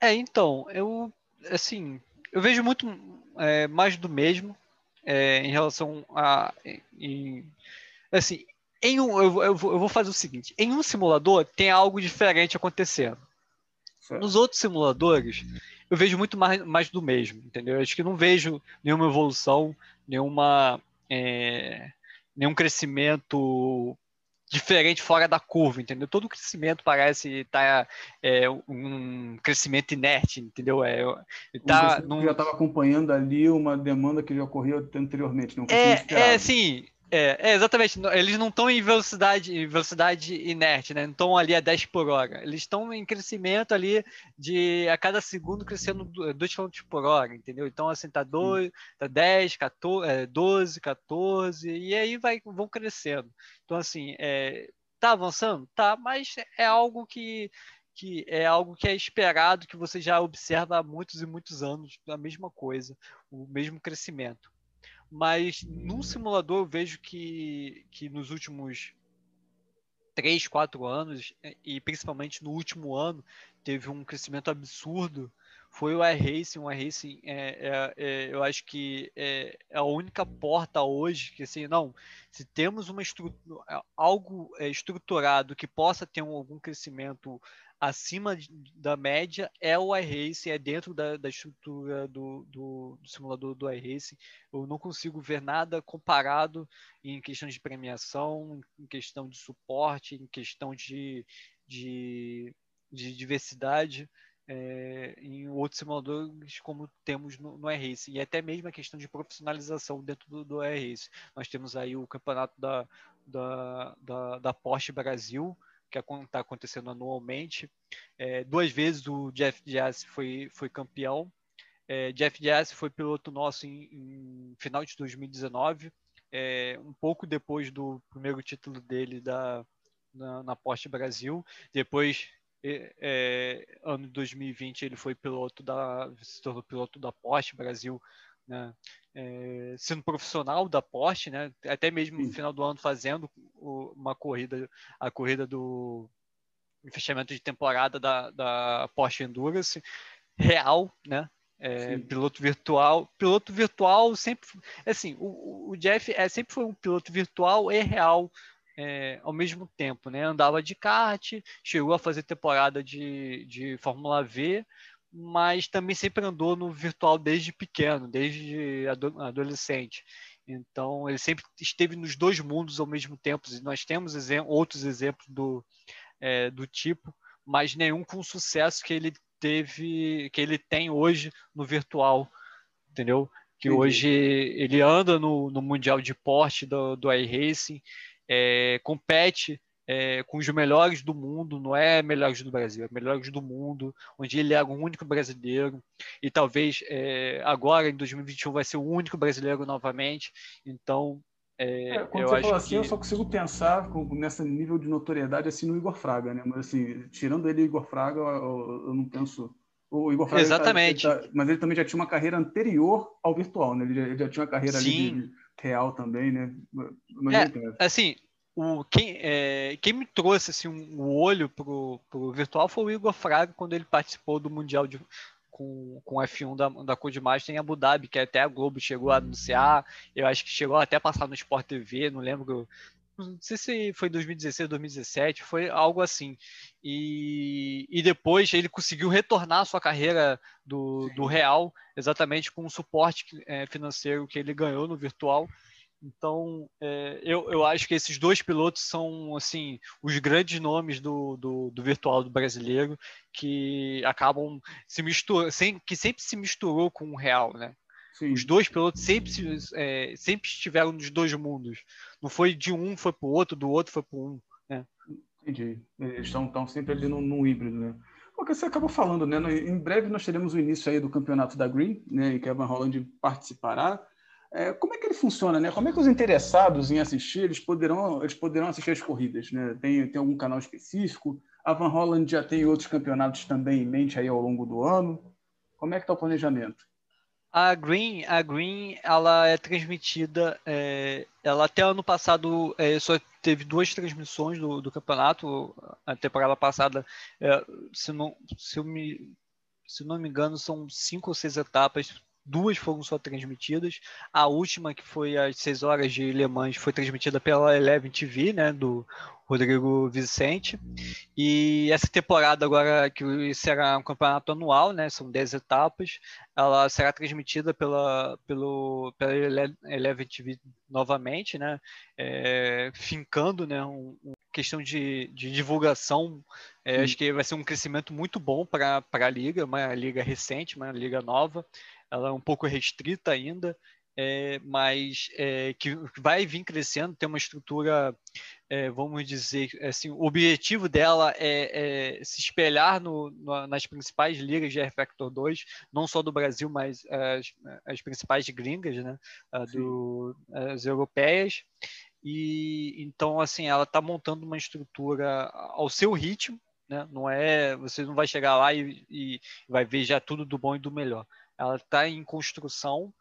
É, então, eu, assim, eu vejo muito é, mais do mesmo é, em relação a... Em, assim, em um, eu, eu vou fazer o seguinte, em um simulador tem algo diferente acontecendo. Certo. Nos outros simuladores, eu vejo muito mais, mais do mesmo, entendeu? Eu acho que não vejo nenhuma evolução, nenhuma, é, nenhum crescimento... diferente, fora da curva, entendeu? Todo crescimento parece estar é, um crescimento inerte, entendeu? É, tá num... Já estava acompanhando ali uma demanda que já ocorreu anteriormente. Não é, é, sim, é, é, exatamente. Eles não estão em velocidade, velocidade inerte, né? Não estão ali a dez por hora. Eles estão em crescimento ali de a cada segundo crescendo dois quilômetros por hora, entendeu? Então, assim, está tá dez, quatorze, doze, quatorze, e aí vai, vão crescendo. Então, assim, é, tá avançando? Tá, mas é algo que, que é algo que é esperado, que você já observa há muitos e muitos anos, a mesma coisa, o mesmo crescimento. Mas num simulador eu vejo que, que nos últimos três, quatro anos, e principalmente no último ano, teve um crescimento absurdo. Foi o iRacing. O iRacing, é, é, é, eu acho que é, é a única porta hoje que, assim, não, se temos uma estrutura, algo é, estruturado que possa ter um, algum crescimento acima de, da média, é o iRacing, é dentro da, da estrutura do, do, do simulador do iRacing. Eu não consigo ver nada comparado em questão de premiação, em questão de suporte, em questão de, de, de diversidade. é, em outros simuladores como temos no, no iRacing, e até mesmo a questão de profissionalização dentro do, do iRacing. Nós temos aí o campeonato da, da, da, da Porsche Brasil, que está acontecendo anualmente. É, duas vezes o Jeff Diaz foi, foi campeão. É, Jeff Diaz foi piloto nosso em, em final de dois mil e dezenove, é, um pouco depois do primeiro título dele da, na, na Porsche Brasil. Depois, é, é, ano dois mil e vinte, ele foi piloto da, se tornou piloto da Porsche Brasil, né? É, sendo profissional da Porsche, né? Até mesmo no final do ano fazendo uma corrida, a corrida do fechamento de temporada da, da Porsche Endurance real, né? É, piloto virtual, piloto virtual sempre, assim, o, o Jeff é, sempre foi um piloto virtual e real, é, ao mesmo tempo, né? Andava de kart, chegou a fazer temporada de, de Fórmula V, mas também sempre andou no virtual desde pequeno, desde adolescente. Então, ele sempre esteve nos dois mundos ao mesmo tempo, e nós temos exemplos, outros exemplos do, é, do tipo, mas nenhum com o sucesso que ele teve, que ele tem hoje no virtual, entendeu? Que Entendi. Hoje ele anda no, no Mundial de Porsche do, do iRacing, é, compete é, com os melhores do mundo, não é melhores do Brasil, é melhores do mundo, onde ele é o único brasileiro, e talvez é, agora, em dois mil e vinte e um, vai ser o único brasileiro novamente. Então, é, é, quando eu você acho fala assim, que... eu só consigo pensar nesse nível de notoriedade assim no Igor Fraga, né? Mas assim, tirando ele, Igor Fraga, eu, eu não penso. O Igor Fraga, exatamente. Ele tá, ele tá... mas ele também já tinha uma carreira anterior ao virtual, né? Ele já, ele já tinha uma carreira ali de real também, né? Mas é, assim, o quem é, quem me trouxe assim um, um olho pro, pro virtual foi o Igor Fraga, quando ele participou do Mundial de Com, com F um da, da Codemaster em Abu Dhabi, que até a Globo chegou a anunciar, eu acho que chegou até a passar no Sport T V, não lembro, não sei se foi dois mil e dezesseis, dois mil e dezessete, foi algo assim. E, e depois ele conseguiu retornar à sua carreira do, do real, exatamente com o suporte é, financeiro que ele ganhou no virtual. Então, é, eu, eu acho que esses dois pilotos são, assim, os grandes nomes do, do, do virtual do brasileiro, que acabam se misturando, sem, que sempre se misturou com o real, né? Sim. Os dois pilotos sempre, é, sempre estiveram nos dois mundos. Não foi de um foi para o outro, do outro foi para um, né? Entendi. Eles estão, estão sempre ali num, num híbrido, né? Porque você acabou falando, né? Em breve nós teremos o início aí do campeonato da Green, né? Em que a Van Holland participará. Como é que ele funciona, né? Como é que os interessados em assistir, eles poderão, eles poderão assistir as corridas, né? Tem, tem algum canal específico? A Van Holland já tem outros campeonatos também em mente aí ao longo do ano? Como é que está o planejamento? A Green, a Green, ela é transmitida, é, ela até ano passado é, só teve duas transmissões do, do campeonato. A temporada passada, é, se, não, se, eu me, se não me engano, são cinco ou seis etapas. Duas foram só transmitidas. A última, que foi às seis horas de Le Mans, foi transmitida pela Eleven T V, né, do Rodrigo Vicente. E essa temporada agora, que será um campeonato anual, né, são dez etapas, ela será transmitida pela, pelo, pela Eleven T V novamente, né, é, fincando, né, um, um questão de, de divulgação, é, acho que vai ser um crescimento muito bom para a Liga, uma Liga recente, uma Liga nova, ela é um pouco restrita ainda, é, mas é, que vai vir crescendo, tem uma estrutura, é, vamos dizer, assim, o objetivo dela é, é se espelhar no, no, nas principais ligas de rFactor dois, não só do Brasil, mas as, as principais gringas, né, a do, as europeias. E então, assim, ela está montando uma estrutura ao seu ritmo, né? Não é, você não vai chegar lá e, e vai ver já tudo do bom e do melhor. Ela está em construção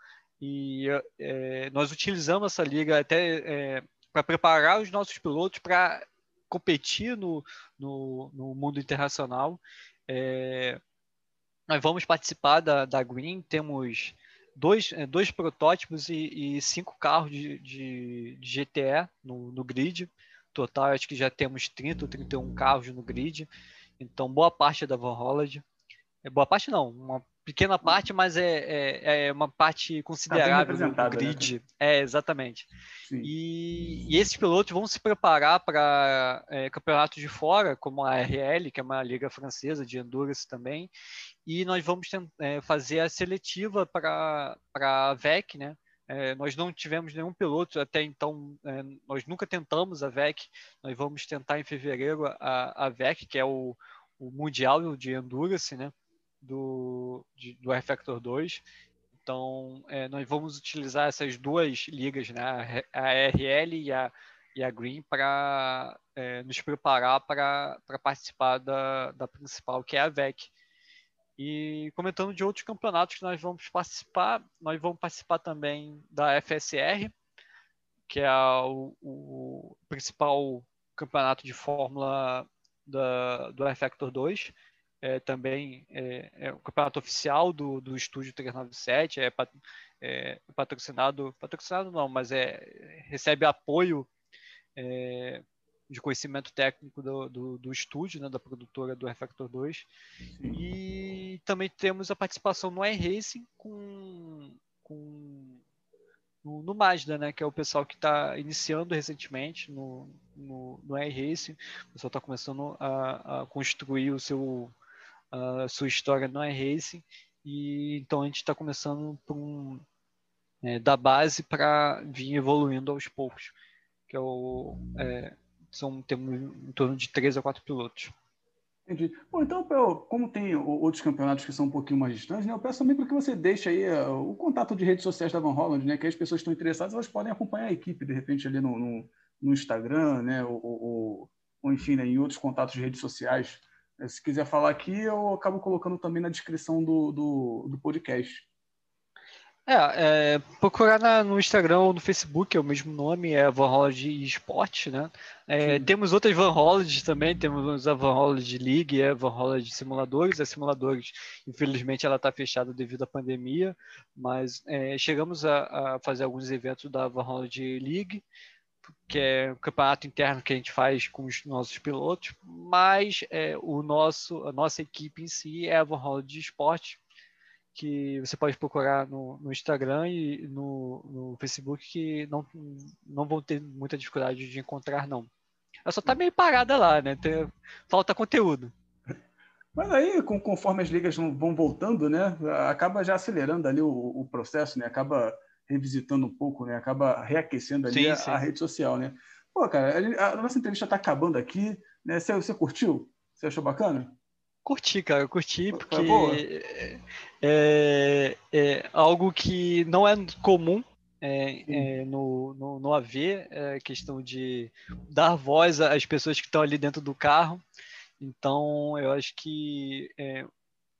e é, nós utilizamos essa liga até é, para preparar os nossos pilotos para competir no, no, no mundo internacional. É, nós vamos participar da, da Green, temos Dois, dois protótipos e, e cinco carros de, de, de G T E no, no grid. Total, acho que já temos trinta ou trinta e um carros no grid. Então, boa parte é da Van Holland. Boa parte não, uma pequena parte, mas é, é, é uma parte considerável tá do grid. Né? É, exatamente. E, e esses pilotos vão se preparar para é, campeonatos de fora, como a A R L, que é uma liga francesa de endurance também, e nós vamos é, fazer a seletiva para a V E C, né? É, nós não tivemos nenhum piloto até então, é, nós nunca tentamos a V E C, nós vamos tentar em fevereiro a, a V E C, que é o, o Mundial de Endurance, né? do, de, do rFactor dois. Então, é, nós vamos utilizar essas duas ligas, né? A A R L e a, e a Green, para é, nos preparar para participar da, da principal, que é a V E C. E comentando de outros campeonatos que nós vamos participar, nós vamos participar também da F S R, que é o, o principal campeonato de Fórmula da, do rFactor dois, é, também é, é o campeonato oficial do, do estúdio três nove sete, é, pat, é patrocinado, patrocinado não, mas é, recebe apoio é, de conhecimento técnico do, do, do estúdio, né, da produtora do rFactor dois. E também temos a participação no iRacing com, com, no, no Mazda, né, que é o pessoal que está iniciando recentemente no, no, no iRacing. O pessoal está começando a, a construir o seu, a sua história no iRacing. E, então a gente está começando por um, é, da base para vir evoluindo aos poucos. Que é o... É, São, temos em torno de três a quatro pilotos. Entendi. Bom, então, como tem outros campeonatos que são um pouquinho mais distantes, né, eu peço também para que você deixe aí o contato de redes sociais da Van Holland, né, que as pessoas que estão interessadas, elas podem acompanhar a equipe, de repente, ali no, no, no Instagram, né, ou, ou, ou enfim, né, em outros contatos de redes sociais. Se quiser falar aqui, eu acabo colocando também na descrição do, do, do podcast. É, é, procurar na, no Instagram ou no Facebook, é o mesmo nome, é Van Holland Esports, né? É, temos outras Van Hollands também, temos a Van Holland League, a Van Holland Simuladores, a Simuladores, infelizmente ela está fechada devido à pandemia, mas é, chegamos a, a fazer alguns eventos da Van Holland League, que é um campeonato interno que a gente faz com os nossos pilotos, mas é, o nosso, a nossa equipe em si é a Van Holland Esports, que você pode procurar no, no Instagram e no, no Facebook, que não, não vão ter muita dificuldade de encontrar, não. Ela só está meio parada lá, né? Tem, falta conteúdo. Mas aí, com, conforme as ligas vão voltando, né? Acaba já acelerando ali o, o processo, né? Acaba revisitando um pouco, né? Acaba reaquecendo ali sim, a, sim. a rede social, né? Pô, cara, a, a nossa entrevista está acabando aqui, né? Você, você curtiu? Você achou bacana? Curti, cara, eu curti, porque é, é, é algo que não é comum é, é, no, no, no A V, é questão de dar voz às pessoas que estão ali dentro do carro. Então, eu acho que, é,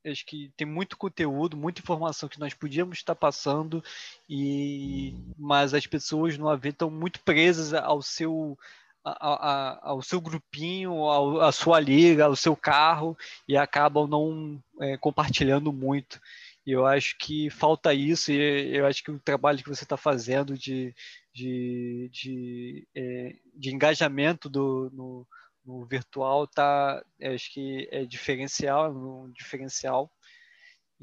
acho que tem muito conteúdo, muita informação que nós podíamos estar passando, e, mas as pessoas no A V estão muito presas ao seu... A, a, ao seu grupinho, ao, à sua liga, ao seu carro, e acabam não é, compartilhando muito. E eu acho que falta isso, e eu acho que o trabalho que você está fazendo de, de, de, é, de engajamento do, no, no virtual tá, acho que é diferencial, um diferencial.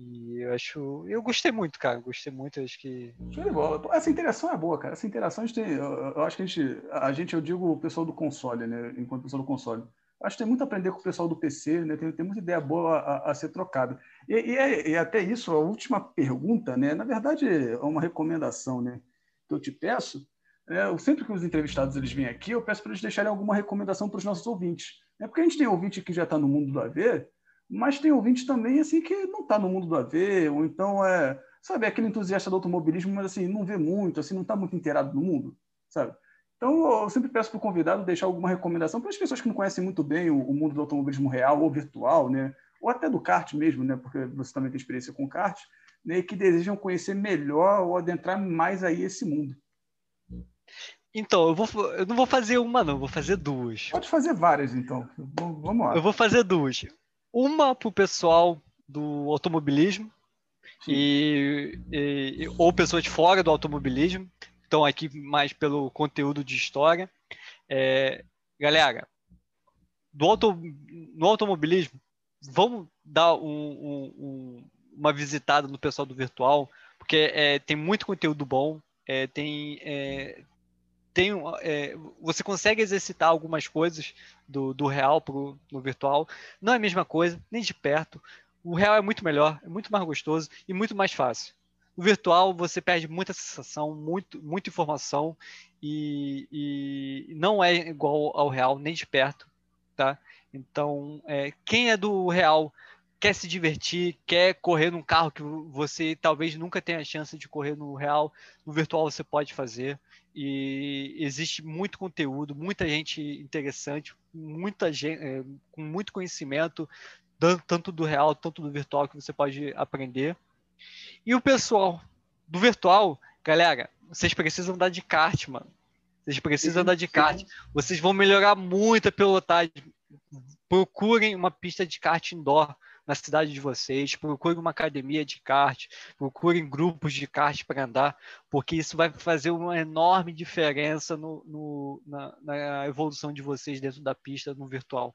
E eu acho... Eu gostei muito, cara. Gostei muito, eu acho que... Show de bola. Essa interação é boa, cara. Essa interação a gente tem... Eu acho que a gente... A gente, eu digo, o pessoal do console, né? Enquanto pessoal do console. Acho que tem muito a aprender com o pessoal do P C, né? Tem, tem muita ideia boa a, a ser trocada. E, e, e até isso, a última pergunta, né? Na verdade, é uma recomendação, né? Que eu te peço... É, sempre que os entrevistados eles vêm aqui, eu peço para eles deixarem alguma recomendação para os nossos ouvintes. É porque a gente tem ouvinte que já está no mundo do A V... Mas tem ouvinte também assim, que não está no mundo do A V, ou então é, sabe, é aquele entusiasta do automobilismo, mas assim, não vê muito, assim, não está muito inteirado no mundo, sabe? Então eu sempre peço para o convidado deixar alguma recomendação para as pessoas que não conhecem muito bem o, o mundo do automobilismo real ou virtual, né? Ou até do kart mesmo, né? Porque você também tem experiência com kart, né? E que desejam conhecer melhor ou adentrar mais aí esse mundo. Então, eu, vou, eu não vou fazer uma, não, vou fazer duas. Pode fazer várias, então. Vamos lá. Eu vou fazer duas. Uma para o pessoal do automobilismo e, e, ou pessoas de fora do automobilismo, então aqui mais pelo conteúdo de história. É, galera, do auto, no automobilismo, vamos dar um, um, um, uma visitada no pessoal do virtual, porque é, tem muito conteúdo bom, é, tem, é, tem é, você consegue exercitar algumas coisas do, do real pro, no virtual. Não é a mesma coisa, nem de perto. O real é muito melhor, é muito mais gostoso e muito mais fácil. O virtual você perde muita sensação, muito, muita informação e, e não é igual ao real, nem de perto, tá? Então, é, quem é do real quer se divertir, quer correr num carro que você talvez nunca tenha a chance de correr no real, no virtual você pode fazer. E existe muito conteúdo, muita gente interessante, muita gente, é, com muito conhecimento, tanto do real, tanto do virtual, que você pode aprender. E o pessoal do virtual, galera, vocês precisam andar de kart, mano. Vocês precisam andar de kart. Vocês vão melhorar muito a pilotagem. Procurem uma pista de kart indoor na cidade de vocês. Procurem uma academia de kart. Procurem grupos de kart para andar, porque isso vai fazer uma enorme diferença no, no, na, na evolução de vocês dentro da pista, no virtual.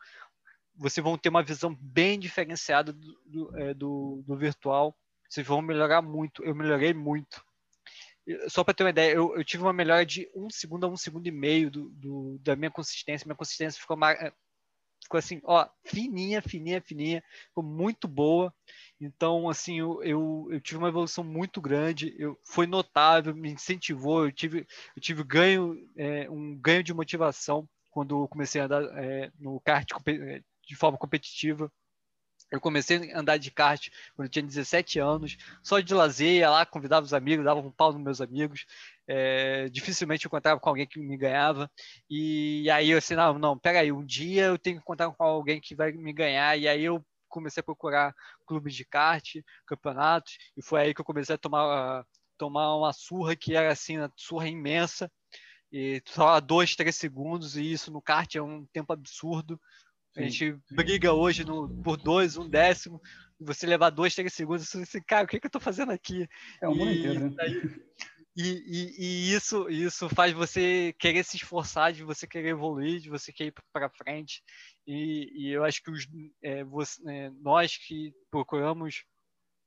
Vocês vão ter uma visão bem diferenciada do, do, é, do, do virtual. Vocês vão melhorar muito. Eu melhorei muito. Só para ter uma ideia, eu, eu tive uma melhora de um segundo a um segundo e meio do, do, da minha consistência. Minha consistência ficou, mar... ficou assim, ó, fininha, fininha, fininha. Ficou muito boa. Então, assim, eu, eu, eu tive uma evolução muito grande. Eu, foi notável, me incentivou. Eu tive, eu tive ganho, é, um ganho de motivação quando eu comecei a andar é, no kart de forma competitiva. Eu comecei a andar de kart quando eu tinha dezessete anos, só de lazer, ia lá, convidava os amigos, dava um pau nos meus amigos, é, dificilmente eu encontrava com alguém que me ganhava, e aí eu assim, não, não, peraí, um dia eu tenho que encontrar com alguém que vai me ganhar, e aí eu comecei a procurar clubes de kart, campeonatos, e foi aí que eu comecei a tomar, tomar uma surra, que era assim, uma surra imensa, e só dois, três segundos, e isso no kart é um tempo absurdo. A gente briga hoje no, por dois, um décimo, você levar dois, três segundos, você assim, cara, o que, é que eu tô fazendo aqui? É um inteiro, né? E, e, e isso, isso faz você querer se esforçar, de você querer evoluir, de você querer ir para frente. E, e eu acho que os, é, você, é, nós que procuramos,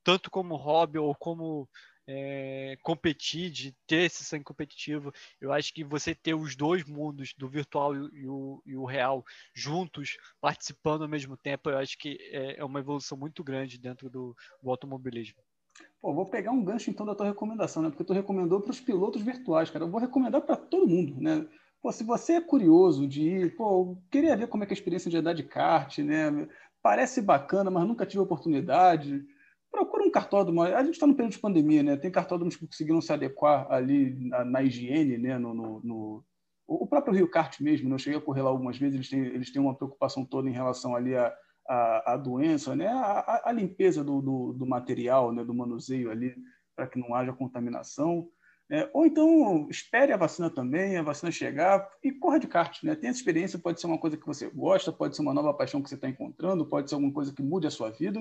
tanto como hobby ou como é, competir, de ter esse sangue competitivo, eu acho que você ter os dois mundos, do virtual e o, e o real, juntos, participando ao mesmo tempo, eu acho que é uma evolução muito grande dentro do, do automobilismo. Pô, vou pegar um gancho então da tua recomendação, né? Porque tu recomendou para os pilotos virtuais, cara. Eu vou recomendar para todo mundo, né? Pô, se você é curioso de ir, pô, queria ver como é que é a experiência de andar de kart, né? Parece bacana, mas nunca tive oportunidade. Procura um cartódromo. A gente está no período de pandemia, né? Tem cartódromos que conseguiram se adequar ali na, na higiene, né? No, no, no... O próprio Rio Kart mesmo, né? Eu cheguei a correr lá algumas vezes, eles têm, eles têm uma preocupação toda em relação ali à, à, à doença, né? A, a, a limpeza do, do, do material, né? Do manuseio ali, para que não haja contaminação. Né? Ou então, espere a vacina também, a vacina chegar e corra de kart, né? Tenha essa experiência, pode ser uma coisa que você gosta, pode ser uma nova paixão que você está encontrando, pode ser alguma coisa que mude a sua vida,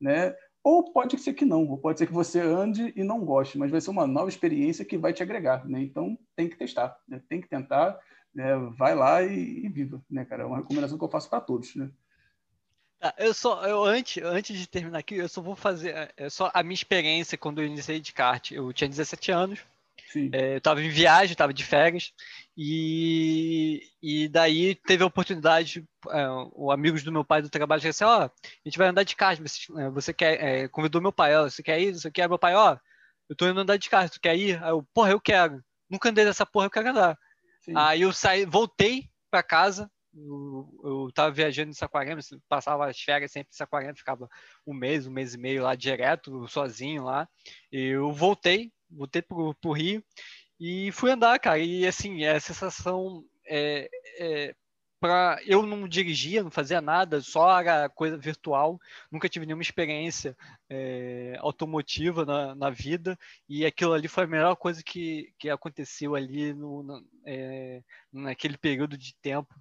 né? Ou pode ser que não, ou pode ser que você ande e não goste, mas vai ser uma nova experiência que vai te agregar, né? Então, tem que testar, né? Tem que tentar, né? Vai lá e, e viva, né, cara? É uma recomendação que eu faço para todos, né? Tá, eu só, eu, antes, antes de terminar aqui, eu só vou fazer é só a minha experiência quando eu iniciei de kart. Eu tinha dezessete anos, é, eu estava em viagem, estava de férias, e, e daí teve a oportunidade, é, os amigos do meu pai do trabalho disseram assim, ó, oh, a gente vai andar de kart, você, você quer, é, convidou meu pai, ó, você quer ir, você quer, meu pai, ó, eu tô indo andar de kart, tu quer ir? Aí eu, porra, eu quero, nunca andei nessa porra, eu quero andar. Sim. Aí eu saí, voltei para casa, eu, eu tava viajando em Saquarema, passava as férias sempre em Saquarema, ficava um mês, um mês e meio lá direto, sozinho lá, e eu voltei, voltei pro, pro Rio e fui andar, cara, e assim, a sensação é, é pra... eu não dirigia, não fazia nada, só era coisa virtual, nunca tive nenhuma experiência é, automotiva na, na vida, e aquilo ali foi a melhor coisa que, que aconteceu ali no, na, é, naquele período de tempo.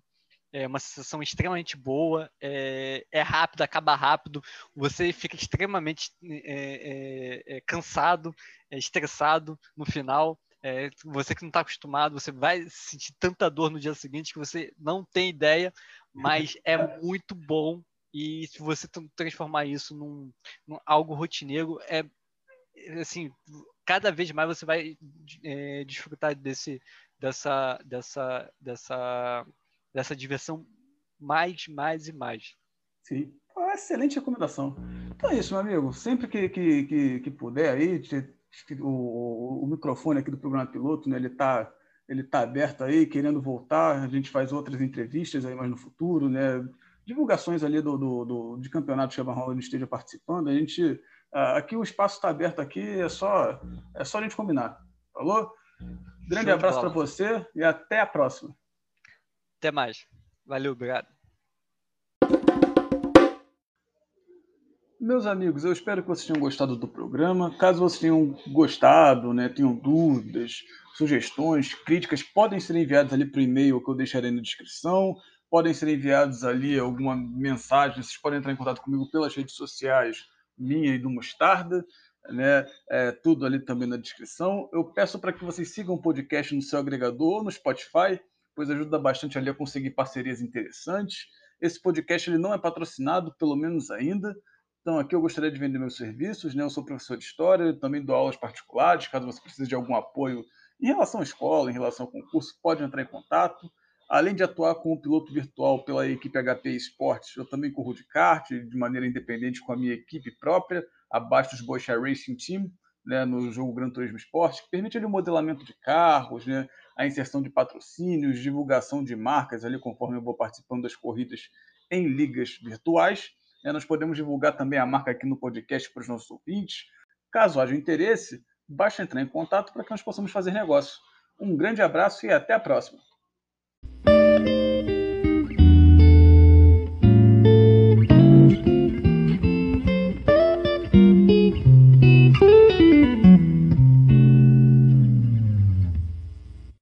É uma sensação extremamente boa, é, é rápido, acaba rápido, você fica extremamente é, é, é, cansado, é, estressado no final, é, você que não está acostumado, você vai sentir tanta dor no dia seguinte que você não tem ideia, mas é muito bom, E se você transformar isso num, num algo rotineiro, é assim, cada vez mais você vai é, desfrutar desse, dessa, dessa, dessa, dessa diversão mais, mais e mais. Sim, ah, excelente recomendação. Então é isso, meu amigo. Sempre que, que, que, que puder aí, te, te, o, o microfone aqui do programa piloto, né, ele está ele tá aberto aí, querendo voltar. A gente faz outras entrevistas aí mais no futuro, né? Divulgações ali do, do, do, de campeonatos que a Van Holland esteja participando. A gente, aqui o espaço está aberto aqui, é só, é só a gente combinar. Falou? Grande abraço para você e até a próxima. Até mais. Valeu, obrigado. Meus amigos, eu espero que vocês tenham gostado do programa. Caso vocês tenham gostado, né, tenham dúvidas, sugestões, críticas, podem ser enviadas ali para o e-mail que eu deixarei na descrição. Podem ser enviados ali alguma mensagem, vocês podem entrar em contato comigo pelas redes sociais, minha e do Mostarda, né? É, tudo ali também na descrição. Eu peço para que vocês sigam o podcast no seu agregador, no Spotify, pois ajuda bastante ali a conseguir parcerias interessantes. Esse podcast ele não é patrocinado, pelo menos ainda. Então aqui eu gostaria de vender meus serviços, né? Eu sou professor de História, também dou aulas particulares, caso você precise de algum apoio em relação à escola, em relação ao concurso, pode entrar em contato. Além de atuar como piloto virtual pela equipe H P Esportes, eu também corro de kart de maneira independente com a minha equipe própria, a Bastos Boixá Racing Team, né, no jogo Gran Turismo Sport, que permite ali, o modelamento de carros, né, a inserção de patrocínios, divulgação de marcas, ali, conforme eu vou participando das corridas em ligas virtuais. É, nós podemos divulgar também a marca aqui no podcast para os nossos ouvintes. Caso haja interesse, basta entrar em contato para que nós possamos fazer negócio. Um grande abraço e até a próxima!